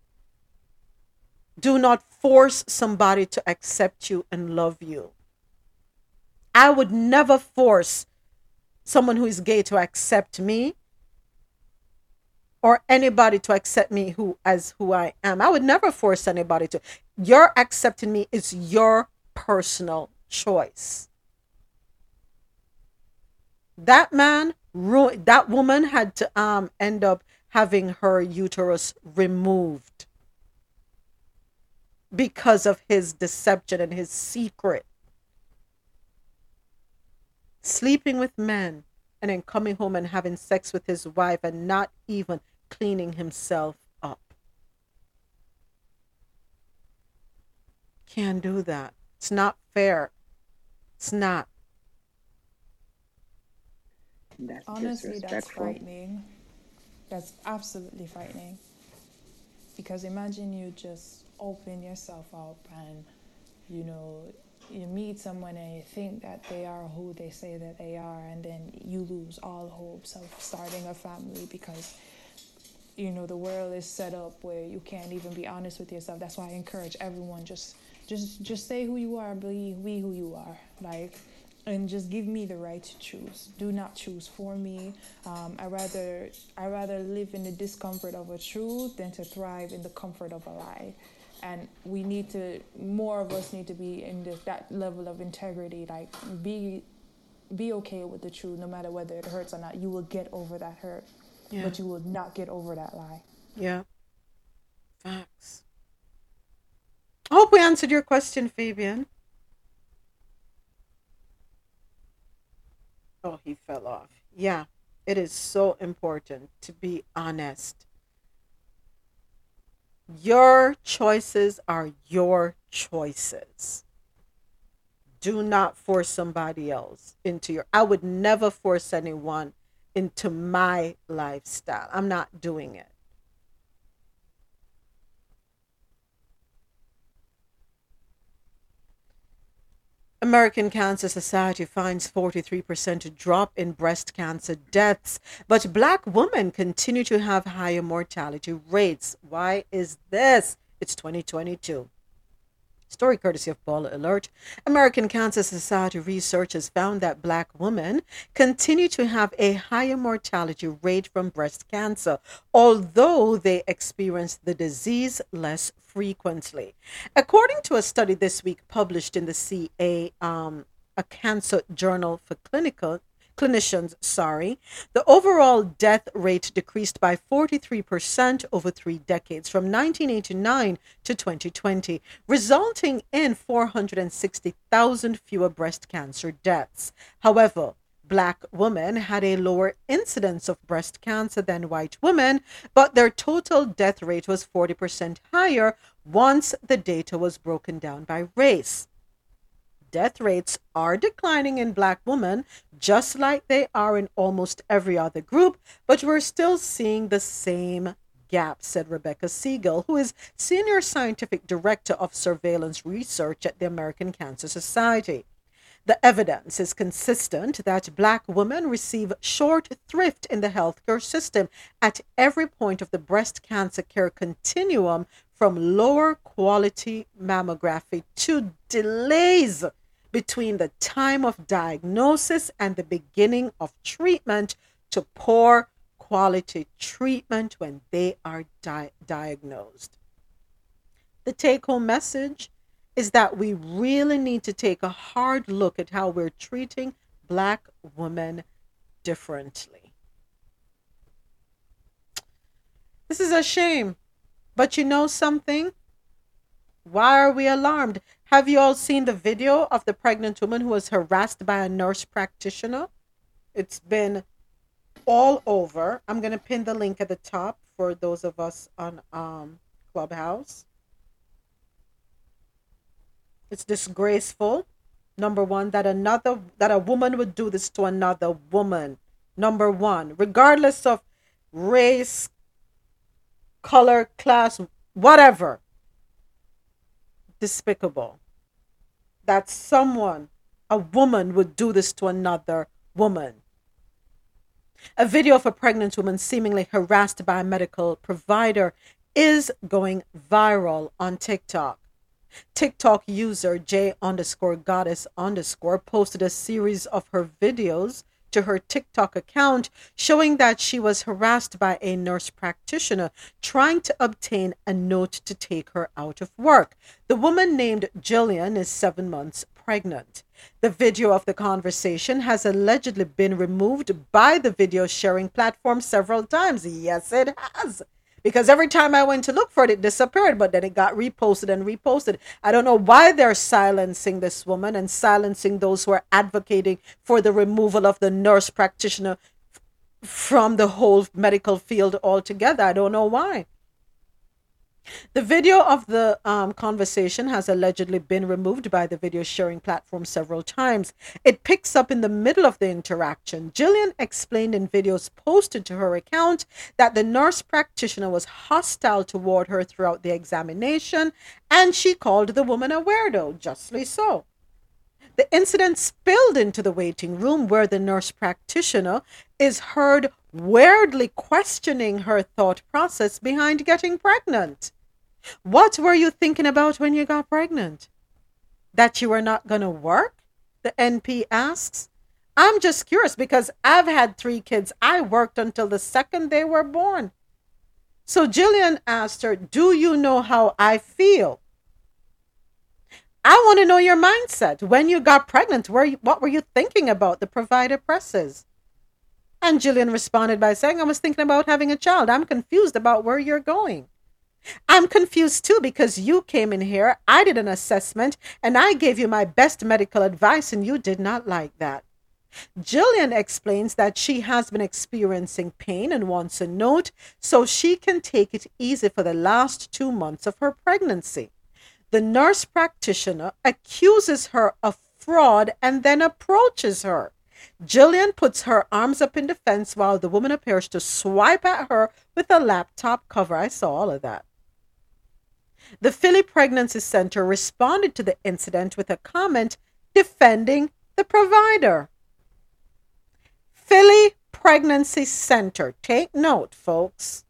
Do not force somebody to accept you and love you. I would never force someone who is gay to accept me, or anybody to accept me who as who I am. I would never force anybody to. Your accepting me is your personal choice. That man, ru- that woman had to um, end up having her uterus removed because of his deception and his secret. Sleeping with men and then coming home and having sex with his wife and not even cleaning himself up. Can't do that. It's not fair. It's not. That's honestly, that's frightening. That's absolutely frightening. Because imagine you just open yourself up and, you know, you meet someone and you think that they are who they say that they are, and then you lose all hopes of starting a family because, you know, the world is set up where you can't even be honest with yourself. That's why I encourage everyone, just just just say who you are, be, be who you are, like, and just give me the right to choose. Do not choose for me. Um, I rather I rather live in the discomfort of a truth than to thrive in the comfort of a lie. And we need to, more of us need to be in this, that level of integrity, like be be okay with the truth, no matter whether it hurts or not. You will get over that hurt, yeah. But you will not get over that lie. Yeah. Facts. I hope we answered your question, Fabian. Oh, he fell off. Yeah, it is so important to be honest. Your choices are your choices. Do not force somebody else into your... I would never force anyone into my lifestyle. I'm not doing it. American Cancer Society finds forty-three percent drop in breast cancer deaths, but black women continue to have higher mortality rates. Why is this? It's twenty twenty-two. Story courtesy of Baller Alert. American Cancer Society researchers found that black women continue to have a higher mortality rate from breast cancer, although they experience the disease less frequently. According to a study this week published in the C A, um, a cancer journal for clinical clinicians, sorry, the overall death rate decreased by forty-three percent over three decades from nineteen eighty-nine to twenty twenty, resulting in four hundred sixty thousand fewer breast cancer deaths. However, black women had a lower incidence of breast cancer than white women, but their total death rate was forty percent higher once the data was broken down by race. Death rates are declining in black women, just like they are in almost every other group, but we're still seeing the same gap, said Rebecca Siegel, who is Senior Scientific Director of Surveillance Research at the American Cancer Society. The evidence is consistent that black women receive short shrift in the healthcare system at every point of the breast cancer care continuum, from lower quality mammography to delays between the time of diagnosis and the beginning of treatment to poor quality treatment when they are di- diagnosed. The take-home message is that we really need to take a hard look at how we're treating black women differently. This is a shame, but you know something? Why are we alarmed? Have you all seen the video of the pregnant woman who was harassed by a nurse practitioner? It's been all over. I'm going to pin the link at the top for those of us on um, Clubhouse. It's disgraceful, number one, that another that a woman would do this to another woman, number one, regardless of race, color, class, whatever. Despicable that someone, a woman, would do this to another woman. A video of a pregnant woman seemingly harassed by a medical provider is going viral on TikTok. TikTok user J underscore goddess underscore posted a series of her videos to her TikTok account showing that she was harassed by a nurse practitioner trying to obtain a note to take her out of work. The woman named Jillian is seven months pregnant. The video of the conversation has allegedly been removed by the video sharing platform several times. Yes, it has. Because every time I went to look for it, it disappeared, but then it got reposted and reposted. I don't know why they're silencing this woman and silencing those who are advocating for the removal of the nurse practitioner f- from the whole medical field altogether. I don't know why. The video of the um, conversation has allegedly been removed by the video sharing platform several times. It picks up in the middle of the interaction. Jillian explained in videos posted to her account that the nurse practitioner was hostile toward her throughout the examination, and she called the woman a weirdo, justly so. The incident spilled into the waiting room, where the nurse practitioner is heard weirdly questioning her thought process behind getting pregnant. What were you thinking about when you got pregnant? That you were not going to work? The N P asks. I'm just curious because I've had three kids. I worked until the second they were born. So Jillian asked her, do you know how I feel? I want to know your mindset. When you got pregnant, were you, what were you thinking about? The provider presses. And Jillian responded by saying, I was thinking about having a child. I'm confused about where you're going. I'm confused too because you came in here, I did an assessment, and I gave you my best medical advice, and you did not like that. Jillian explains that she has been experiencing pain and wants a note so she can take it easy for the last two months of her pregnancy. The nurse practitioner accuses her of fraud and then approaches her. Jillian puts her arms up in defense while the woman appears to swipe at her with a laptop cover. I saw all of that. The Philly Pregnancy Center responded to the incident with a comment defending the provider. Philly Pregnancy Center. Take note, folks.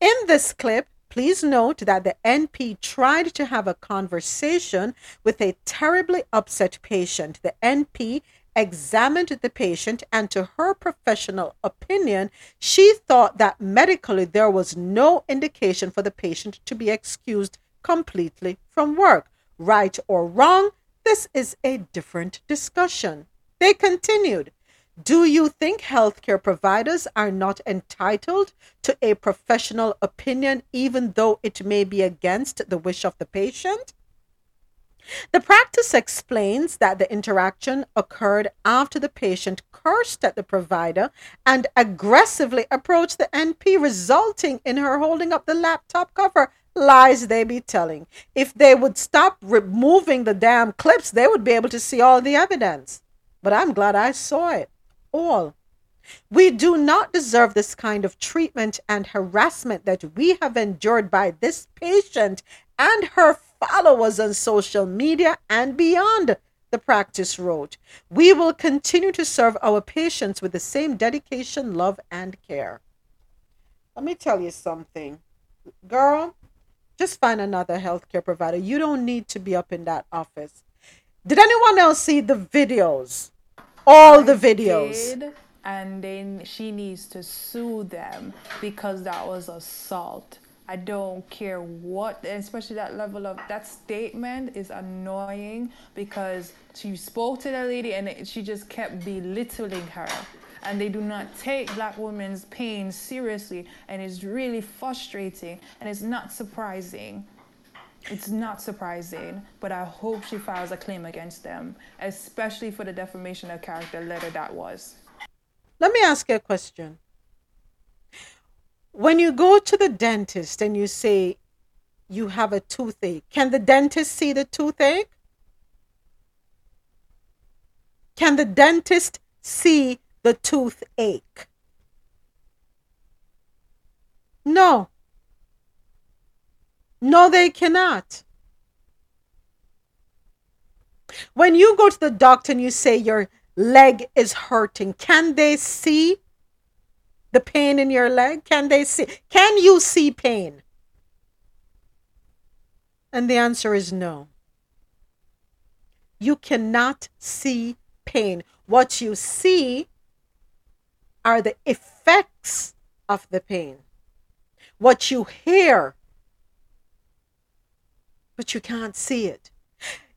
In this clip, please note that the N P tried to have a conversation with a terribly upset patient. The N P examined the patient, and to her professional opinion, she thought that medically there was no indication for the patient to be excused completely from work. Right or wrong, this is a different discussion. They continued. Do you think healthcare providers are not entitled to a professional opinion, even though it may be against the wish of the patient? The practice explains that the interaction occurred after the patient cursed at the provider and aggressively approached the N P, resulting in her holding up the laptop cover. Lies they be telling. If they would stop removing the damn clips, they would be able to see all the evidence. But I'm glad I saw it. All. We do not deserve this kind of treatment and harassment that we have endured by this patient and her followers on social media and beyond, the practice wrote. We will continue to serve our patients with the same dedication, love, and care. Let me tell you something. Girl, just find another healthcare provider. You don't need to be up in that office. Did anyone else see the videos? All the videos. Did, and then she needs to sue them because that was assault. I don't care what, especially that level of, that statement is annoying because she spoke to the lady and she just kept belittling her. And they do not take black women's pain seriously, and it's really frustrating, and it's not surprising. It's not surprising, but I hope she files a claim against them, especially for the defamation of character letter that was. Let me ask you a question. When you go to the dentist and you say you have a toothache, can the dentist see the toothache? Can the dentist see the toothache? No. No, they cannot. When you go to the doctor and you say your leg is hurting, can they see the pain in your leg? Can they see? Can you see pain? And the answer is no. You cannot see pain. What you see are the effects of the pain. What you hear, but you can't see it.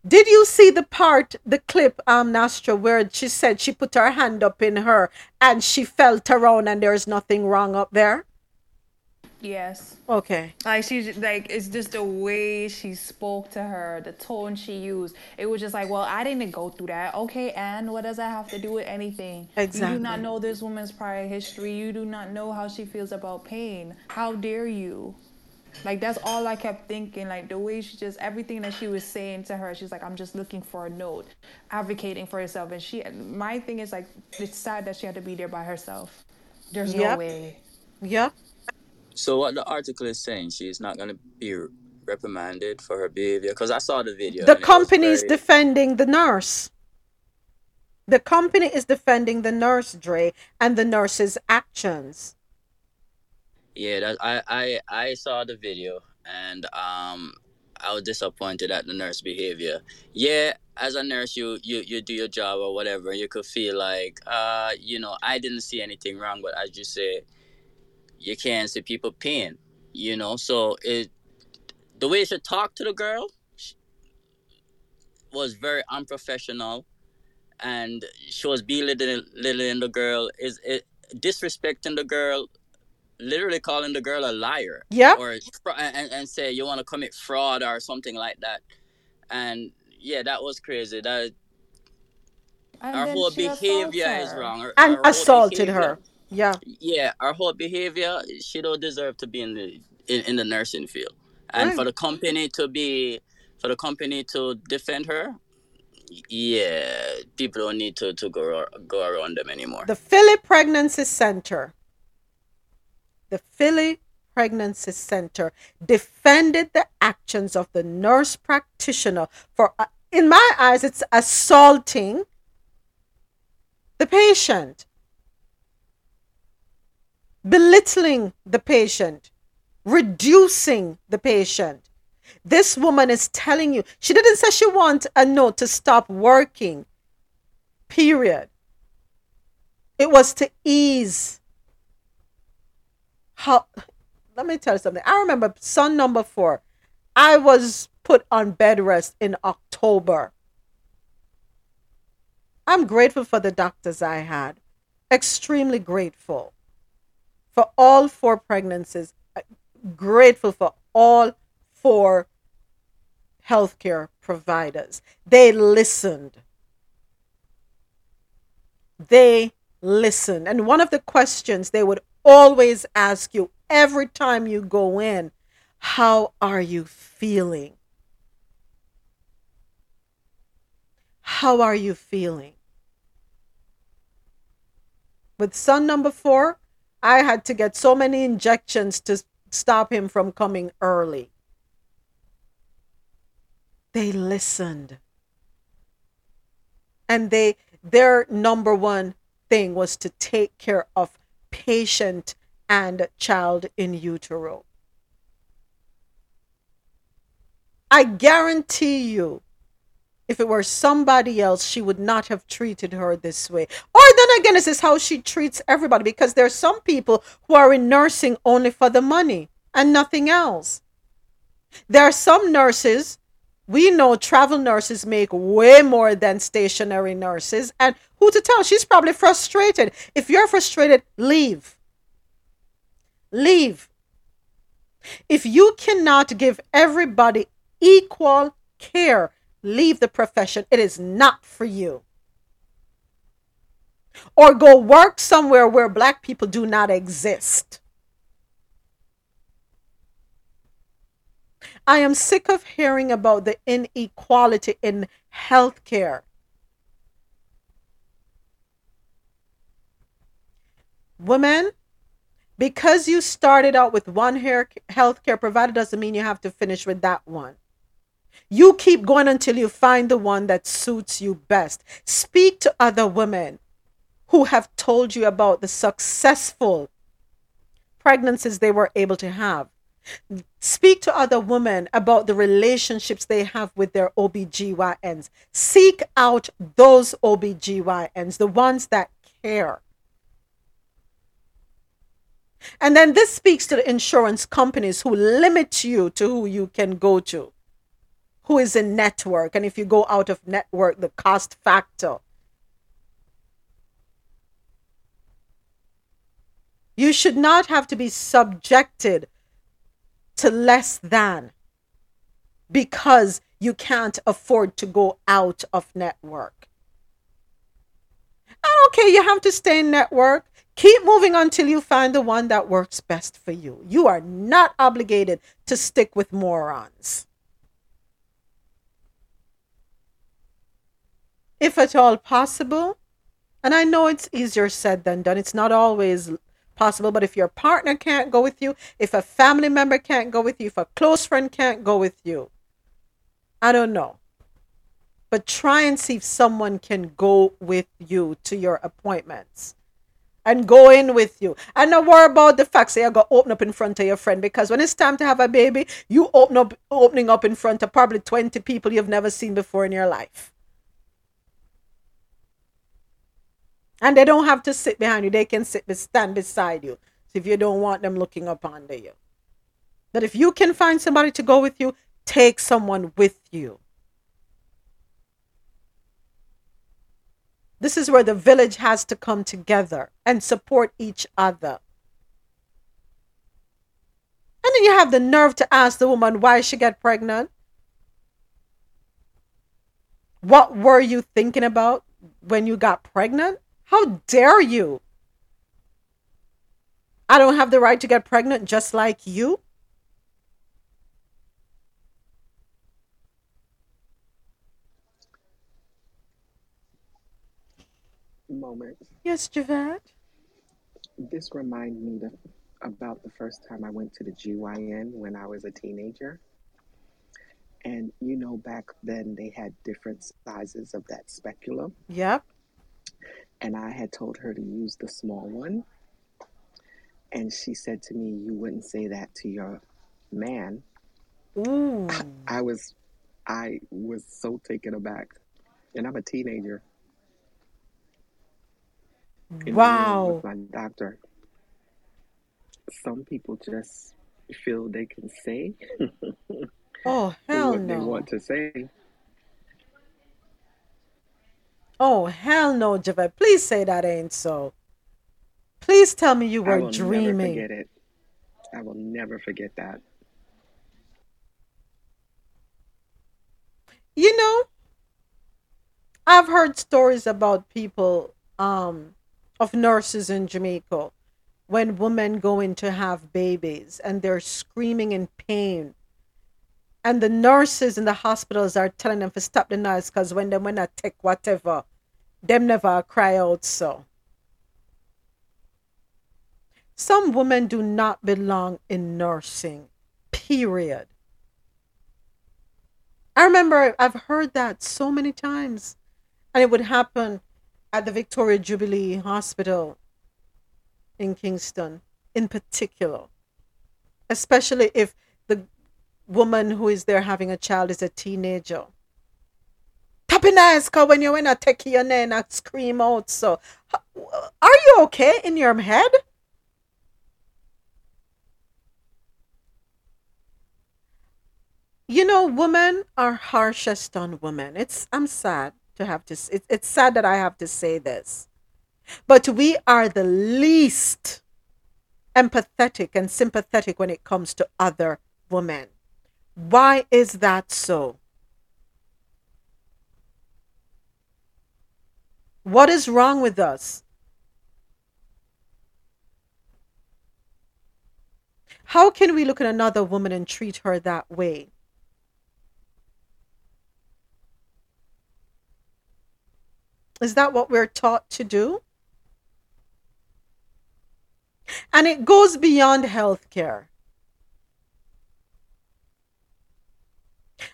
Did you see the part, the clip, um, Nastra, where she said she put her hand up in her and she felt around and there's nothing wrong up there? Yes. Okay. Like, she's like, it's just the way she spoke to her, the tone she used. It was just like, well, I didn't go through that. Okay, and what does that have to do with anything? Exactly. You do not know this woman's prior history. You do not know how she feels about pain. How dare you? Like, that's all I kept thinking. Like, the way she just, everything that she was saying to her, she's like, I'm just looking for a note, advocating for herself. And she, my thing is, like, it's sad that she had to be there by herself. There's yep. no way. Yep. So what the article is saying, she's not going to be reprimanded for her behavior? Because I saw the video. The company is very... defending the nurse. The company is defending the nurse, Dre, and the nurse's actions. Yeah, that, I, I I saw the video, and um, I was disappointed at the nurse behavior. Yeah, as a nurse, you, you, you do your job or whatever. You could feel like, uh, you know, I didn't see anything wrong. But as you said, you can't see people pain, you know. So it the way she talked to the girl was very unprofessional, and she was belittling the girl, is it disrespecting the girl. Literally calling the girl a liar, yeah, or and, and say you want to commit fraud or something like that, and yeah, that was crazy. That and our whole behavior is wrong. Our, and our assaulted her. Yeah, yeah, our whole behavior. She don't deserve to be in the in, in the nursing field, and right. for the company to be for the company to defend her. Yeah, people don't need to to go go around them anymore. The Philly Pregnancy Center. The Philly Pregnancy Center defended the actions of the nurse practitioner for in my eyes, it's assaulting the patient, belittling the patient, reducing the patient. This woman is telling you, she didn't say she wants a note to stop working, period. It was to ease. How, let me tell you something. I remember son number four. I was put on bed rest in October. I'm grateful for the doctors I had. Extremely grateful for all four pregnancies. Grateful for all four healthcare providers. They listened. They listened. And one of the questions they would always ask you every time you go in, how are you feeling? How are you feeling? With son number four, I had to get so many injections to stop him from coming early. They listened. And they their number one thing was to take care of patient and child in utero. I guarantee you, if it were somebody else, she would not have treated her this way. Or then again, this is how she treats everybody, because there are some people who are in nursing only for the money and nothing else. There are some nurses, we know travel nurses make way more than stationary nurses. And who to tell? She's probably frustrated. If you're frustrated, leave. Leave. If you cannot give everybody equal care, leave the profession. It is not for you. Or go work somewhere where black people do not exist. I am sick of hearing about the inequality in healthcare. Women, because you started out with one healthcare provider doesn't mean you have to finish with that one. You keep going until you find the one that suits you best. Speak to other women who have told you about the successful pregnancies they were able to have. Speak to other women about the relationships they have with their O B G Y Ns. Seek out those O B G Y Ns, the ones that care. And then this speaks to the insurance companies who limit you to who you can go to, who is in network. And if you go out of network, the cost factor. You should not have to be subjected to less than because you can't afford to go out of network. And okay, you have to stay in network. Keep moving until you find the one that works best for you. You are not obligated to stick with morons. If at all possible, and I know it's easier said than done, it's not always possible, but if your partner can't go with you, if a family member can't go with you, if a close friend can't go with you, I don't know. But try and see if someone can go with you to your appointments and go in with you. And don't worry about the fact that you're going to open up in front of your friend, because when it's time to have a baby, you open up, opening up in front of probably twenty people you've never seen before in your life. And they don't have to sit behind you. They can sit, stand beside you if you don't want them looking up under you. But if you can find somebody to go with you, take someone with you. This is where the village has to come together and support each other. And then you have the nerve to ask the woman why she got pregnant. What were you thinking about when you got pregnant? How dare you? I don't have the right to get pregnant just like you. Moment. Yes, Javette? This reminds me to, about the first time I went to the G Y N when I was a teenager. And, you know, back then they had different sizes of that speculum. Yep. And I had told her to use the small one. And she said to me, you wouldn't say that to your man. Ooh. I, I was I was so taken aback. And I'm a teenager. In wow. With my doctor. Some people just feel they can say oh, hell what no. they want to say. Oh, hell no, Javette. Please say that ain't so. Please tell me you were I will dreaming. Never forget it. I will never forget that. You know, I've heard stories about people, um, of nurses in Jamaica when women go in to have babies and they're screaming in pain. And the nurses in the hospitals are telling them to stop the noise because when they want to take whatever, them never cry out so. Some women do not belong in nursing, period. I remember I've heard that so many times. And it would happen at the Victoria Jubilee Hospital in Kingston in particular. Especially if the woman who is there having a child is a teenager. Tapping eyes, because when you're in a take your name and scream out. So, are you okay in your head? You know, women are harshest on women. It's I'm sad to have to. It, it's sad that I have to say this, but we are the least empathetic and sympathetic when it comes to other women. Why is that so? What is wrong with us? How can we look at another woman and treat her that way? Is that what we're taught to do? And it goes beyond healthcare.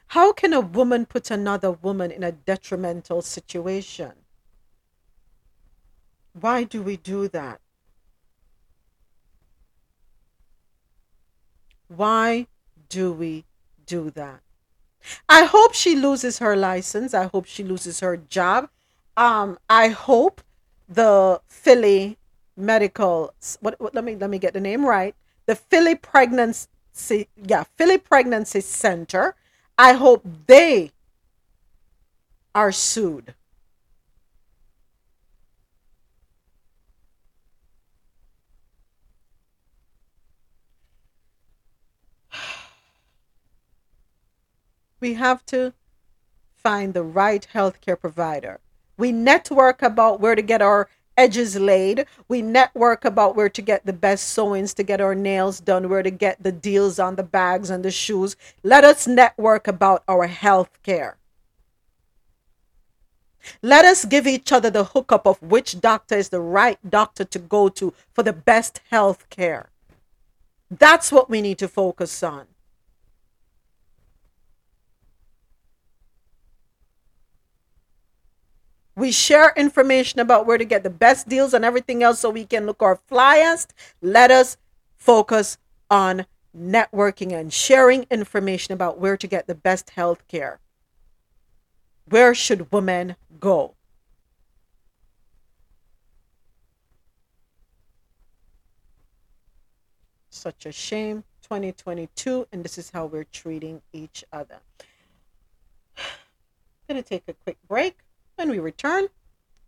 How can a woman put another woman in a detrimental situation? Why do we do that? Why do we do that? I hope she loses her license. I hope she loses her job. Um, I hope the Philly medical, what, what, let me let me get the name right. The Philly Pregnancy, yeah, Philly Pregnancy Center. I hope they are sued. We have to find the right healthcare provider. We network about where to get our edges laid. We network about where to get the best sewings, to get our nails done, where to get the deals on the bags and the shoes. Let us network about our health care. Let us give each other the hookup of which doctor is the right doctor to go to for the best health care. That's what we need to focus on. We share information about where to get the best deals and everything else so we can look our flyest. Let us focus on networking and sharing information about where to get the best health care. Where should women go? Such a shame, twenty twenty-two, and this is how we're treating each other. I'm going to take a quick break. When we return,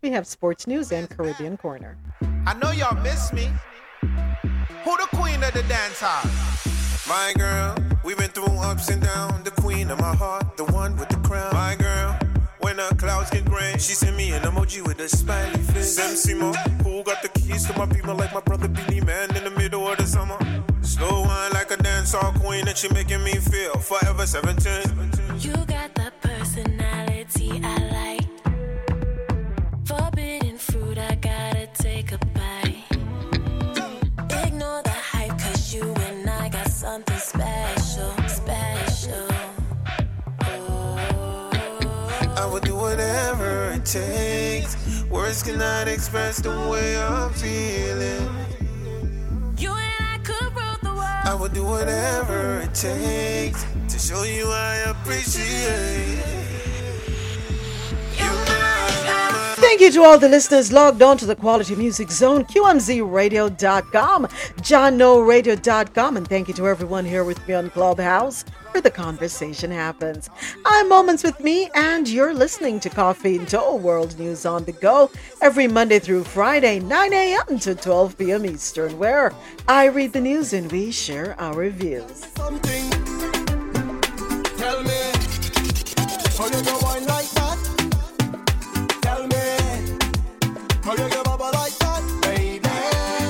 we have sports news and Caribbean Corner. I know y'all miss me. Who the queen of the dance hall? My girl, we've been through ups and downs. The queen of my heart, the one with the crown. My girl, when the clouds get gray, she sent me an emoji with a smiley face. Sam Simo, who got the keys to my people like my brother Billy Man in the middle of the summer. Slow wine like a dance hall queen and she making me feel forever seventeen. You got the personality I like. Forbidden fruit, I gotta take a bite. Ignore the hype, cause you and I got something special, special. takes. Words cannot express the way I'm feeling. You and I could rule the world. I would do whatever it takes to show you I appreciate it. Thank you to all the listeners logged on to the Quality Music Zone, Q M Z Radio dot com, Jah Kno Radio dot com, and thank you to everyone here with me on Clubhouse, where the conversation happens. I'm Moments With Me, and you're listening to Coffee and Toe World News on the Go every Monday through Friday, nine a.m. to twelve p.m. Eastern, where I read the news and we share our views. Something. Tell me, how you go wine like that?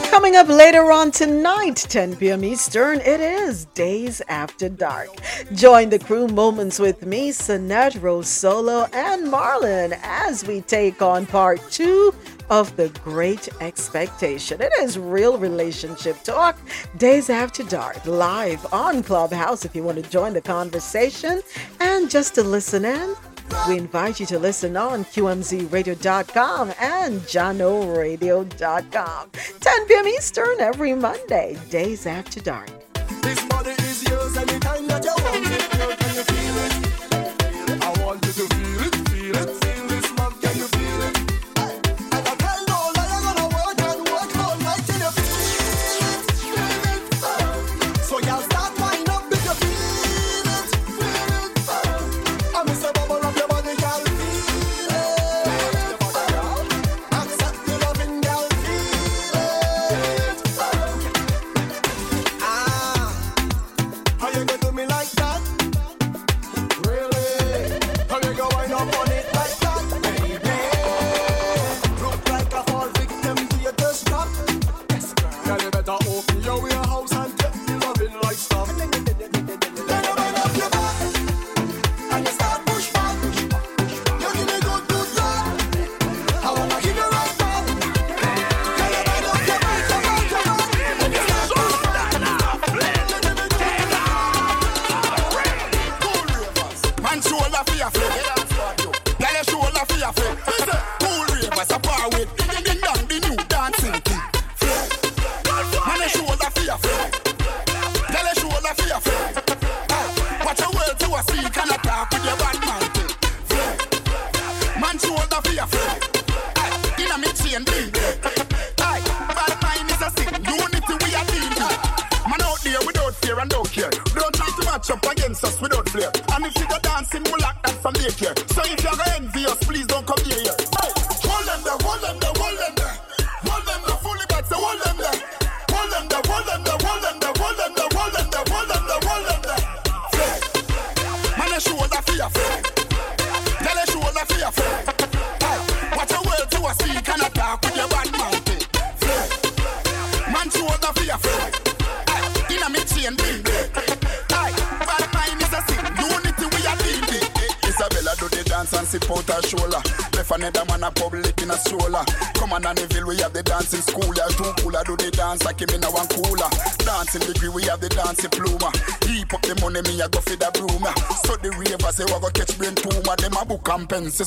Coming up later on tonight, ten p.m. Eastern, it is Days After Dark. Join the crew Moments With Me, Sanette, Rosolo, and Marlon as we take on part two of The Great Expectation. It is real relationship talk, Days After Dark, live on Clubhouse if you want to join the conversation and just to listen in. We invite you to listen on Q M Z Radio dot com and Jah Kno Radio dot com. ten p.m. Eastern every Monday, Days After Dark. This body is yours anytime that you want it. Can you feel it? I want you to feel it, feel it, feel this love. Can you feel it? And I tell no lie, I'm gonna work and work all night till you feel it, feel it. So y'all start winding up if you feel it, feel it. I miss a bubble.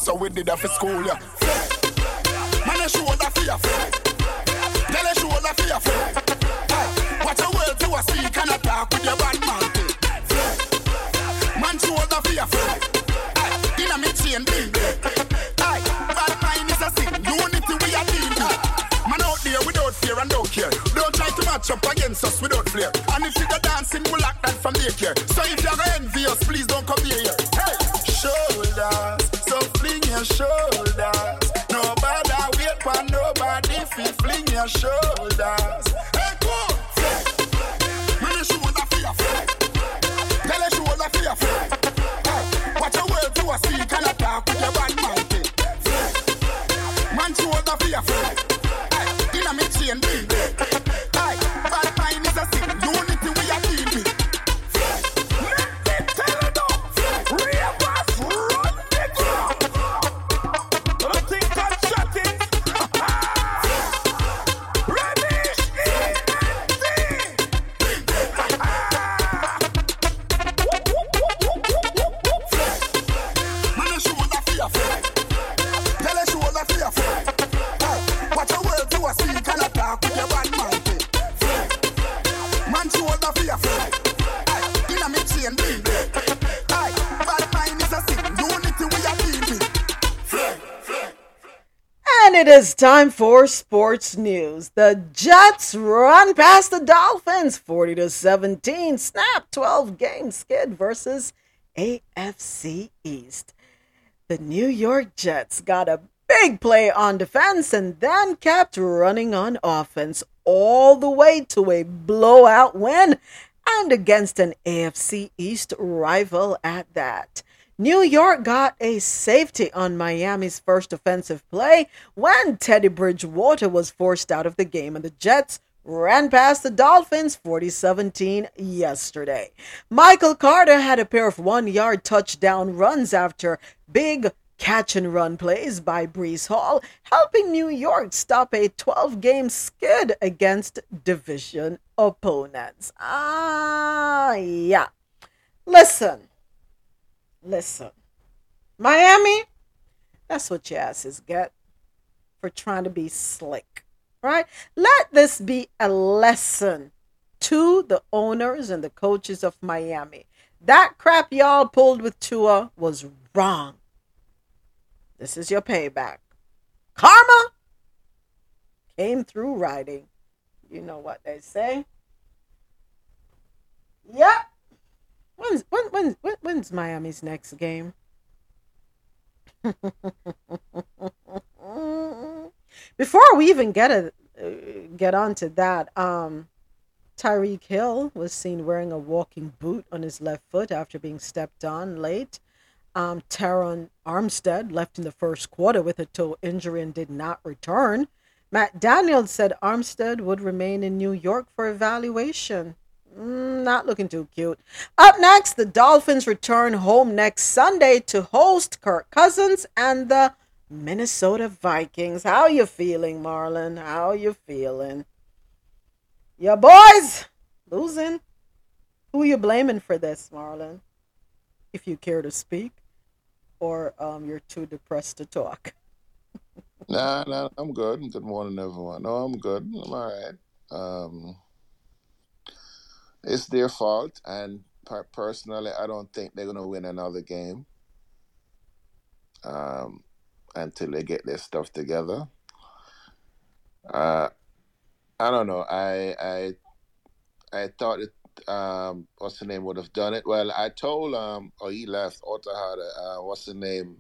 So we did that for school, yeah. Man, I show that fear, fear. Tell I show that fear, fear. Watch your world to a sea, can I talk with your bad man? Man, show that fear, fear. In a mid-chain thing. Bad mind is a sin, unity we are dealing with. Man out there without fear and don't care. Don't try to match up against us without flair. And if you go dancing, we'll act that from daycare. So if you're gonna envy us, please don't come near here. Hey, shoulders. So fling your shoulders. Nobody wait for nobody if you fling your shoulders. Hey, go! Man, you should not feel afraid. Tell you should not feel afraid. Watch your world to a sea, can I talk with your bad mountain? Man, you should not feel afraid. In a mid-chain thing. Bad mind is a sin. Unity we are dealing with. is time for sports news. The Jets run past the Dolphins forty to seventeen. Snap twelve game skid versus A F C East. The New York Jets got a big play on defense and then kept running on offense all the way to a blowout win, and against an A F C East rival at that. New York got a safety on Miami's first offensive play when Teddy Bridgewater was forced out of the game, and the Jets ran past the Dolphins forty seventeen yesterday. Michael Carter had a pair of one-yard touchdown runs after big catch-and-run plays by Breece Hall, helping New York stop a twelve game skid against division opponents. Ah, yeah. Listen. Listen, Miami, that's what your asses get for trying to be slick, right? Let this be a lesson to the owners and the coaches of Miami. That crap y'all pulled with Tua was wrong. This is your payback. Karma came through writing. You know what they say. Yep. When's when when when's Miami's next game? Before we even get a uh, get onto that, um, Tyreek Hill was seen wearing a walking boot on his left foot after being stepped on late. Um, Teron Armstead left in the first quarter with a toe injury and did not return. Matt Daniels said Armstead would remain in New York for evaluation. Not looking too cute. Up next, the Dolphins return home next Sunday to host Kirk Cousins and the Minnesota Vikings. How you feeling, Marlon? How you feeling? Your boys losing. Who you blaming for this, Marlon? If you care to speak, or um, you're too depressed to talk. nah, nah, I'm good. Good morning, everyone. No, I'm good. I'm all right. Um... It's their fault, and per- personally, I don't think they're going to win another game um, until they get their stuff together. Uh, I don't know. I I, I thought that, um, what's the name, would have done it. Well, I told, um, or oh, he left, Otto had a, uh, what's the name,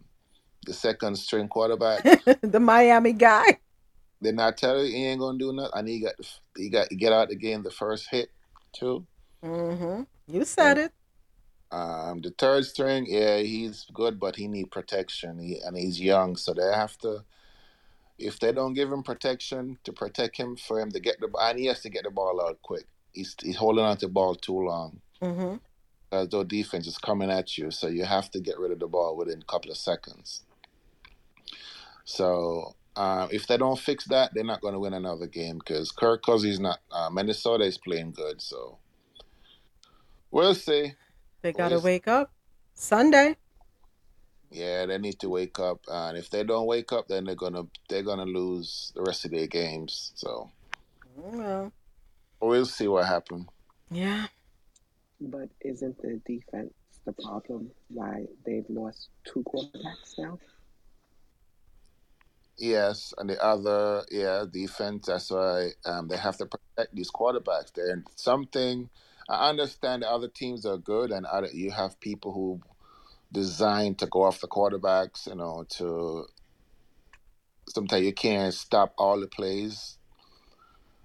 the second string quarterback. The Miami guy. Didn't I tell you he ain't going to do nothing? And he got, he got he get out of the game the first hit, too. Mm-hmm. You said and, it. Um, the third string, yeah, he's good, but he need protection, he, and he's young, so they have to. If they don't give him protection to protect him for him to get the, and he has to get the ball out quick. He's he's holding on to the ball too long. Mm-hmm. Because their defense is coming at you, so you have to get rid of the ball within a couple of seconds. So. Uh, if they don't fix that, they're not going to win another game because Kirk Cousins is not. Uh, Minnesota is playing good, so we'll see. They got to we'll wake up Sunday. Yeah, they need to wake up, uh, and if they don't wake up, then they're gonna they're gonna lose the rest of their games. So well, we'll see what happens. Yeah, but isn't the defense the problem? Why they've lost two quarterbacks now? Yes, and the other, yeah, defense. That's why um, they have to protect these quarterbacks. They're something. I understand the other teams are good, and other, you have people who designed to go off the quarterbacks. You know, to sometimes you can't stop all the plays,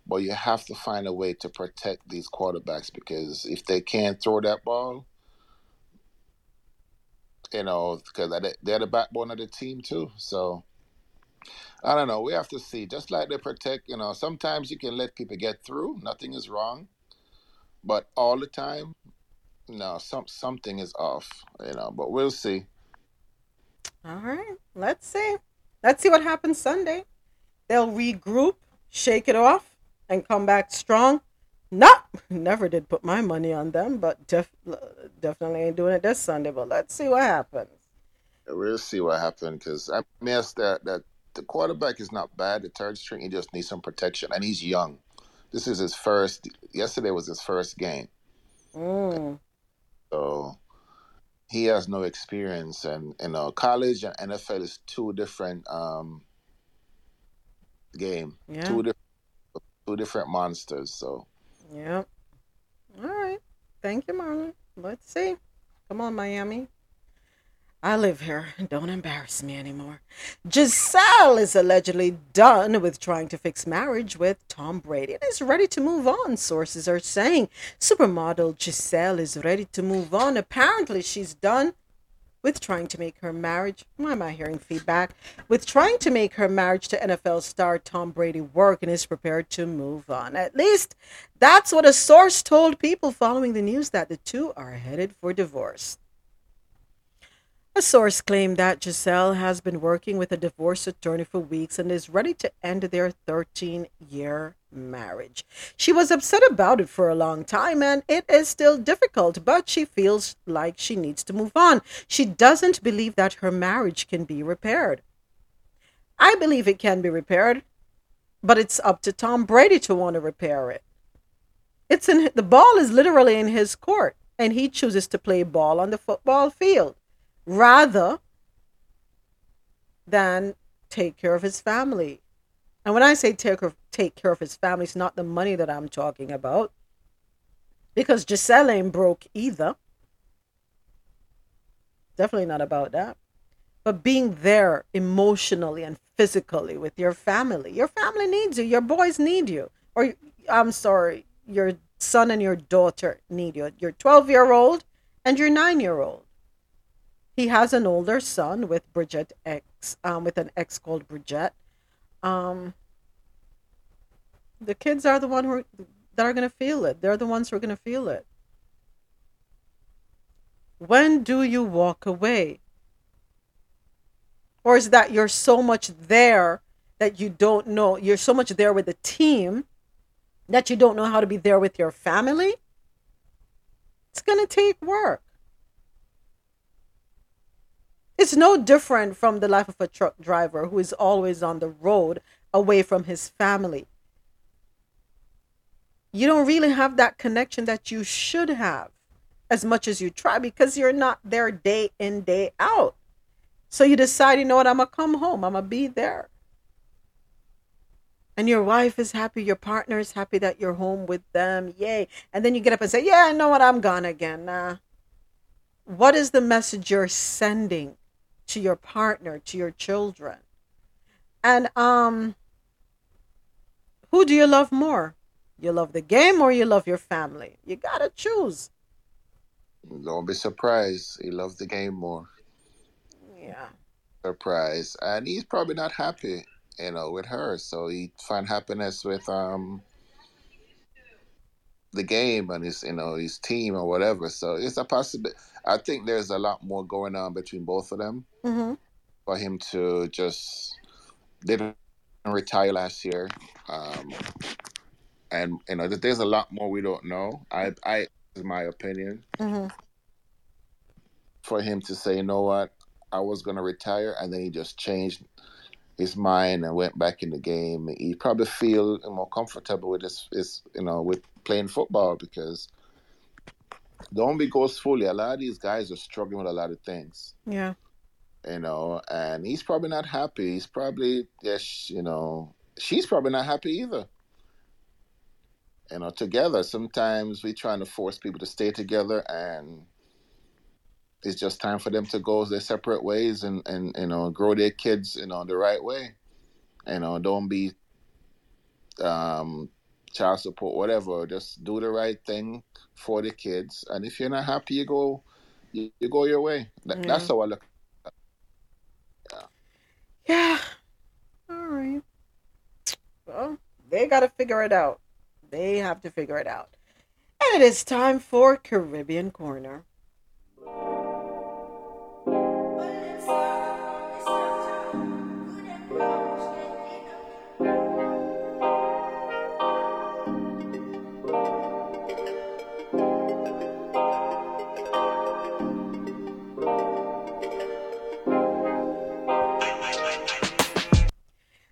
but you have to find a way to protect these quarterbacks because if they can't throw that ball, you know, because they're the backbone of the team too. So. I don't know. We have to see. Just like they protect, you know, sometimes you can let people get through. Nothing is wrong. But all the time, no, some something is off, you know, but we'll see. All right. Let's see. Let's see what happens Sunday. They'll regroup, shake it off, and come back strong. No, never did put my money on them, but def- definitely ain't doing it this Sunday. But let's see what happens. We'll see what happens because I missed that that. The quarterback is not bad. The third string, he just needs some protection, and he's young. This is his first. Yesterday was his first game, mm. so he has no experience. And you know, college and N F L is two different um, game. Yeah. Two different, two different monsters. So. Yep. All right. Thank you, Marlon. Let's see. Come on, Miami. I live here. Don't embarrass me anymore. Giselle is allegedly done with trying to fix marriage with Tom Brady and is ready to move on, sources are saying. Supermodel Giselle is ready to move on. Apparently, she's done with trying to make her marriage. Why am I hearing feedback? With trying to make her marriage to N F L star Tom Brady work and is prepared to move on. At least that's what a source told people following the news that the two are headed for divorce. A source claimed that Giselle has been working with a divorce attorney for weeks and is ready to end their thirteen-year marriage. She was upset about it for a long time, and it is still difficult, but she feels like she needs to move on. She doesn't believe that her marriage can be repaired. I believe it can be repaired, but it's up to Tom Brady to want to repair it. It's in, the ball is literally in his court, and he chooses to play ball on the football field rather than take care of his family. And when I say take care, take care of his family, it's not the money that I'm talking about, because Giselle ain't broke either. Definitely not about that. But being there emotionally and physically with your family. Your family needs you. Your boys need you. Or, I'm sorry, your son and your daughter need you. Your twelve-year-old and your nine-year-old. He has an older son with Bridget X, um, with an ex called Bridget. Um, the kids are the one who are, that are going to feel it. They're the ones who are going to feel it. When do you walk away? Or is that you're so much there that you don't know? You're so much there with the team that you don't know how to be there with your family? It's going to take work. It's no different from the life of a truck driver who is always on the road away from his family. You don't really have that connection that you should have as much as you try, because you're not there day in, day out. So you decide, you know what, I'm going to come home. I'm going to be there. And your wife is happy. Your partner is happy that you're home with them. Yay. And then you get up and say, yeah, I know what, I'm gone again. Nah. What is the message you're sending to your partner, to your children? And um, who do you love more? You love the game or you love your family? You got to choose. Don't be surprised. He loves the game more. Yeah. Surprise. And he's probably not happy, you know, with her. So he find happiness with um the game and his, you know, his team or whatever. So it's a possibility. I think there's a lot more going on between both of them mm-hmm. for him to just, they didn't retire last year. Um, and, you know, there's a lot more we don't know. I, I is my opinion. Mm-hmm. For him to say, you know what, I was going to retire, and then he just changed his mind and went back in the game. He probably feel more comfortable with his, his you know, with playing football, because don't be boastful. A lot of these guys are struggling with a lot of things. Yeah. You know, and he's probably not happy. He's probably, yes, you know, she's probably not happy either. You know, together, sometimes we're trying to force people to stay together, and it's just time for them to go their separate ways and, and you know, grow their kids, you know, the right way. You know, don't be um, child support, whatever. Just do the right thing for the kids. And if you're not happy, you go you, you go your way. That, yeah. That's how I look at it. Yeah. Yeah. All right. Well, they got to figure it out. They have to figure it out. And it is time for Caribbean Corner.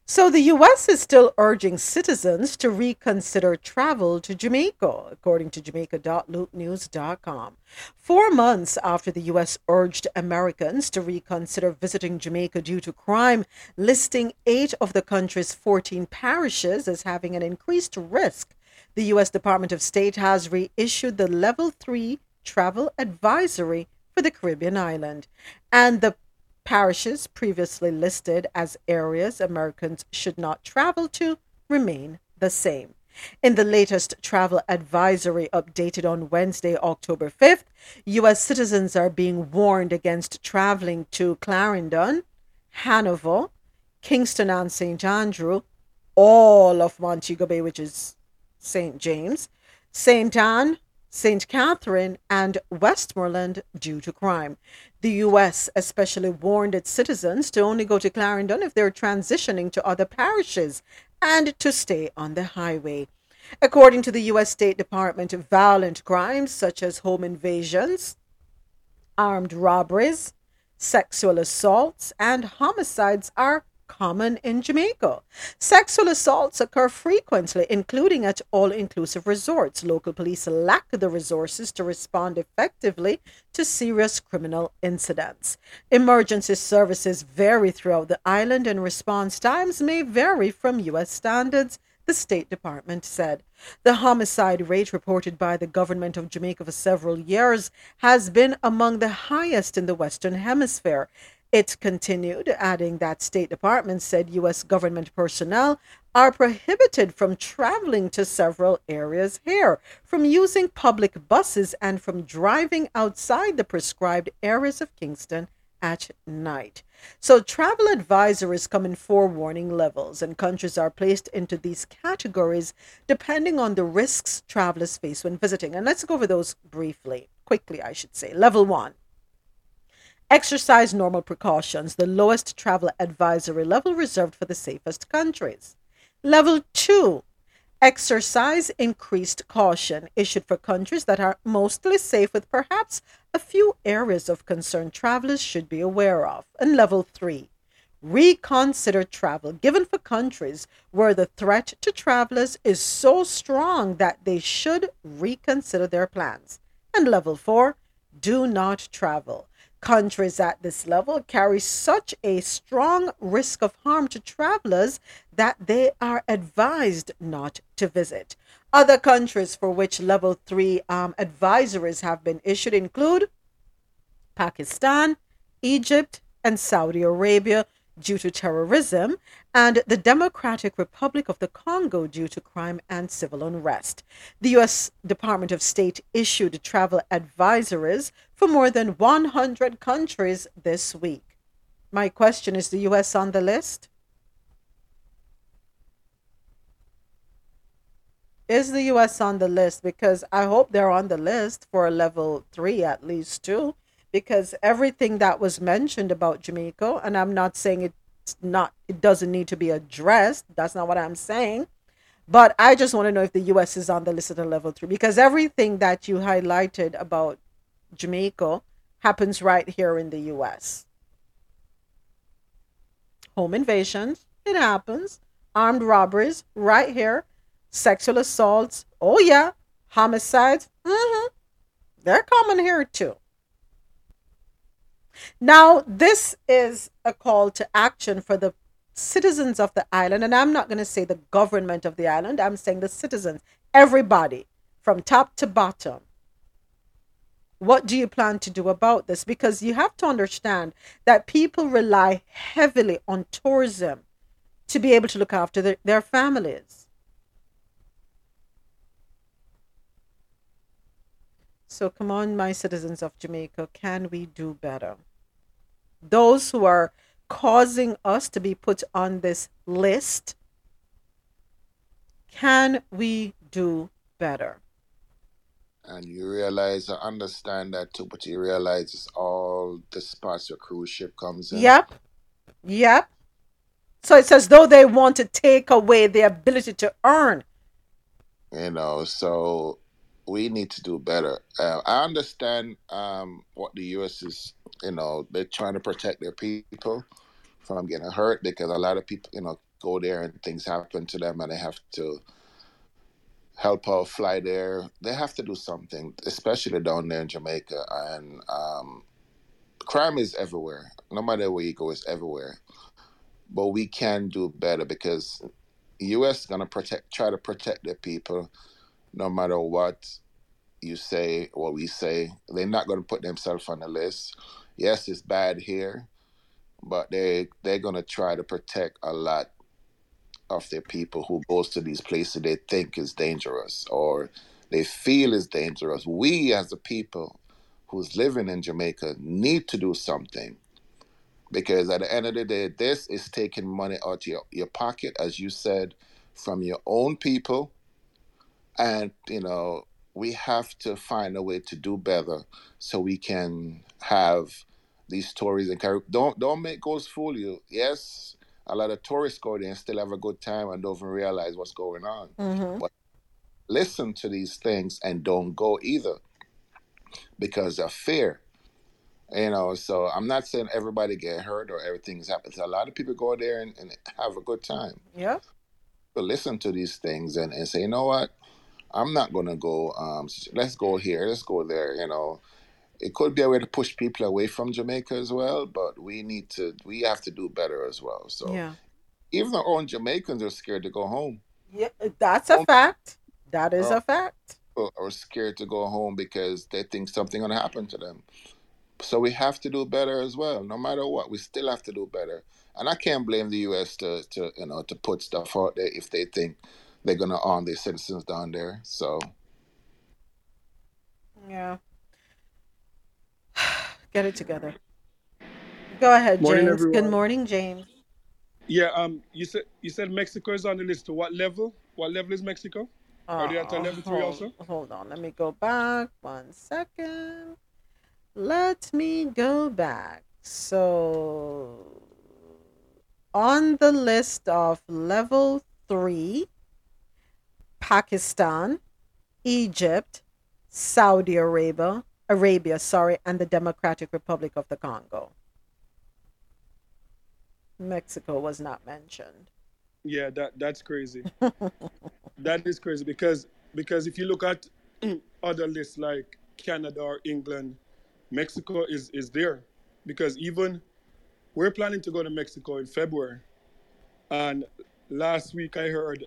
So So the U S is still urging citizens to reconsider travel to Jamaica, according to Jamaica dot loop news dot com. Four months after the U S urged Americans to reconsider visiting Jamaica due to crime, listing eight of the country's fourteen parishes as having an increased risk, the U S Department of State has reissued the Level three travel advisory for the Caribbean island. And the parishes previously listed as areas Americans should not travel to remain the same. In the latest travel advisory updated on Wednesday, October fifth, U S citizens are being warned against traveling to Clarendon, Hanover, Kingston and Saint Andrew, all of Montego Bay, which is Saint James, Saint Anne, Saint Catherine, and Westmoreland due to crime. The U S especially warned its citizens to only go to Clarendon if they're transitioning to other parishes and to stay on the highway. According to the U S State Department, violent crimes such as home invasions, armed robberies, sexual assaults, and homicides are common in Jamaica. Sexual assaults occur frequently, including at all-inclusive resorts. Local police lack the resources to respond effectively to serious criminal incidents. Emergency services vary throughout the island, and response times may vary from U S standards, the State Department said. The homicide rate reported by the government of Jamaica for several years has been among the highest in the Western Hemisphere. It continued, adding that State Department said U S government personnel are prohibited from traveling to several areas here, from using public buses, and from driving outside the prescribed areas of Kingston at night. So travel advisories come in four warning levels, and countries are placed into these categories depending on the risks travelers face when visiting. And let's go over those briefly, quickly, I should say. Level one. Exercise normal precautions, the lowest travel advisory level reserved for the safest countries. Level two, exercise increased caution, issued for countries that are mostly safe with perhaps a few areas of concern travelers should be aware of. And level three, reconsider travel, given for countries where the threat to travelers is so strong that they should reconsider their plans. And level four, do not travel. Countries at this level carry such a strong risk of harm to travelers that they are advised not to visit. Other countries for which level three um, advisories have been issued include Pakistan, Egypt, and Saudi Arabia due to terrorism, and the Democratic Republic of the Congo due to crime and civil unrest. The U S Department of State issued travel advisories for more than one hundred countries this week. My question, is the U S on the list? Is the U S on the list? Because I hope they're on the list for a level three at least too. Because everything that was mentioned about Jamaica, and I'm not saying it's not, it doesn't need to be addressed. That's not what I'm saying. But I just want to know if the U S is on the list at a level three, because everything that you highlighted about Jamaica happens right here in the U S. Home invasions, it happens. Armed robberies, right here. Sexual assaults, oh yeah. Homicides, mm-hmm. They're common here too. Now, this is a call to action for the citizens of the island. And I'm not going to say the government of the island. I'm saying the citizens, everybody from top to bottom. What do you plan to do about this? Because you have to understand that people rely heavily on tourism to be able to look after their, their families. So come on, my citizens of Jamaica, can we do better? Those who are causing us to be put on this list, can we do better? And you realize, I understand that too, but you realize it's all the spots your cruise ship comes in. Yep, yep. So it's as though they want to take away the ability to earn. You know, so we need to do better. Uh, I understand um, what the U S is, you know, they're trying to protect their people from getting hurt because a lot of people, you know, go there and things happen to them and they have to help her fly there. They have to do something, especially down there in Jamaica. And um, crime is everywhere. No matter where you go, it's everywhere. But we can do better because U S is going to protect, try to protect their people no matter what you say, what we say. They're not going to put themselves on the list. Yes, it's bad here, but they, they're going to try to protect a lot of their people who goes to these places they think is dangerous or they feel is dangerous. We as the people who's living in Jamaica need to do something. Because at the end of the day, this is taking money out of your, your pocket, as you said, from your own people. And, you know, we have to find a way to do better so we can have these stories. And carry. Don't don't make ghosts fool you. Yes, a lot of tourists go there and still have a good time and don't even realize what's going on. Mm-hmm. But listen to these things and don't go either because of fear. You know, so I'm not saying everybody get hurt or everything's happened. So a lot of people go there and, and have a good time. Yeah. But listen to these things and, and say, you know what? I'm not going to go. Um, let's go here. Let's go there. You know, it could be a way to push people away from Jamaica as well. But we need to, we have to do better as well. So yeah. Even our own Jamaicans are scared to go home. Yeah, that's a fact. That is a fact. People are scared to go home because they think something going to happen to them. So we have to do better as well. No matter what, we still have to do better. And I can't blame the U S to, to you know, to put stuff out there if they think they're going to arm their citizens down there. So, yeah, get it together. Go ahead, morning, James. Everyone. Good morning, James. Yeah, um, you said you said Mexico is on the list. To what level? What level is Mexico? Oh, Are they at level three also? Hold on, let me go back one second. Let me go back. So on the list of level three, Pakistan, Egypt, Saudi Arabia, Arabia, sorry, and the Democratic Republic of the Congo. Mexico was not mentioned. Yeah, that that's crazy. That is crazy because because if you look at other lists like Canada or England, Mexico is, is there because even we're planning to go to Mexico in February. And last week I heard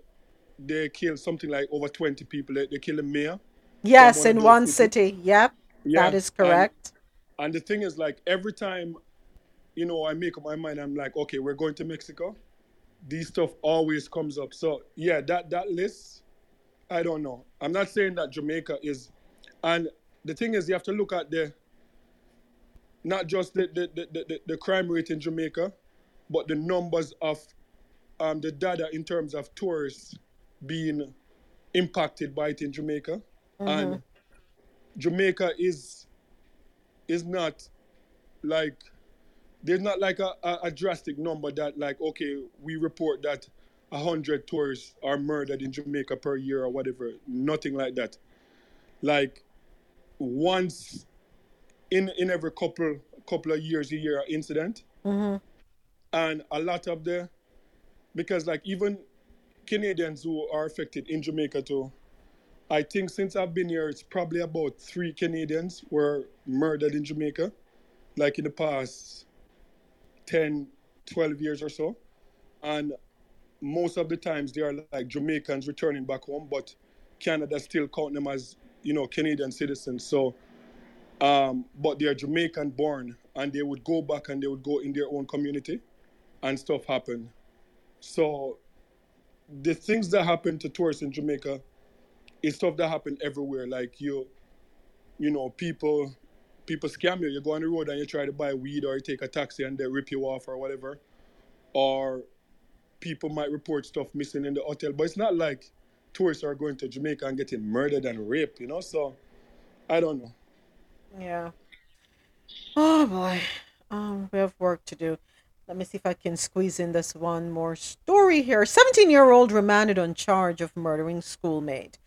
they killed something like over twenty people. They, they killed a mayor. Yes, in one city. Yep, yeah, that is correct. And, and the thing is, like, every time, you know, I make up my mind, I'm like, okay, we're going to Mexico. This stuff always comes up. So, yeah, that, that list, I don't know. I'm not saying that Jamaica is. And the thing is, you have to look at the not just the the, the, the the crime rate in Jamaica, but the numbers of um, the data in terms of tourists being impacted by it in Jamaica. Mm-hmm. And Jamaica is is not like, there's not like a, a, a drastic number that like, okay, we report that one hundred tourists are murdered in Jamaica per year or whatever. Nothing like that. Like once... In in every couple couple of years, a year incident, mm-hmm. and a lot of the, because like even Canadians who are affected in Jamaica too, I think since I've been here, it's probably about three Canadians were murdered in Jamaica, like in the past ten, twelve years or so, and most of the times they are like Jamaicans returning back home, but Canada still count them as, you know, Canadian citizens, so. Um, but they are Jamaican born and they would go back and they would go in their own community and stuff happened. So the things that happen to tourists in Jamaica is stuff that happen everywhere. Like you, you know, people, people scam you. You go on the road and you try to buy weed or you take a taxi and they rip you off or whatever. Or people might report stuff missing in the hotel, but it's not like tourists are going to Jamaica and getting murdered and raped, you know? So I don't know. Yeah. Oh boy. Um, we have work to do. Let me see if I can squeeze in this one more story here. seventeen-year-old remanded on charge of murdering schoolmate.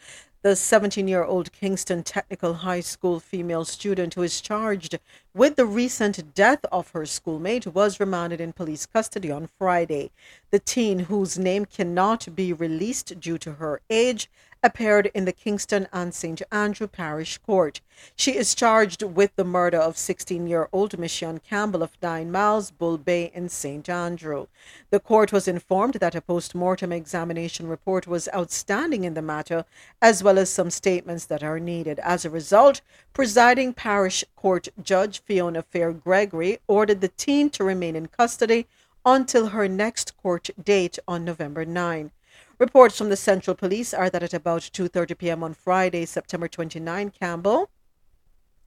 the seventeen-year-old Kingston Technical High School female student who is charged with the recent death of her schoolmate was remanded in police custody on Friday. The teen, whose name cannot be released due to her age, appeared in the Kingston and Saint Andrew Parish Court. She is charged with the murder of sixteen-year-old Michonne Campbell of Nine Miles, Bull Bay in Saint Andrew. The court was informed that a post-mortem examination report was outstanding in the matter, as well as some statements that are needed. As a result, presiding parish court judge Fiona Fair Gregory ordered the teen to remain in custody until her next court date on November ninth. Reports from the Central Police are that at about two thirty p.m. on Friday, September twenty-ninth, Campbell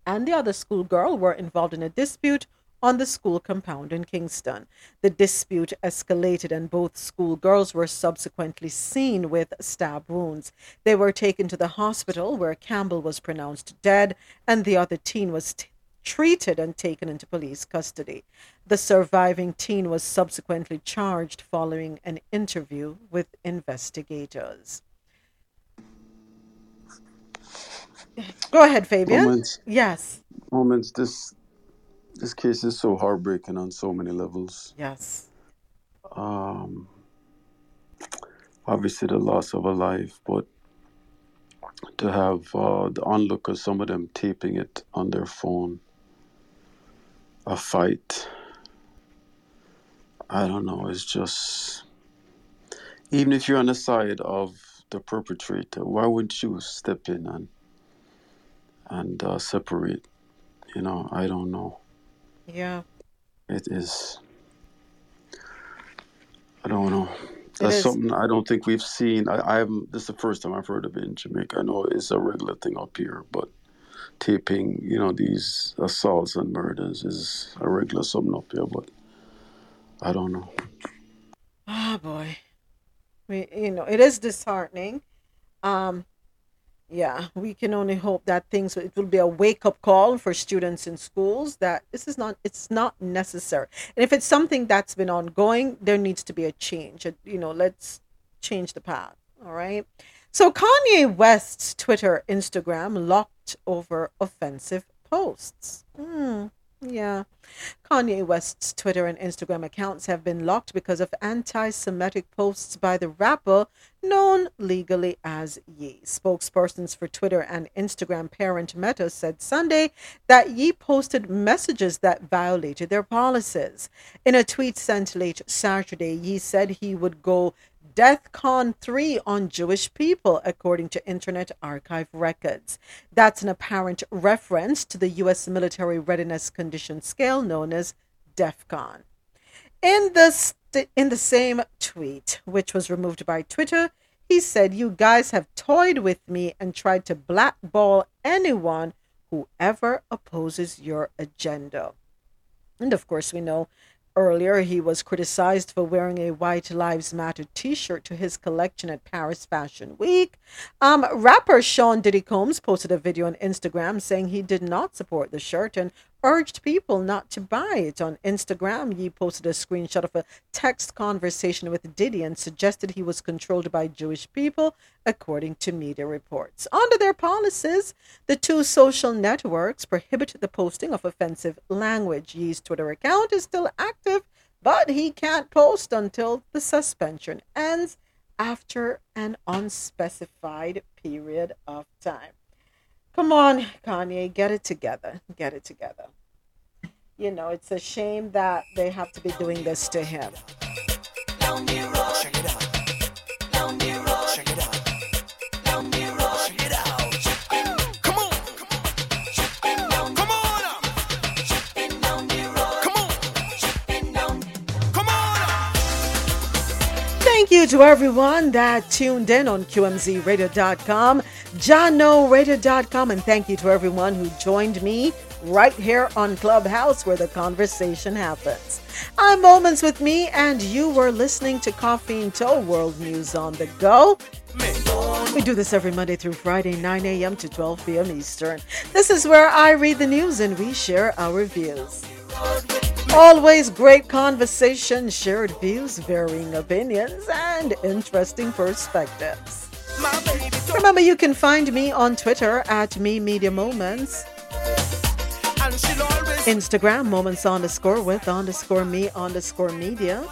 and the other schoolgirl were involved in a dispute on the school compound in Kingston. The dispute escalated and both schoolgirls were subsequently seen with stab wounds. They were taken to the hospital where Campbell was pronounced dead and the other teen was t- treated and taken into police custody. The surviving teen was subsequently charged following an interview with investigators. Go ahead, Fabian. Moments, yes. Moments, this this case is so heartbreaking on so many levels. Yes. Um. Obviously the loss of a life, but to have uh, the onlookers, some of them taping it on their phone. A fight, I don't know, it's just, even if you're on the side of the perpetrator, why wouldn't you step in and and uh, separate, you know, I don't know. Yeah. It is, I don't know. That's something I don't think we've seen. I, I'm, this is the first time I've heard of it in Jamaica. I know it's a regular thing up here, but taping, you know, these assaults and murders is a regular something up here, but I don't know. Ah, oh, boy. I mean, you know, it is disheartening. Um, yeah, we can only hope that things, it will be a wake-up call for students in schools that this is not, it's not necessary. And if it's something that's been ongoing, there needs to be a change. You know, let's change the path, all right? So Kanye West's Twitter, Instagram locked over offensive posts. Mm, yeah. Kanye West's Twitter and Instagram accounts have been locked because of anti-Semitic posts by the rapper known legally as Ye. Spokespersons for Twitter and Instagram parent Meta said Sunday that Ye posted messages that violated their policies. In a tweet sent late Saturday, Ye said he would go DEFCON three on Jewish people, according to Internet Archive records. That's an apparent reference to the U S military readiness condition scale known as DEFCON. In the st- in the same tweet, which was removed by Twitter, he said, "You guys have toyed with me and tried to blackball anyone who ever opposes your agenda." And of course, we know earlier, he was criticized for wearing a White Lives Matter t-shirt to his collection at Paris Fashion Week. Um, rapper Sean Diddy Combs posted a video on Instagram saying he did not support the shirt and urged people not to buy it. On Instagram, Ye posted a screenshot of a text conversation with Diddy and suggested he was controlled by Jewish people, according to media reports. Under their policies, the two social networks prohibit the posting of offensive language. Ye's Twitter account is still active, but he can't post until the suspension ends after an unspecified period of time. Come on, Kanye, get it together. Get it together. You know, it's a shame that they have to be doing this to him. Check it out. Check it out. Check it out. Come on. Come on. Come on. Come on. Come on. Thank you to everyone that tuned in on Q M Z Radio dot com. Jah Know Radio dot com, and thank you to everyone who joined me right here on Clubhouse where the conversation happens. I'm Moments with Me, and you were listening to Coffee and Toe, World News on the Go. We do this every Monday through Friday, nine a.m. to twelve p.m. Eastern. This is where I read the news and we share our views. Always great conversation, shared views, varying opinions, and interesting perspectives. My baby, Remember, you can find me on Twitter at Me Media Moments. Instagram, moments underscore with underscore me underscore media.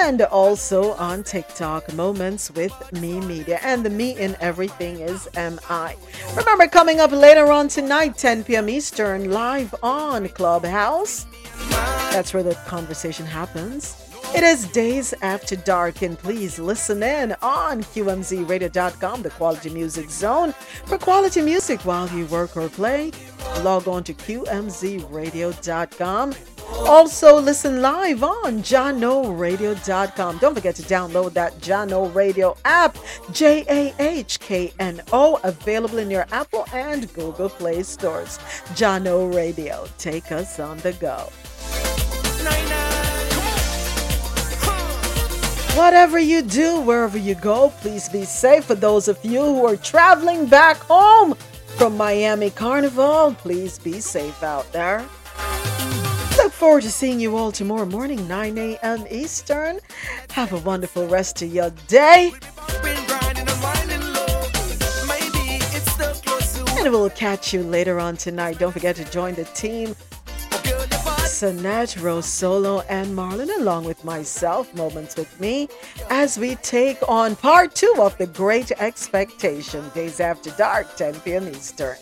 And also on TikTok, Moments with Me Media. And the me in everything is M I. Remember, coming up later on tonight, ten p.m. Eastern, live on Clubhouse. That's where the conversation happens. It is Days After Dark, and please listen in on Q M Z Radio dot com, the Quality Music Zone. For quality music while you work or play, log on to Q M Z Radio dot com. Also, listen live on Jah Kno Radio dot com. Don't forget to download that JahKno Radio app, J A H K N O, available in your Apple and Google Play stores. JahKno Radio, take us on the go. Whatever you do, wherever you go, please be safe. For those of you who are traveling back home from Miami Carnival, please be safe out there. Look forward to seeing you all tomorrow morning, nine a.m. Eastern. Have a wonderful rest of your day. And we'll catch you later on tonight. Don't forget to join the team. Sanat, Rose Solo, and Marlon, along with myself, Moments with Me, as we take on part two of The Great Expectation, Days After Dark, ten p.m. Eastern.